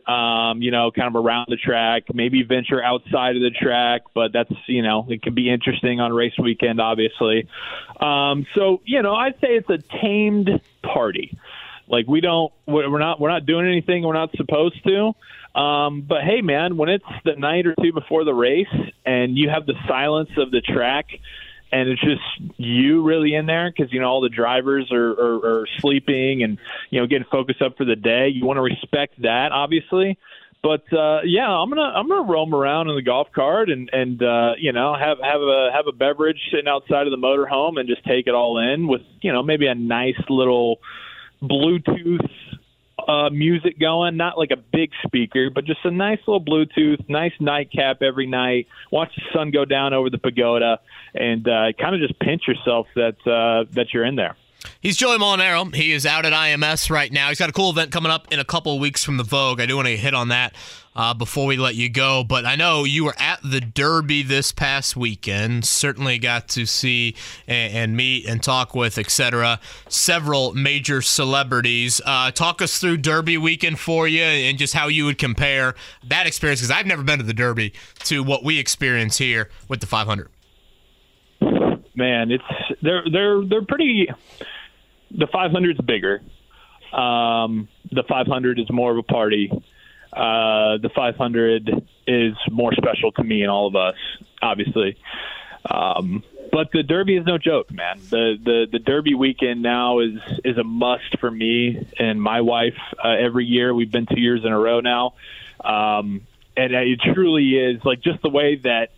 you know, kind of around the track, maybe venture outside of the track, but that's, you know, it can be interesting on race weekend, obviously. So, you know, I'd say it's a tamed party. Like we're not doing anything we're not supposed to. But hey, man, when it's the night or two before the race and you have the silence of the track and it's just you really in there because, you know, all the drivers are sleeping and, you know, getting focused up for the day, you want to respect that, obviously. But yeah, I'm gonna roam around in the golf cart and you know have a beverage sitting outside of the motorhome and just take it all in with, you know, maybe a nice little Bluetooth music going, not like a big speaker, but just a nice little Bluetooth, nice nightcap every night, watch the sun go down over the pagoda, and kind of just pinch yourself that you're in there. He's Joey Molinaro. He is out at IMS right now. He's got a cool event coming up in a couple of weeks from the Vogue. I do want to hit on that before we let you go, but I know you were at the Derby this past weekend. Certainly got to see and meet and talk with, etc., several major celebrities. Talk us through Derby weekend for you and just how you would compare that experience, because I've never been to the Derby, to what we experience here with the 500. Man, it's they're pretty. The 500 is bigger. The 500 is more of a party. The 500 is more special to me and all of us, obviously. But the Derby is no joke, man. The Derby weekend now is a must for me and my wife every year. We've been 2 years in a row now. And it truly is, like, just the way that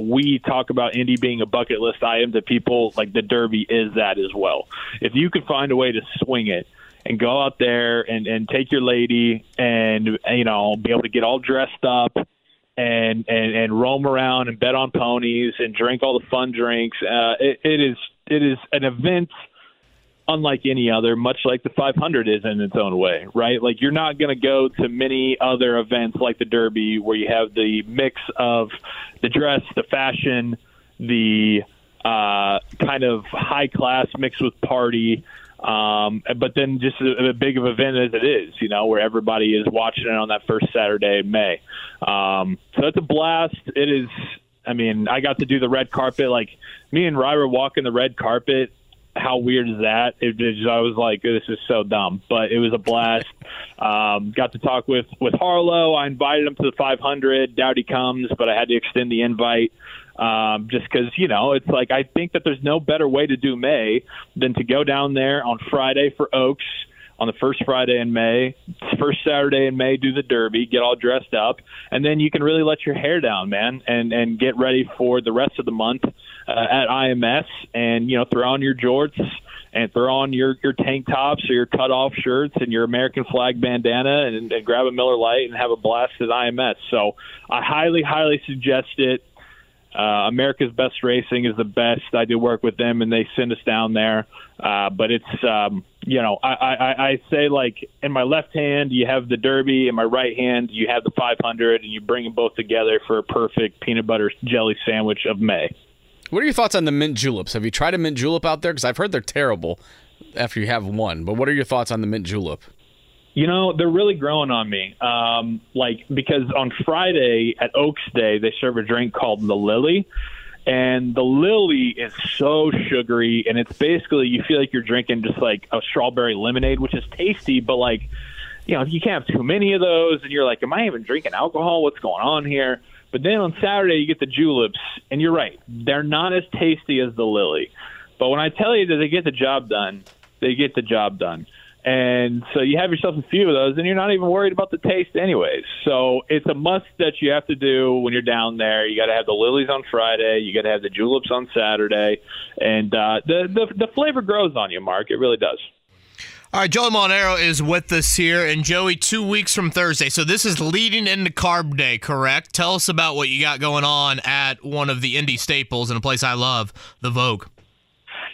we talk about Indy being a bucket list item to people, like the Derby is that as well. If you could find a way to swing it and go out there and take your lady and, you know, be able to get all dressed up and roam around and bet on ponies and drink all the fun drinks, it is an event unlike any other, much like the 500 is in its own way, right? Like, you're not going to go to many other events like the Derby where you have the mix of the dress, the fashion, the kind of high class mixed with party, but then just a big of an event as it is, you know, where everybody is watching it on that first Saturday in May. So it's a blast. It is, I mean, I got to do the red carpet. Like, me and Ryra walking the red carpet, how weird is that? I was like, this is so dumb, but it was a blast. Got to talk with Harlow. I invited him to the 500. Doubt he comes, but I had to extend the invite just because, you know, it's like, I think that there's no better way to do May than to go down there on Friday for Oaks, on the first Friday in May, first Saturday in May, do the Derby, get all dressed up, and then you can really let your hair down, man, and get ready for the rest of the month at IMS, and, you know, throw on your jorts and throw on your tank tops or your cutoff shirts and your American flag bandana and grab a Miller Lite and have a blast at IMS. So I highly, highly suggest it. America's Best Racing is the best. I do work with them, and they send us down there. But it's, you know, I say, like, in my left hand you have the Derby, in my right hand you have the 500, and you bring them both together for a perfect peanut butter jelly sandwich of May. What are your thoughts on the mint juleps? Have you tried a mint julep out there? Because I've heard they're terrible after you have one. But what are your thoughts on the mint julep? You know, they're really growing on me. Like, because on Friday at Oaks Day, they serve a drink called the Lily. And the Lily is so sugary. And it's basically, you feel like you're drinking just like a strawberry lemonade, which is tasty. But, like, you know, you can't have too many of those. And you're like, am I even drinking alcohol? What's going on here? But then on Saturday, you get the juleps. And you're right, they're not as tasty as the Lily. But when I tell you that they get the job done, they get the job done. And so you have yourself a few of those, and you're not even worried about the taste anyways. So it's a must that you have to do when you're down there. You got to have the Lilies on Friday. You got to have the juleps on Saturday. And the flavor grows on you, Mark. It really does. All right, Joey Molinaro is with us here. And, Joey, 2 weeks from Thursday. So this is leading into Carb Day, correct? Tell us about what you got going on at one of the Indy staples and a place I love, the Vogue.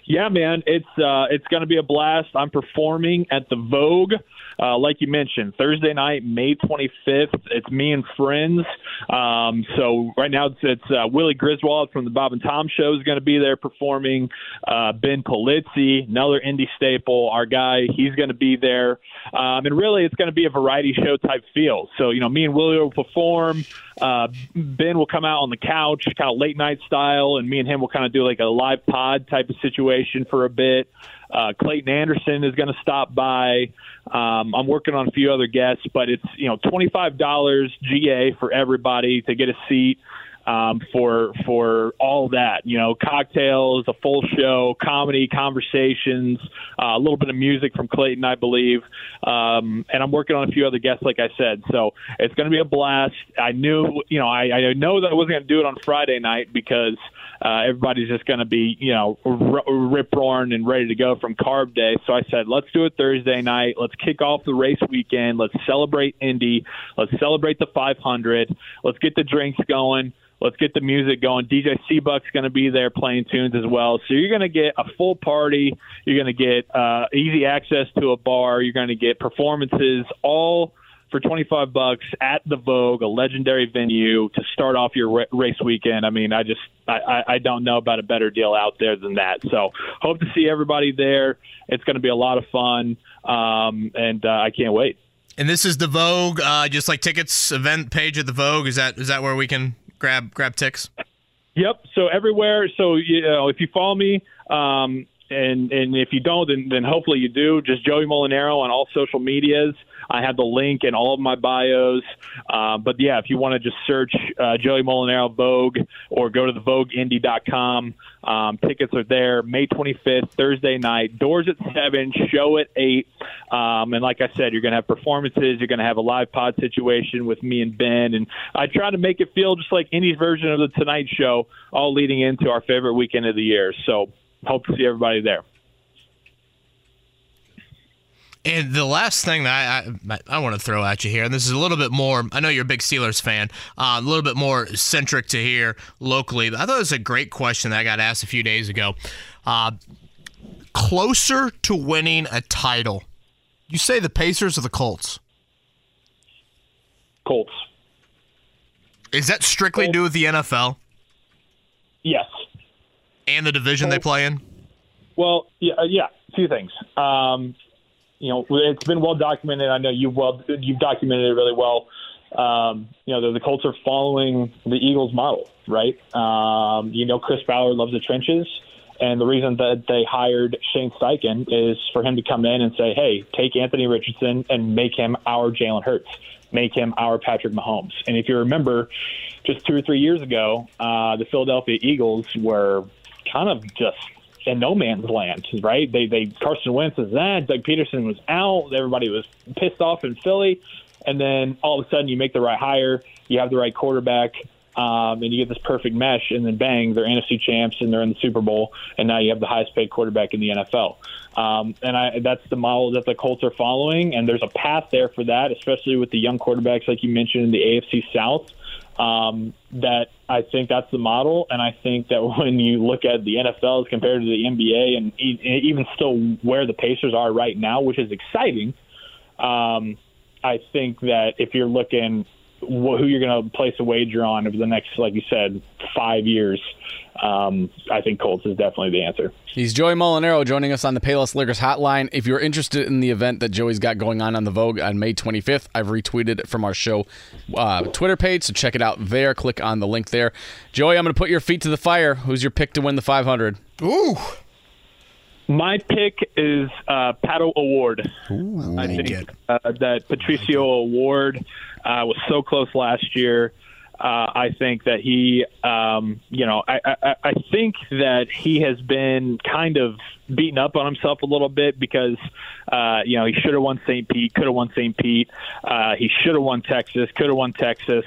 Yeah, man, it's going to be a blast. I'm performing at the Vogue, like you mentioned, Thursday night, May 25th. It's me and friends. So right now it's Willie Griswold from the Bob and Tom Show is going to be there performing. Ben Polizzi, another indie staple, our guy, he's going to be there. And really, it's going to be a variety show type feel. So, you know, me and Willie will perform. Ben will come out on the couch, kind of late night style, and me and him will kind of do like a live pod type of situation for a bit. Clayton Anderson is going to stop by. I'm working on a few other guests, but it's, you know, $25 GA for everybody to get a seat. For all that, you know, cocktails, a full show, comedy, conversations, a little bit of music from Clayton, I believe. And I'm working on a few other guests, like I said. So it's going to be a blast. I know that I wasn't going to do it on Friday night because everybody's just going to be, you know, rip-roaring and ready to go from Carb Day. So I said, let's do it Thursday night. Let's kick off the race weekend. Let's celebrate Indy. Let's celebrate the 500. Let's get the drinks going. Let's get the music going. DJ C-Buck's going to be there playing tunes as well. So you're going to get a full party. You're going to get easy access to a bar. You're going to get performances, all for $25 at the Vogue, a legendary venue to start off your race weekend. I mean, I don't know about a better deal out there than that. So hope to see everybody there. It's going to be a lot of fun, and I can't wait. And this is the Vogue, just like tickets, event page at the Vogue. Is that where we can grab ticks? Yep. So everywhere. So, you know, if you follow me, and if you don't, then hopefully you do. Just Joey Molinaro on all social medias. I have the link in all of my bios. But, yeah, if you want to just search Joey Molinaro Vogue or go to the VogueIndy.com, tickets are there. May 25th, Thursday night. Doors at 7, show at 8. And like I said, you're going to have performances. You're going to have a live pod situation with me and Ben. And I try to make it feel just like Indy's version of The Tonight Show, all leading into our favorite weekend of the year. So hope to see everybody there. And the last thing that I want to throw at you here, and this is a little bit more, I know you're a big Steelers fan, a little bit more centric to here locally. I thought it was a great question that I got asked a few days ago. Closer to winning a title, you say the Pacers or the Colts? Colts. Is that strictly Colts. Due with the NFL? Yes. And the division Colts. They play in? Well, yeah, two things. You know, it's been well documented. I know you've documented it really well. You know, the Colts are following the Eagles model, right? You know, Chris Ballard loves the trenches, and the reason that they hired Shane Steichen is for him to come in and say, "Hey, take Anthony Richardson and make him our Jalen Hurts, make him our Patrick Mahomes." And if you remember, just 2 or 3 years ago, the Philadelphia Eagles were kind of just in no man's land, right? They Carson Wentz is that. Doug Peterson was out. Everybody was pissed off in Philly, and then all of a sudden you make the right hire, you have the right quarterback, and you get this perfect mesh. And then bang, they're NFC champs and they're in the Super Bowl. And now you have the highest paid quarterback in the NFL. That's the model that the Colts are following, and there's a path there for that, especially with the young quarterbacks like you mentioned in the AFC South. That I think that's the model, and I think that when you look at the NFL as compared to the NBA and even still where the Pacers are right now, which is exciting, I think that if you're looking who you're going to place a wager on over the next, like you said, 5 years, I think Colts is definitely the answer. He's Joey Molinaro joining us on the Payless Liquors Hotline. If you're interested in the event that Joey's got going on the Vogue on May 25th, I've retweeted it from our show Twitter page, so check it out there. Click on the link there. Joey, I'm going to put your feet to the fire. Who's your pick to win the 500? Ooh. My pick is Pato O'Ward. Ooh, I think that Patricio O'Ward was so close last year. I think that he, I think that he has been kind of beaten up on himself a little bit because, he should have won St. Pete, could have won St. Pete. He should have won Texas, could have won Texas,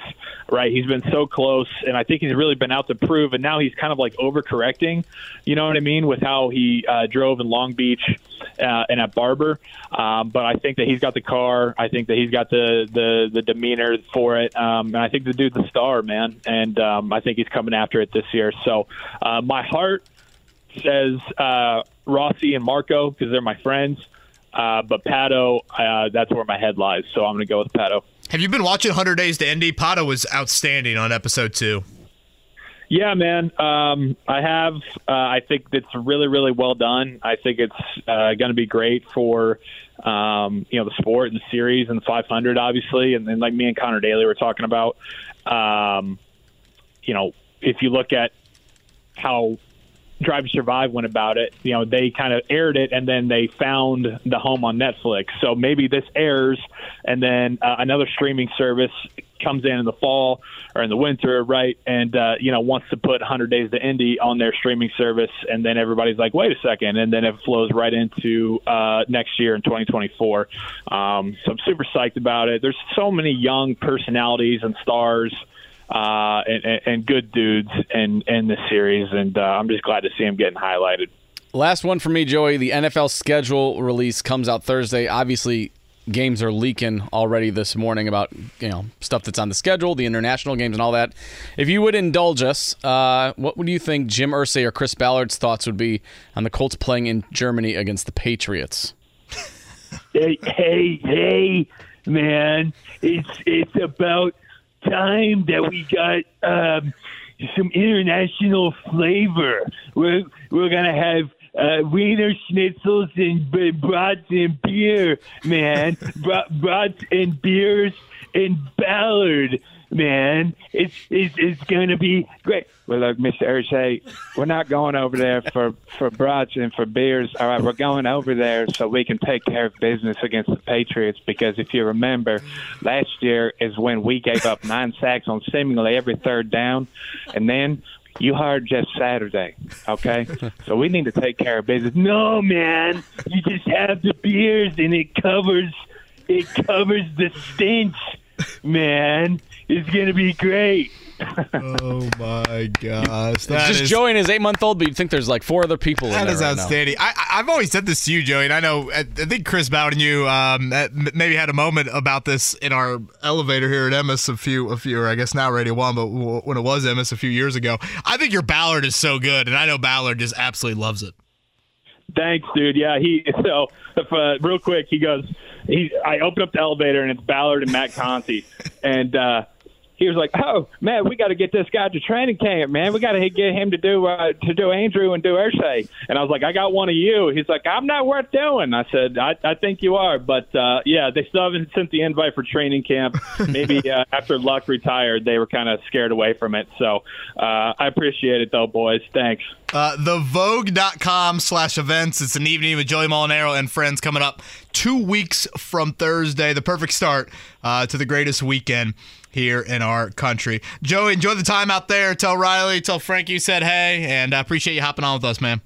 right? He's been so close, and I think he's really been out to prove, and now he's kind of like overcorrecting, you know what I mean, with how he drove in Long Beach and at Barber. But I think that he's got the car. I think that he's got the demeanor for it. And I think the dude's a star. Man, and I think he's coming after it this year. So my heart says Rossi and Marco because they're my friends. But Pato, that's where my head lies. So I'm going to go with Pato. Have you been watching 100 Days to Indy? Pato was outstanding on episode 2. Yeah, man. I have. I think it's really, really well done. I think it's going to be great for the sport and the series and the 500, obviously. And like me and Connor Daly were talking about, if you look at how Drive to Survive went about it, they kind of aired it and then they found the home on Netflix. So maybe this airs and then another streaming service comes in the fall or in the winter, right? And, wants to put 100 Days to Indy on their streaming service. And then everybody's like, wait a second. And then it flows right into next year in 2024. So I'm super psyched about it. There's so many young personalities and stars and good dudes in this series. And I'm just glad to see them getting highlighted. Last one for me, Joey. The NFL schedule release comes out Thursday. Obviously, games are leaking already this morning about stuff that's on the schedule, the international games and all that. If you would indulge us, what would you think Jim Irsay or Chris Ballard's thoughts would be on the Colts playing in Germany against the Patriots? Hey, man! It's about time that we got some international flavor. We're gonna have wiener schnitzels and brats and beer, man. Brats and beers and Ballard. man. It's going to be great. Well, look, Mr. Ursay, we're not going over there for brats and for beers. All right, we're going over there so we can take care of business against the Patriots, because if you remember, last year is when we gave up 9 sacks on seemingly every third down, and then you hired Jeff Saturday, okay? So we need to take care of business. No, man, you just have the beers, and it covers the stench, man. It's going to be great. Oh, my gosh. It's just Joey and his 8-month-old, but you'd think there's like 4 other people in there. That is outstanding. Right, I've always said this to you, Joey, and I think Chris Bowden, you maybe had a moment about this in our elevator here at Emmis or I guess now Radio 1, but when it was Emmis a few years ago. I think your Ballard is so good, and I know Ballard just absolutely loves it. Thanks, dude. Yeah, real quick, he goes, I open up the elevator, and it's Ballard and Matt Conti, and he was like, "Oh man, we got to get this guy to training camp, man. We got to get him to do Andrew and do Ursay." And I was like, "I got one of you." He's like, "I'm not worth doing." I said, "I think you are," but yeah, they still haven't sent the invite for training camp. Maybe after Luck retired, they were kind of scared away from it. So I appreciate it though, boys. Thanks. TheVogue.com/events. It's an evening with Joey Molinaro and friends coming up 2 weeks from Thursday. The perfect start to the greatest weekend here in our country. Joey, enjoy the time out there. Tell Riley, tell Frank you said hey, and I appreciate you hopping on with us, man.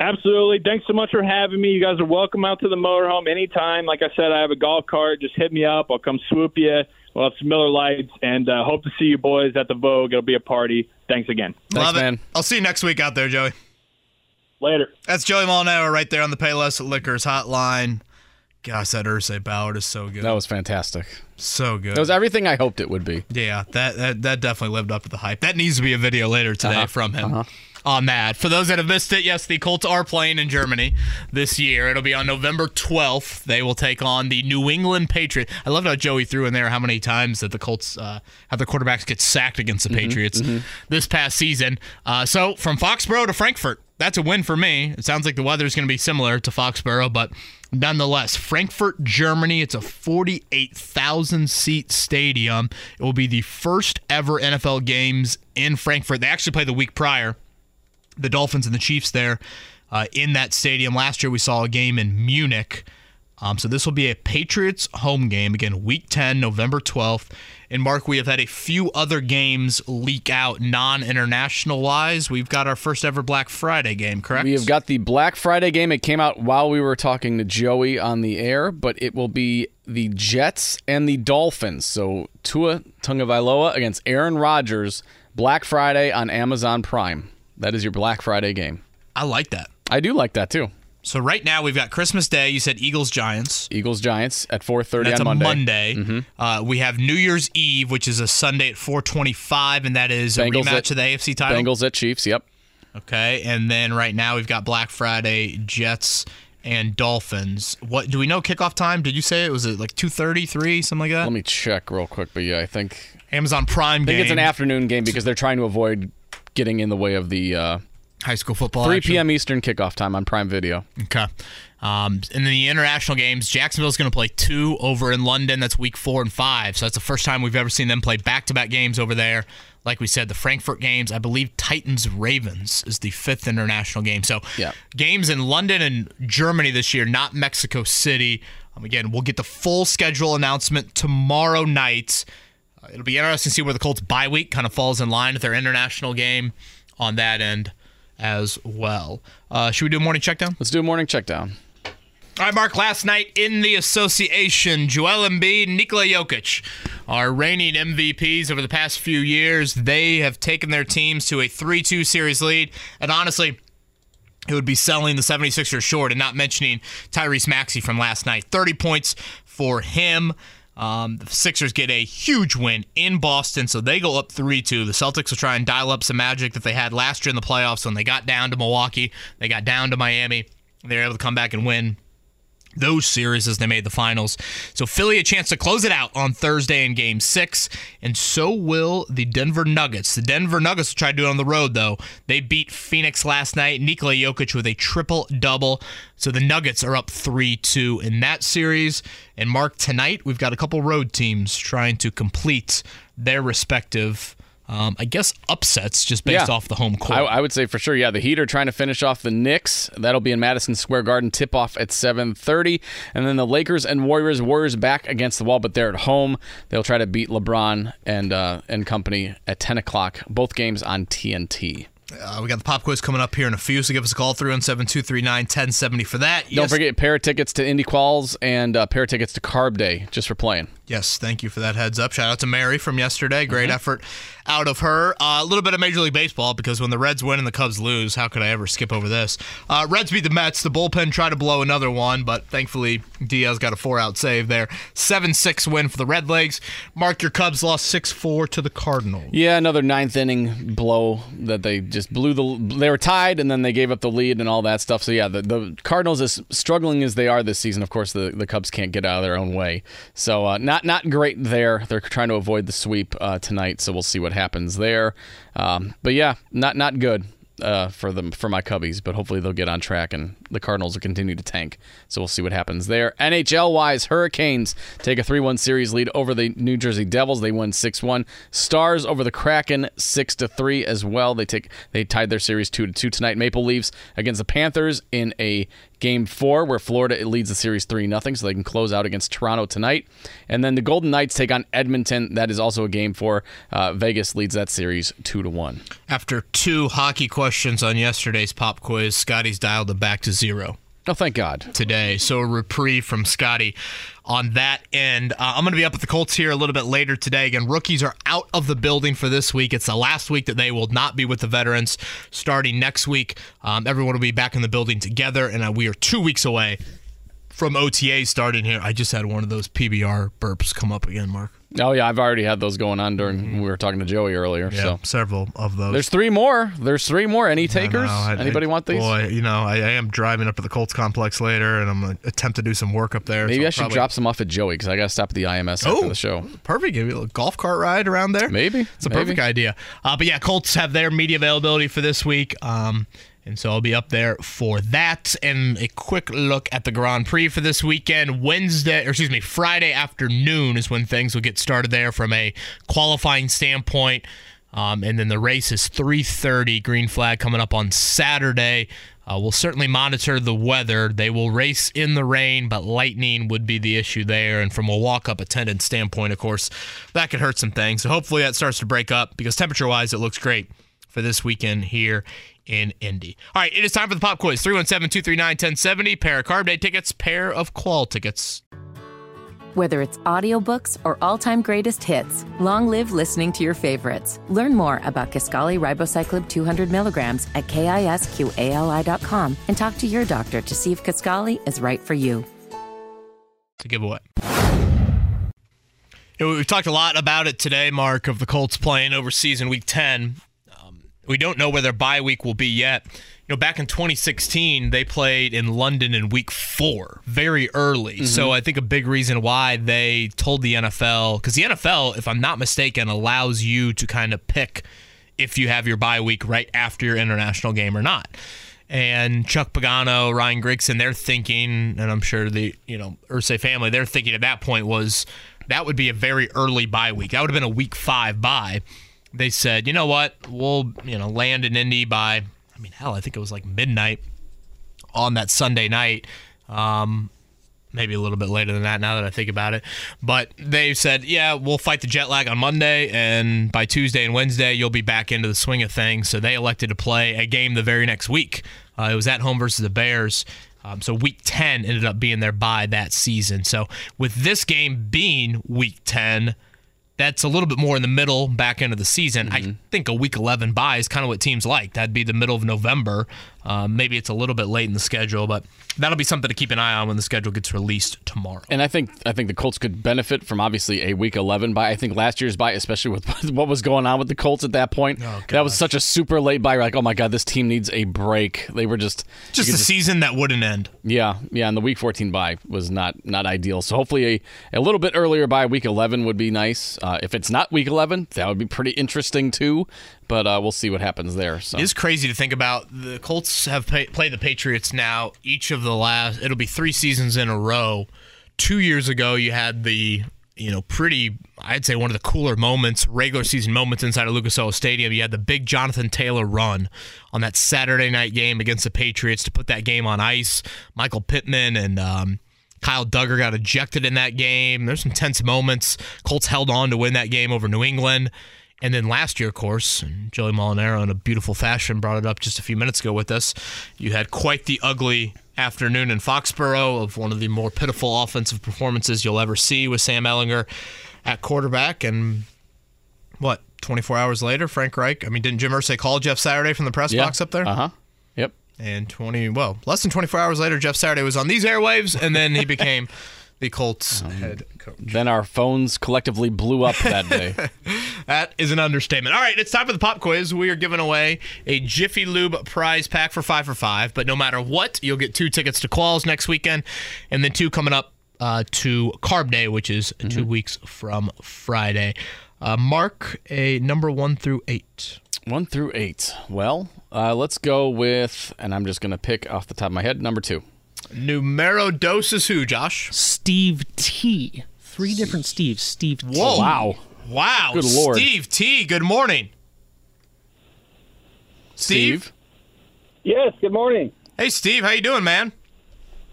Absolutely. Thanks so much for having me. You guys are welcome out to the motorhome anytime. Like I said, I have a golf cart. Just hit me up. I'll come swoop you. We'll have some Miller Lights, and hope to see you boys at the Vogue. It'll be a party. Thanks again. Love it. Man. I'll see you next week out there, Joey. Later. That's Joey Molinaro right there on the Payless Liquors Hotline. Gosh, that Ursay Ballard is so good. That was fantastic. So good. That was everything I hoped it would be. Yeah, that definitely lived up to the hype. That needs to be a video later today from him on that. For those that have missed it, yes, the Colts are playing in Germany this year. It'll be on November 12th. They will take on the New England Patriots. I love how Joey threw in there how many times that the Colts have their quarterbacks get sacked against the Patriots this past season. So from Foxborough to Frankfurt, that's a win for me. It sounds like the weather is going to be similar to Foxborough, but nonetheless, Frankfurt, Germany, it's a 48,000-seat stadium. It will be the first ever NFL games in Frankfurt. They actually played the week prior, the Dolphins and the Chiefs there in that stadium. Last year we saw a game in Munich. So this will be a Patriots home game, again, Week 10, November 12th. And, Mark, we have had a few other games leak out non-international-wise. We've got our first-ever Black Friday game, correct? We have got the Black Friday game. It came out while we were talking to Joey on the air, but it will be the Jets and the Dolphins. So Tua Tagovailoa against Aaron Rodgers, Black Friday on Amazon Prime. That is your Black Friday game. I like that. I do like that, too. So right now we've got Christmas Day. You said Eagles-Giants. Eagles-Giants at 4:30 on Monday. That's a Monday. We have New Year's Eve, which is a Sunday at 4:25, and that is Bengals a rematch of the AFC title. Bengals at Chiefs, yep. Okay, and then right now we've got Black Friday, Jets, and Dolphins. What do we know kickoff time? Did you say it was like 2:30, 3, something like that? Let me check real quick, but yeah, I think Amazon Prime game. I think it's an afternoon game because they're trying to avoid getting in the way of the high school football. 3 p.m. Eastern kickoff time on Prime Video. Okay. And then the international games, Jacksonville's going to play 2 over in London. That's week 4 and 5. So that's the first time we've ever seen them play back-to-back games over there. Like we said, the Frankfurt games, I believe Titans-Ravens is the 5th international game. So games in London and Germany this year, not Mexico City. Again, we'll get the full schedule announcement tomorrow night. It'll be interesting to see where the Colts' bye week kind of falls in line with their international game on that end as well. Should we do a morning checkdown? Let's do a morning checkdown. All right, Mark, last night in the association, Joel Embiid, Nikola Jokic, our reigning MVPs over the past few years. They have taken their teams to a 3-2 series lead, and honestly, it would be selling the 76ers short and not mentioning Tyrese Maxey from last night. 30 points for him. The Sixers get a huge win in Boston, so they go up 3-2. The Celtics will try and dial up some magic that they had last year in the playoffs when they got down to Milwaukee. They got down to Miami. They were able to come back and win. those series as they made the finals. So Philly a chance to close it out on Thursday in Game 6, and so will the Denver Nuggets. The Denver Nuggets will try to do it on the road, though. They beat Phoenix last night. Nikola Jokic with a triple-double. So the Nuggets are up 3-2 in that series. And, Mark, tonight we've got a couple road teams trying to complete their respective I guess upsets just based off the home court. I would say for sure, the Heat are trying to finish off the Knicks. That'll be in Madison Square Garden, tip-off at 7:30. And then the Lakers and Warriors. Warriors back against the wall, but they're at home. They'll try to beat LeBron and company at 10 o'clock. Both games on TNT. We got the pop quiz coming up here in a few, so give us a call, 317-239-1070 for that. Don't forget, pair of tickets to Indy Quals and pair of tickets to Carb Day, just for playing. Yes, thank you for that heads up. Shout out to Mary from yesterday. Great effort out of her. A little bit of Major League Baseball, because when the Reds win and the Cubs lose, how could I ever skip over this? Reds beat the Mets. The bullpen tried to blow another one, but thankfully Diaz got a 4-out save there. 7-6 win for the Redlegs. Mark, your Cubs lost 6-4 to the Cardinals. Yeah, another ninth-inning blow that they just blew. They were tied, and then they gave up the lead and all that stuff. So, the Cardinals, as struggling as they are this season, of course, the Cubs can't get out of their own way. So, Not great there. They're trying to avoid the sweep tonight, so we'll see what happens there. But not good for my Cubbies, but hopefully they'll get on track, and the Cardinals will continue to tank, so we'll see what happens there. NHL-wise, Hurricanes take a 3-1 series lead over the New Jersey Devils. They win 6-1. Stars over the Kraken 6-3 as well. They tied their series 2-2 tonight. Maple Leafs against the Panthers in a Game 4, where Florida leads the series 3-0, so they can close out against Toronto tonight. And then the Golden Knights take on Edmonton. That is also a Game 4. Vegas leads that series 2-1. After two hockey questions on yesterday's pop quiz, Scotty's dialed it back to 0. Oh, thank God. Today, so a reprieve from Scotty on that end. I'm going to be up with the Colts here a little bit later today. Again, rookies are out of the building for this week. It's the last week that they will not be with the veterans. Starting next week, everyone will be back in the building together, and we are 2 weeks away from OTA starting here. I just had one of those PBR burps come up again, Mark. Oh, yeah, I've already had those going on during we were talking to Joey earlier. Yeah, so. Several of those. There's three more. Any takers? Anybody want these? Boy, I am driving up to the Colts complex later, and I'm going to attempt to do some work up there. Maybe I should drop some off at Joey, because I got to stop at the IMS after the show. Perfect. Give me a little golf cart ride around there. Maybe. It's a perfect idea. But, Colts have their media availability for this week. And so I'll be up there for that. And a quick look at the Grand Prix for this weekend. Friday afternoon is when things will get started there from a qualifying standpoint. And then the race is 3:30. Green flag coming up on Saturday. We'll certainly monitor the weather. They will race in the rain, but lightning would be the issue there. And from a walk-up attendance standpoint, of course, that could hurt some things. So hopefully that starts to break up, because temperature-wise it looks great for this weekend here in Indy. All right, it is time for the pop quiz. 317-239-1070. Pair of Carb Day tickets, pair of Qual tickets. Whether it's audiobooks or all-time greatest hits, long live listening to your favorites. Learn more about Kisqali Ribocyclib 200 milligrams at KISQALI.com and talk to your doctor to see if Kisqali is right for you. To give away. We've talked a lot about it today, Mark, of the Colts playing overseas in Week 10. We don't know where their bye week will be yet. Back in 2016, they played in London in Week 4, very early. Mm-hmm. So I think a big reason why they told the NFL, because the NFL, if I'm not mistaken, allows you to kind of pick if you have your bye week right after your international game or not. And Chuck Pagano, Ryan Grigson, they're thinking, and I'm sure the Irsay family, they're thinking at that point was that would be a very early bye week. That would have been a Week 5 bye. They said, you know what, we'll land in Indy by, I think it was like midnight on that Sunday night, maybe a little bit later than that now that I think about it. But they said, we'll fight the jet lag on Monday, and by Tuesday and Wednesday, you'll be back into the swing of things. So they elected to play a game the very next week. It was at home versus the Bears. So Week 10 ended up being their bye that season. So with this game being Week 10, that's a little bit more in the middle, back end of the season. Mm-hmm. I think a Week 11 bye is kind of what teams like. That'd be the middle of November. Maybe it's a little bit late in the schedule, but that'll be something to keep an eye on when the schedule gets released tomorrow. And I think the Colts could benefit from obviously a Week 11 bye. I think last year's bye, especially with what was going on with the Colts at that point, that was such a super late bye. You're like, oh my God, this team needs a break. They were just a season that wouldn't end. Yeah, and the Week 14 bye was not ideal. So hopefully a little bit earlier bye, Week 11 would be nice. If it's not Week 11, that would be pretty interesting too. But we'll see what happens there. So. It is crazy to think about. The Colts have played the Patriots now each of the last, it'll be 3 seasons in a row. 2 years ago, you had the, pretty, I'd say one of the cooler moments, regular season moments inside of Lucas Oil Stadium. You had the big Jonathan Taylor run on that Saturday night game against the Patriots to put that game on ice. Michael Pittman and Kyle Duggar got ejected in that game. There's some tense moments. Colts held on to win that game over New England. And then last year, of course, and Joey Molinaro in a beautiful fashion brought it up just a few minutes ago with us, you had quite the ugly afternoon in Foxborough of one of the more pitiful offensive performances you'll ever see with Sam Ehlinger at quarterback. And 24 hours later, Frank Reich, didn't Jim Irsay call Jeff Saturday from the press box up there? Uh-huh. Yep. And less than 24 hours later, Jeff Saturday was on these airwaves, and then he became the Colts head coach. Then our phones collectively blew up that day. That is an understatement. All right, it's time for the pop quiz. We are giving away a Jiffy Lube prize pack for 5 for $5. But no matter what, you'll get 2 tickets to Qualls next weekend, and then 2 coming up to Carb Day, which is 2 weeks from Friday. Mark a number 1 through 8. 1 through 8. Well, let's go with, and I'm just going to pick off the top of my head, number 2. Numero dos is who, Josh? Steve T. 3 different Steves. Steve T. Whoa. Wow. Good Lord. Steve T, good morning. Steve? Yes, good morning. Hey, Steve. How you doing, man?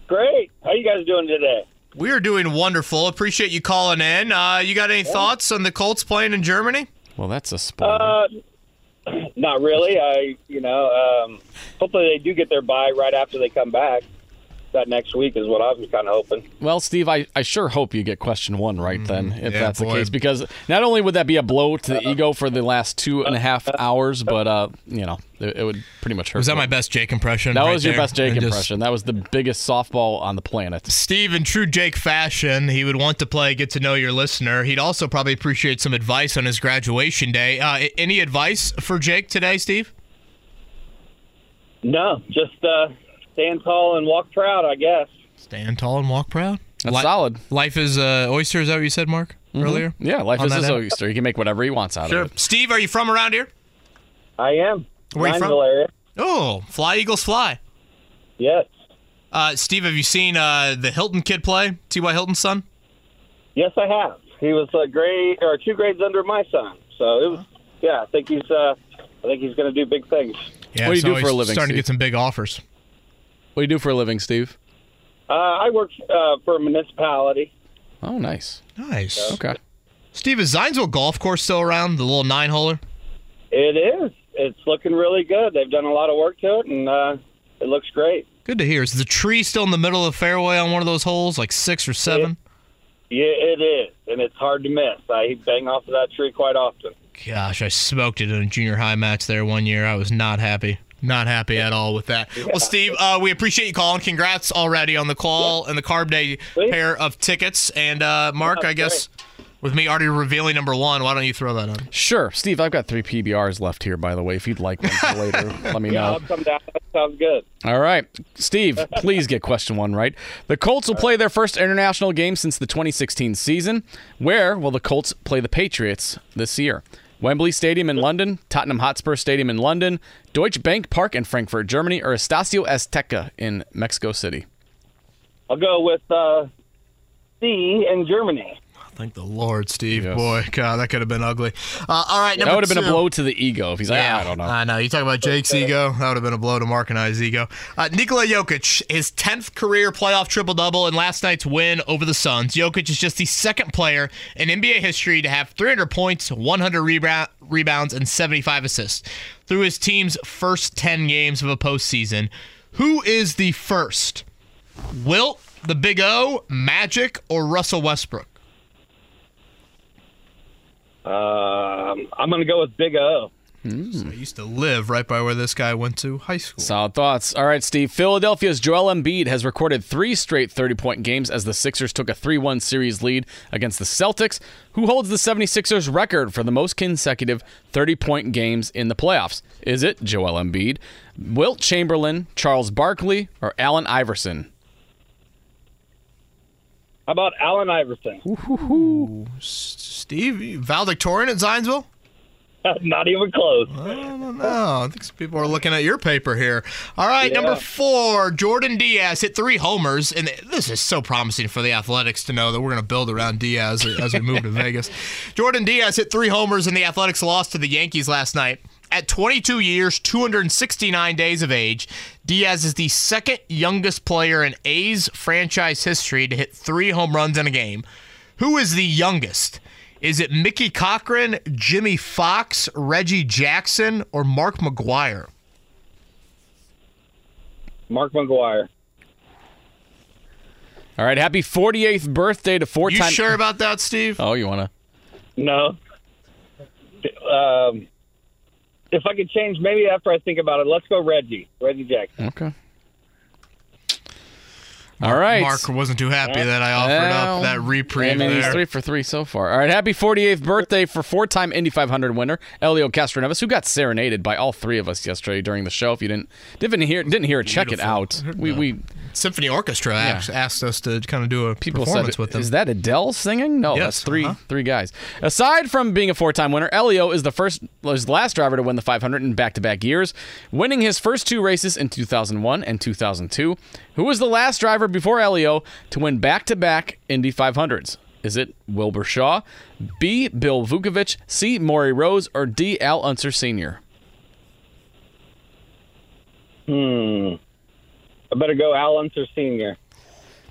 Great. How you guys doing today? We are doing wonderful. Appreciate you calling in. You got any thoughts on the Colts playing in Germany? Well, that's a spoiler. Not really. Hopefully they do get their bye right after they come back. That next week is what I was kind of hoping. Well, Steve, I sure hope you get question 1 right then, if that's the case, because not only would that be a blow to the ego for the last 2.5 hours, but, it would pretty much hurt. Was that my best Jake impression? That was your best Jake impression. That was the biggest softball on the planet. Steve, in true Jake fashion, he would want to play Get to Know Your Listener. He'd also probably appreciate some advice on his graduation day. Any advice for Jake today, Steve? No, just... stand tall and walk proud, I guess. Stand tall and walk proud? That's solid. Life is an oyster, is that what you said, Mark, earlier? Yeah, life is his oyster. He can make whatever he wants out of it. Steve, are you from around here? I am. Where are you from? Area. Oh, fly, Eagles, fly. Yes. Steve, have you seen the Hilton kid play, T.Y. Hilton's son? Yes, I have. He was 2 grades under my son. So, it was. Yeah, I think he's going to do big things. Yeah, what do you do for a living, starting Steve? To get some big offers. What do you do for a living, Steve? I work for a municipality. Oh, nice. Nice. Okay. Steve, is Zionsville Golf Course still around, the little 9-holer? It is. It's looking really good. They've done a lot of work to it, and it looks great. Good to hear. Is the tree still in the middle of the fairway on one of those holes, like 6 or 7? It is, and it's hard to miss. I bang off of that tree quite often. Gosh, I smoked it in a junior high match there one year. I was not happy. Not happy at all with that. Yeah. Well, Steve, we appreciate you calling. Congrats already on the call and the Carb Day pair of tickets. And, Mark, I guess with me already revealing number 1, why don't you throw that on? Sure. Steve, I've got 3 PBRs left here, by the way. If you'd like one for later, let me know. I'll come down. That sounds good. All right. Steve, please get question 1 right. The Colts will play their first international game since the 2016 season. Where will the Colts play the Patriots this year? Wembley Stadium in London, Tottenham Hotspur Stadium in London, Deutsche Bank Park in Frankfurt, Germany, or Estadio Azteca in Mexico City. I'll go with C in Germany. Thank the Lord, Steve. Yes. Boy, God, that could have been ugly. All right, that would have 2. Been a blow to the ego if he's like, I don't know. I know. You talk about Jake's ego. That would have been a blow to Mark and I's ego. Nikola Jokic, his 10th career playoff triple-double in last night's win over the Suns. Jokic is just the 2nd player in NBA history to have 300 points, 100 rebounds, and 75 assists through his team's first 10 games of a postseason. Who is the first? Wilt, the Big O, Magic, or Russell Westbrook? I'm going to go with Big O. So I used to live right by where this guy went to high school. Solid thoughts. All right, Steve. Philadelphia's Joel Embiid has recorded 3 straight 30-point games as the Sixers took a 3-1 series lead against the Celtics, who holds the 76ers record for the most consecutive 30-point games in the playoffs. Is it Joel Embiid, Wilt Chamberlain, Charles Barkley, or Allen Iverson? How about Allen Iverson? Ooh. Steve, valedictorian at Zionsville? Not even close. I don't know. I think people are looking at your paper here. All right, yeah. Number 4, Jordan Diaz hit 3 homers, and this is so promising for the Athletics to know that we're going to build around Diaz as we move to Vegas. Jordan Diaz hit 3 homers, and the Athletics lost to the Yankees last night. At 22 years, 269 days of age, Diaz is the second youngest player in A's franchise history to hit 3 home runs in a game. Who is the youngest? Is it Mickey Cochran, Jimmy Fox, Reggie Jackson, or Mark McGwire? Mark McGwire. All right, happy 48th birthday to four-time... You sure about that, Steve? Oh, you want to... No. If I could change, maybe after I think about it, let's go Reggie. Reggie Jackson. Okay. All right. Mark wasn't too happy that I offered up that reprieve there. He's 3 for 3 so far. All right, happy 48th birthday for four-time Indy 500 winner Elio Castroneves, who got serenaded by all 3 of us yesterday during the show. If you didn't hear it, check it out. We Symphony Orchestra asked us to kind of do a performance with them. Is that Adele singing? No, yes, that's three guys. Aside from being a four-time winner, Elio is the last driver to win the 500 in back-to-back years, winning his first 2 races in 2001 and 2002. Who was the last driver before Elio to win back-to-back Indy 500s? Is it Wilbur Shaw, B, Bill Vukovich, C, Maury Rose, or D, Al Unser Sr.? I better go Al Unser Sr.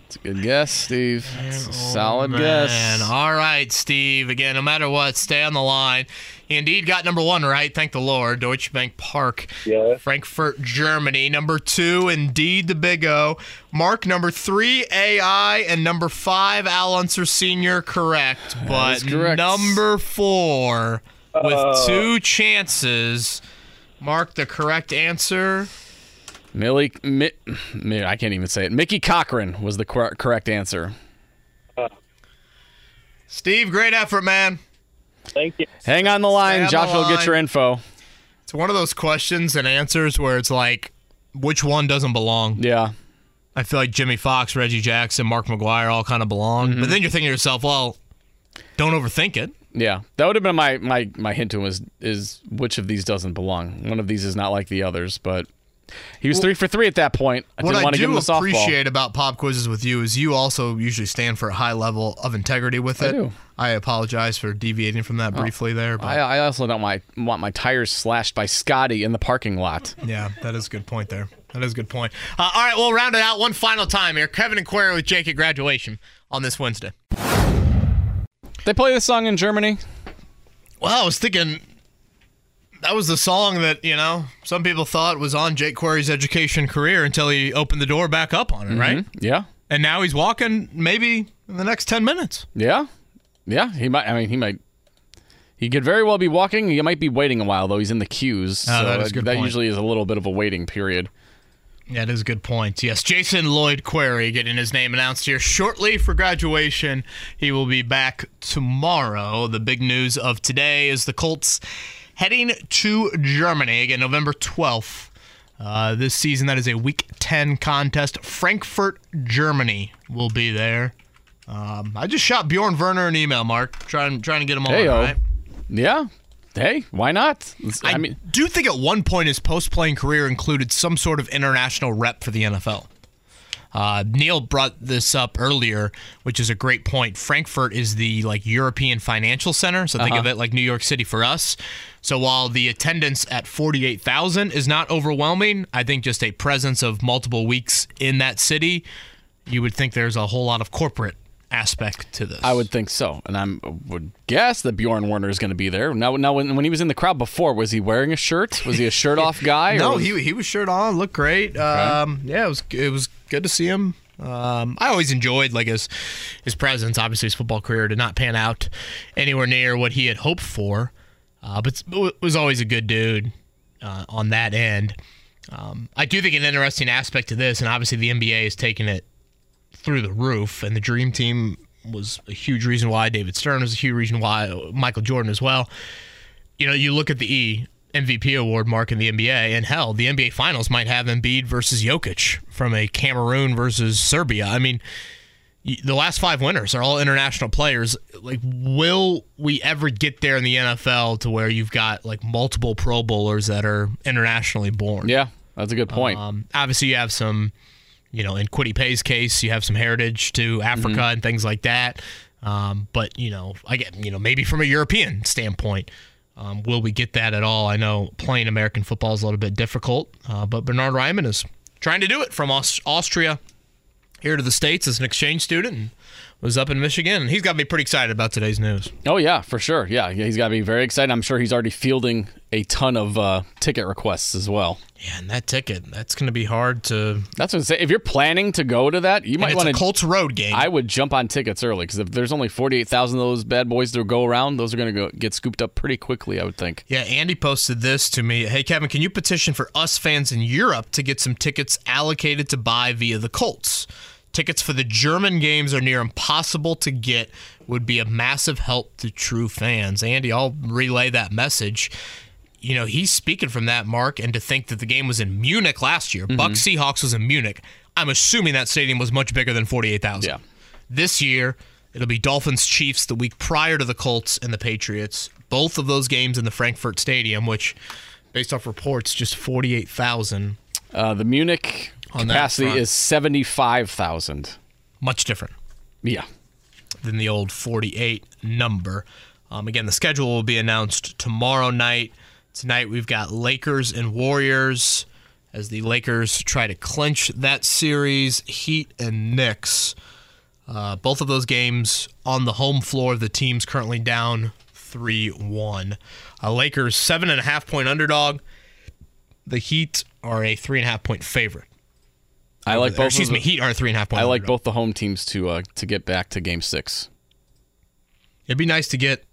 That's a good guess, Steve. That's a solid guess. All right, Steve. Again, no matter what, stay on the line. He indeed got number 1 right. Thank the Lord. Deutsche Bank Park, Frankfurt, Germany. Number 2, indeed, the Big O. Mark, number 3, AI, and number 5, Al Unser Sr. Correct, but correct. Number 4 with 2 chances. Mark, the correct answer. I can't even say it. Mickey Cochran was the correct answer. Steve, great effort, man. Thank you. Hang on the line. Josh will get your info. It's one of those questions and answers where it's like, which one doesn't belong? Yeah. I feel like Jimmy Fox, Reggie Jackson, Mark McGwire all kind of belong. Mm-hmm. But then you're thinking to yourself, well, don't overthink it. Yeah, that would have been my hint to him is which of these doesn't belong. One of these is not like the others, but... He was 3 for 3 at that point. I didn't want to give him a softball. What I do appreciate about pop quizzes with you is you also usually stand for a high level of integrity with it. I do. I apologize for deviating from that briefly there. But I also don't want my tires slashed by Scotty in the parking lot. Yeah, that is a good point there. That is a good point. All right, we'll round it out one final time here. Kevin and Querry with Jake at graduation on this Wednesday. They play this song in Germany? Well, I was thinking... That was the song that, some people thought was on Jake Querry's education career until he opened the door back up on it, right? Yeah. And now he's walking maybe in the next 10 minutes. Yeah. Yeah, he might. I mean, he might. He could very well be walking. He might be waiting a while, though. He's in the queues. Oh, so that is good point. That usually is a little bit of a waiting period. That is a good point. Yes, Jason Lloyd Querry getting his name announced here shortly for graduation. He will be back tomorrow. The big news of today is the Colts heading to Germany, again, November 12th. This season, that is a Week 10 contest. Frankfurt, Germany will be there. I just shot Bjorn Werner an email, Mark, trying to get him on, right? Yeah. Hey, why not? I mean, do think at one point his post-playing career included some sort of international rep for the NFL. Neil brought this up earlier, which is a great point. Frankfurt is the European financial center, so think of it like New York City for us. So while the attendance at 48,000 is not overwhelming, I think just a presence of multiple weeks in that city, you would think there's a whole lot of corporate aspect to this. I would think so, and I would guess that Bjorn Werner is going to be there. Now, when he was in the crowd before, was he wearing a shirt? Was he a shirt-off guy? No, he was shirt on, looked great. Yeah, it was good to see him. I always enjoyed his presence. Obviously, his football career did not pan out anywhere near what he had hoped for. but was always a good dude on that end. I do think an interesting aspect to this, and obviously the NBA has taken it through the roof, and the Dream Team was a huge reason why. David Stern was a huge reason why. Michael Jordan as well. You know, you look at the MVP award mark in the NBA, and hell, the NBA Finals might have Embiid versus Jokic from a Cameroon versus Serbia. I mean, the last five winners are all international players. Like, will we ever get there in the NFL to where you've got, like, multiple Pro Bowlers that are internationally born? Yeah, that's a good point. Obviously, you have some, you know, in Kwity Paye's case, you have some heritage to Africa and things like that. But, you know, I get, you know, maybe from a European standpoint, will we get that at all? I know playing American football is a little bit difficult, but Bernhard Raimann is trying to do it from Austria here to the States as an exchange student, and was up in Michigan. And he's got to be pretty excited about today's news. Oh, yeah, for sure. Yeah, he's got to be very excited. I'm sure he's already fielding a ton of ticket requests as well. Yeah, and that ticket, that's going to be hard to... That's what I'm saying. If you're planning to go to that, you might want to... It's a Colts road game. I would jump on tickets early, because if there's only 48,000 of those bad boys to go around, those are going to get scooped up pretty quickly, I would think. Yeah, Andy posted this to me. Hey, Kevin, can you petition for us fans in Europe to get some tickets allocated to buy via the Colts? Tickets for the German games are near impossible to get. Would be a massive help to true fans. Andy, I'll relay that message. You know, he's speaking from that, Mark, and to think that the game was in Munich last year. Bucks Seahawks was in Munich. I'm assuming that stadium was much bigger than 48,000. Yeah. This year, it'll be Dolphins Chiefs the week prior to the Colts and the Patriots. Both of those games in the Frankfurt Stadium, which, based off reports, just 48,000. The Munich... capacity is 75,000. Much different. Yeah. Than the old 48 number. Again, the schedule will be announced tomorrow night. Tonight we've got Lakers and Warriors as the Lakers try to clinch that series. Heat and Knicks. Both of those games on the home floor. The team's currently down 3-1. Lakers 7.5-point underdog. The Heat are a 3.5-point favorite. I like both. Excuse me, Heat are a 3.5-point. I like both the home teams to get back to Game 6. It'd be nice to get,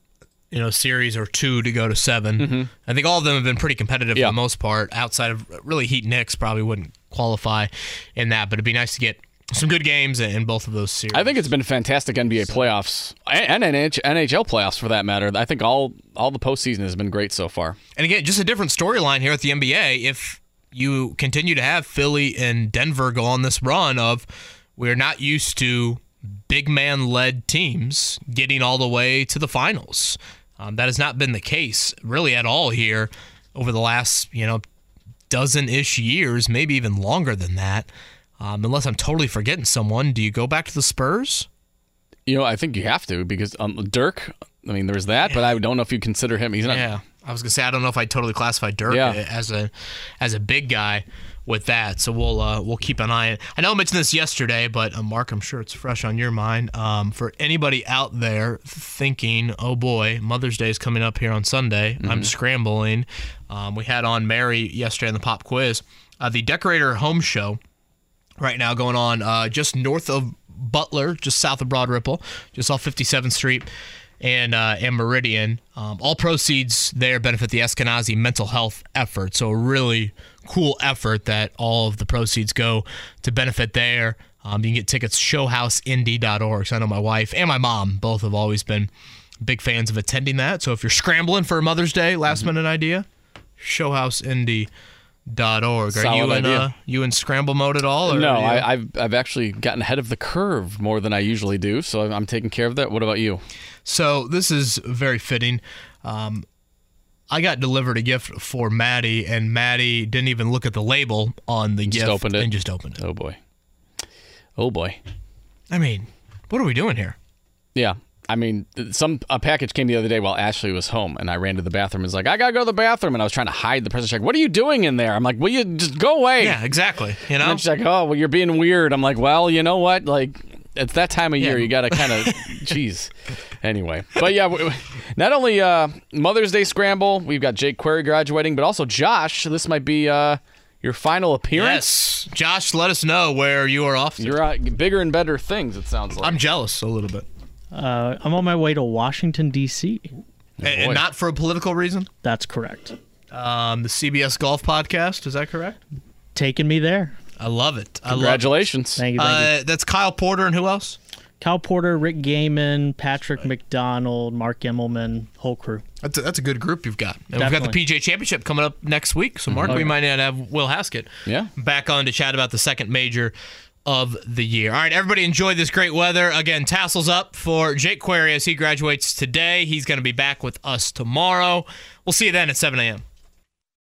you know, series or two to go to 7. I think all of them have been pretty competitive for the most part. Outside of really Heat, Knicks probably wouldn't qualify in that, but it'd be nice to get some good games in both of those series. I think it's been fantastic NBA playoffs and NHL playoffs for that matter. I think all the postseason has been great so far. And again, just a different storyline here at the NBA. If you continue to have Philly and Denver go on this run of we're not used to big man-led teams getting all the way to the finals. That has not been the case really at all here over the last, you know, dozen-ish years, maybe even longer than that. Unless I'm totally forgetting someone, do you go back to the Spurs? You know, I think you have to because Dirk, I mean, there's that, but I don't know if you consider him. He's not... Yeah. I was going to say, I don't know if I totally classify Dirk as a big guy with that, so we'll keep an eye on it. I know I mentioned this yesterday, but Mark, I'm sure it's fresh on your mind. For anybody out there thinking, oh boy, Mother's Day is coming up here on Sunday, I'm scrambling. We had on Mary yesterday on the pop quiz. The Decorator Home Show right now going on just north of Butler, just south of Broad Ripple, just off 57th Street. And Meridian. All proceeds there benefit the Eskenazi mental health effort. So a really cool effort that all of the proceeds go to benefit there. You can get tickets showhouseindy.org. So I know my wife and my mom both have always been big fans of attending that. So if you're scrambling for a Mother's Day last-minute idea, showhouseindy.org. Are you in scramble mode at all? Or no, I've actually gotten ahead of the curve more than I usually do, so I'm taking care of that. What about you? So this is very fitting. I got delivered a gift for Maddie, and Maddie didn't even look at the label on the gift and just opened it. Oh boy. I mean, what are we doing here? Yeah. I mean, a package came the other day while Ashley was home, and I ran to the bathroom and was like, I got to go to the bathroom, and I was trying to hide the present. She's like, what are you doing in there? I'm like, will you just go away? Yeah, exactly. You know? And she's like, oh, well, you're being weird. I'm like, well, you know what? Like, it's that time of year. You got to kind of, jeez. Anyway. But yeah, not only Mother's Day Scramble, we've got Jake Query graduating, but also Josh. This might be your final appearance. Yes. Josh, let us know where you are off to. You're bigger and better things, it sounds like. I'm jealous a little bit. I'm on my way to Washington, D.C. And not for a political reason? That's correct. The CBS Golf Podcast, is that correct? Taking me there. I love it. Congratulations. Thank you. That's Kyle Porter and who else? Kyle Porter, Rick Gaiman, Patrick McDonald, Mark Immelman, whole crew. That's a good group you've got. And definitely. We've got the PGA Championship coming up next week. So, Mark, we might not have Will Haskett back on to chat about the second major of the year. All right, everybody, enjoy this great weather. Again, tassels up for Jake Query as he graduates today. He's going to be back with us tomorrow. We'll see you then at 7 a.m.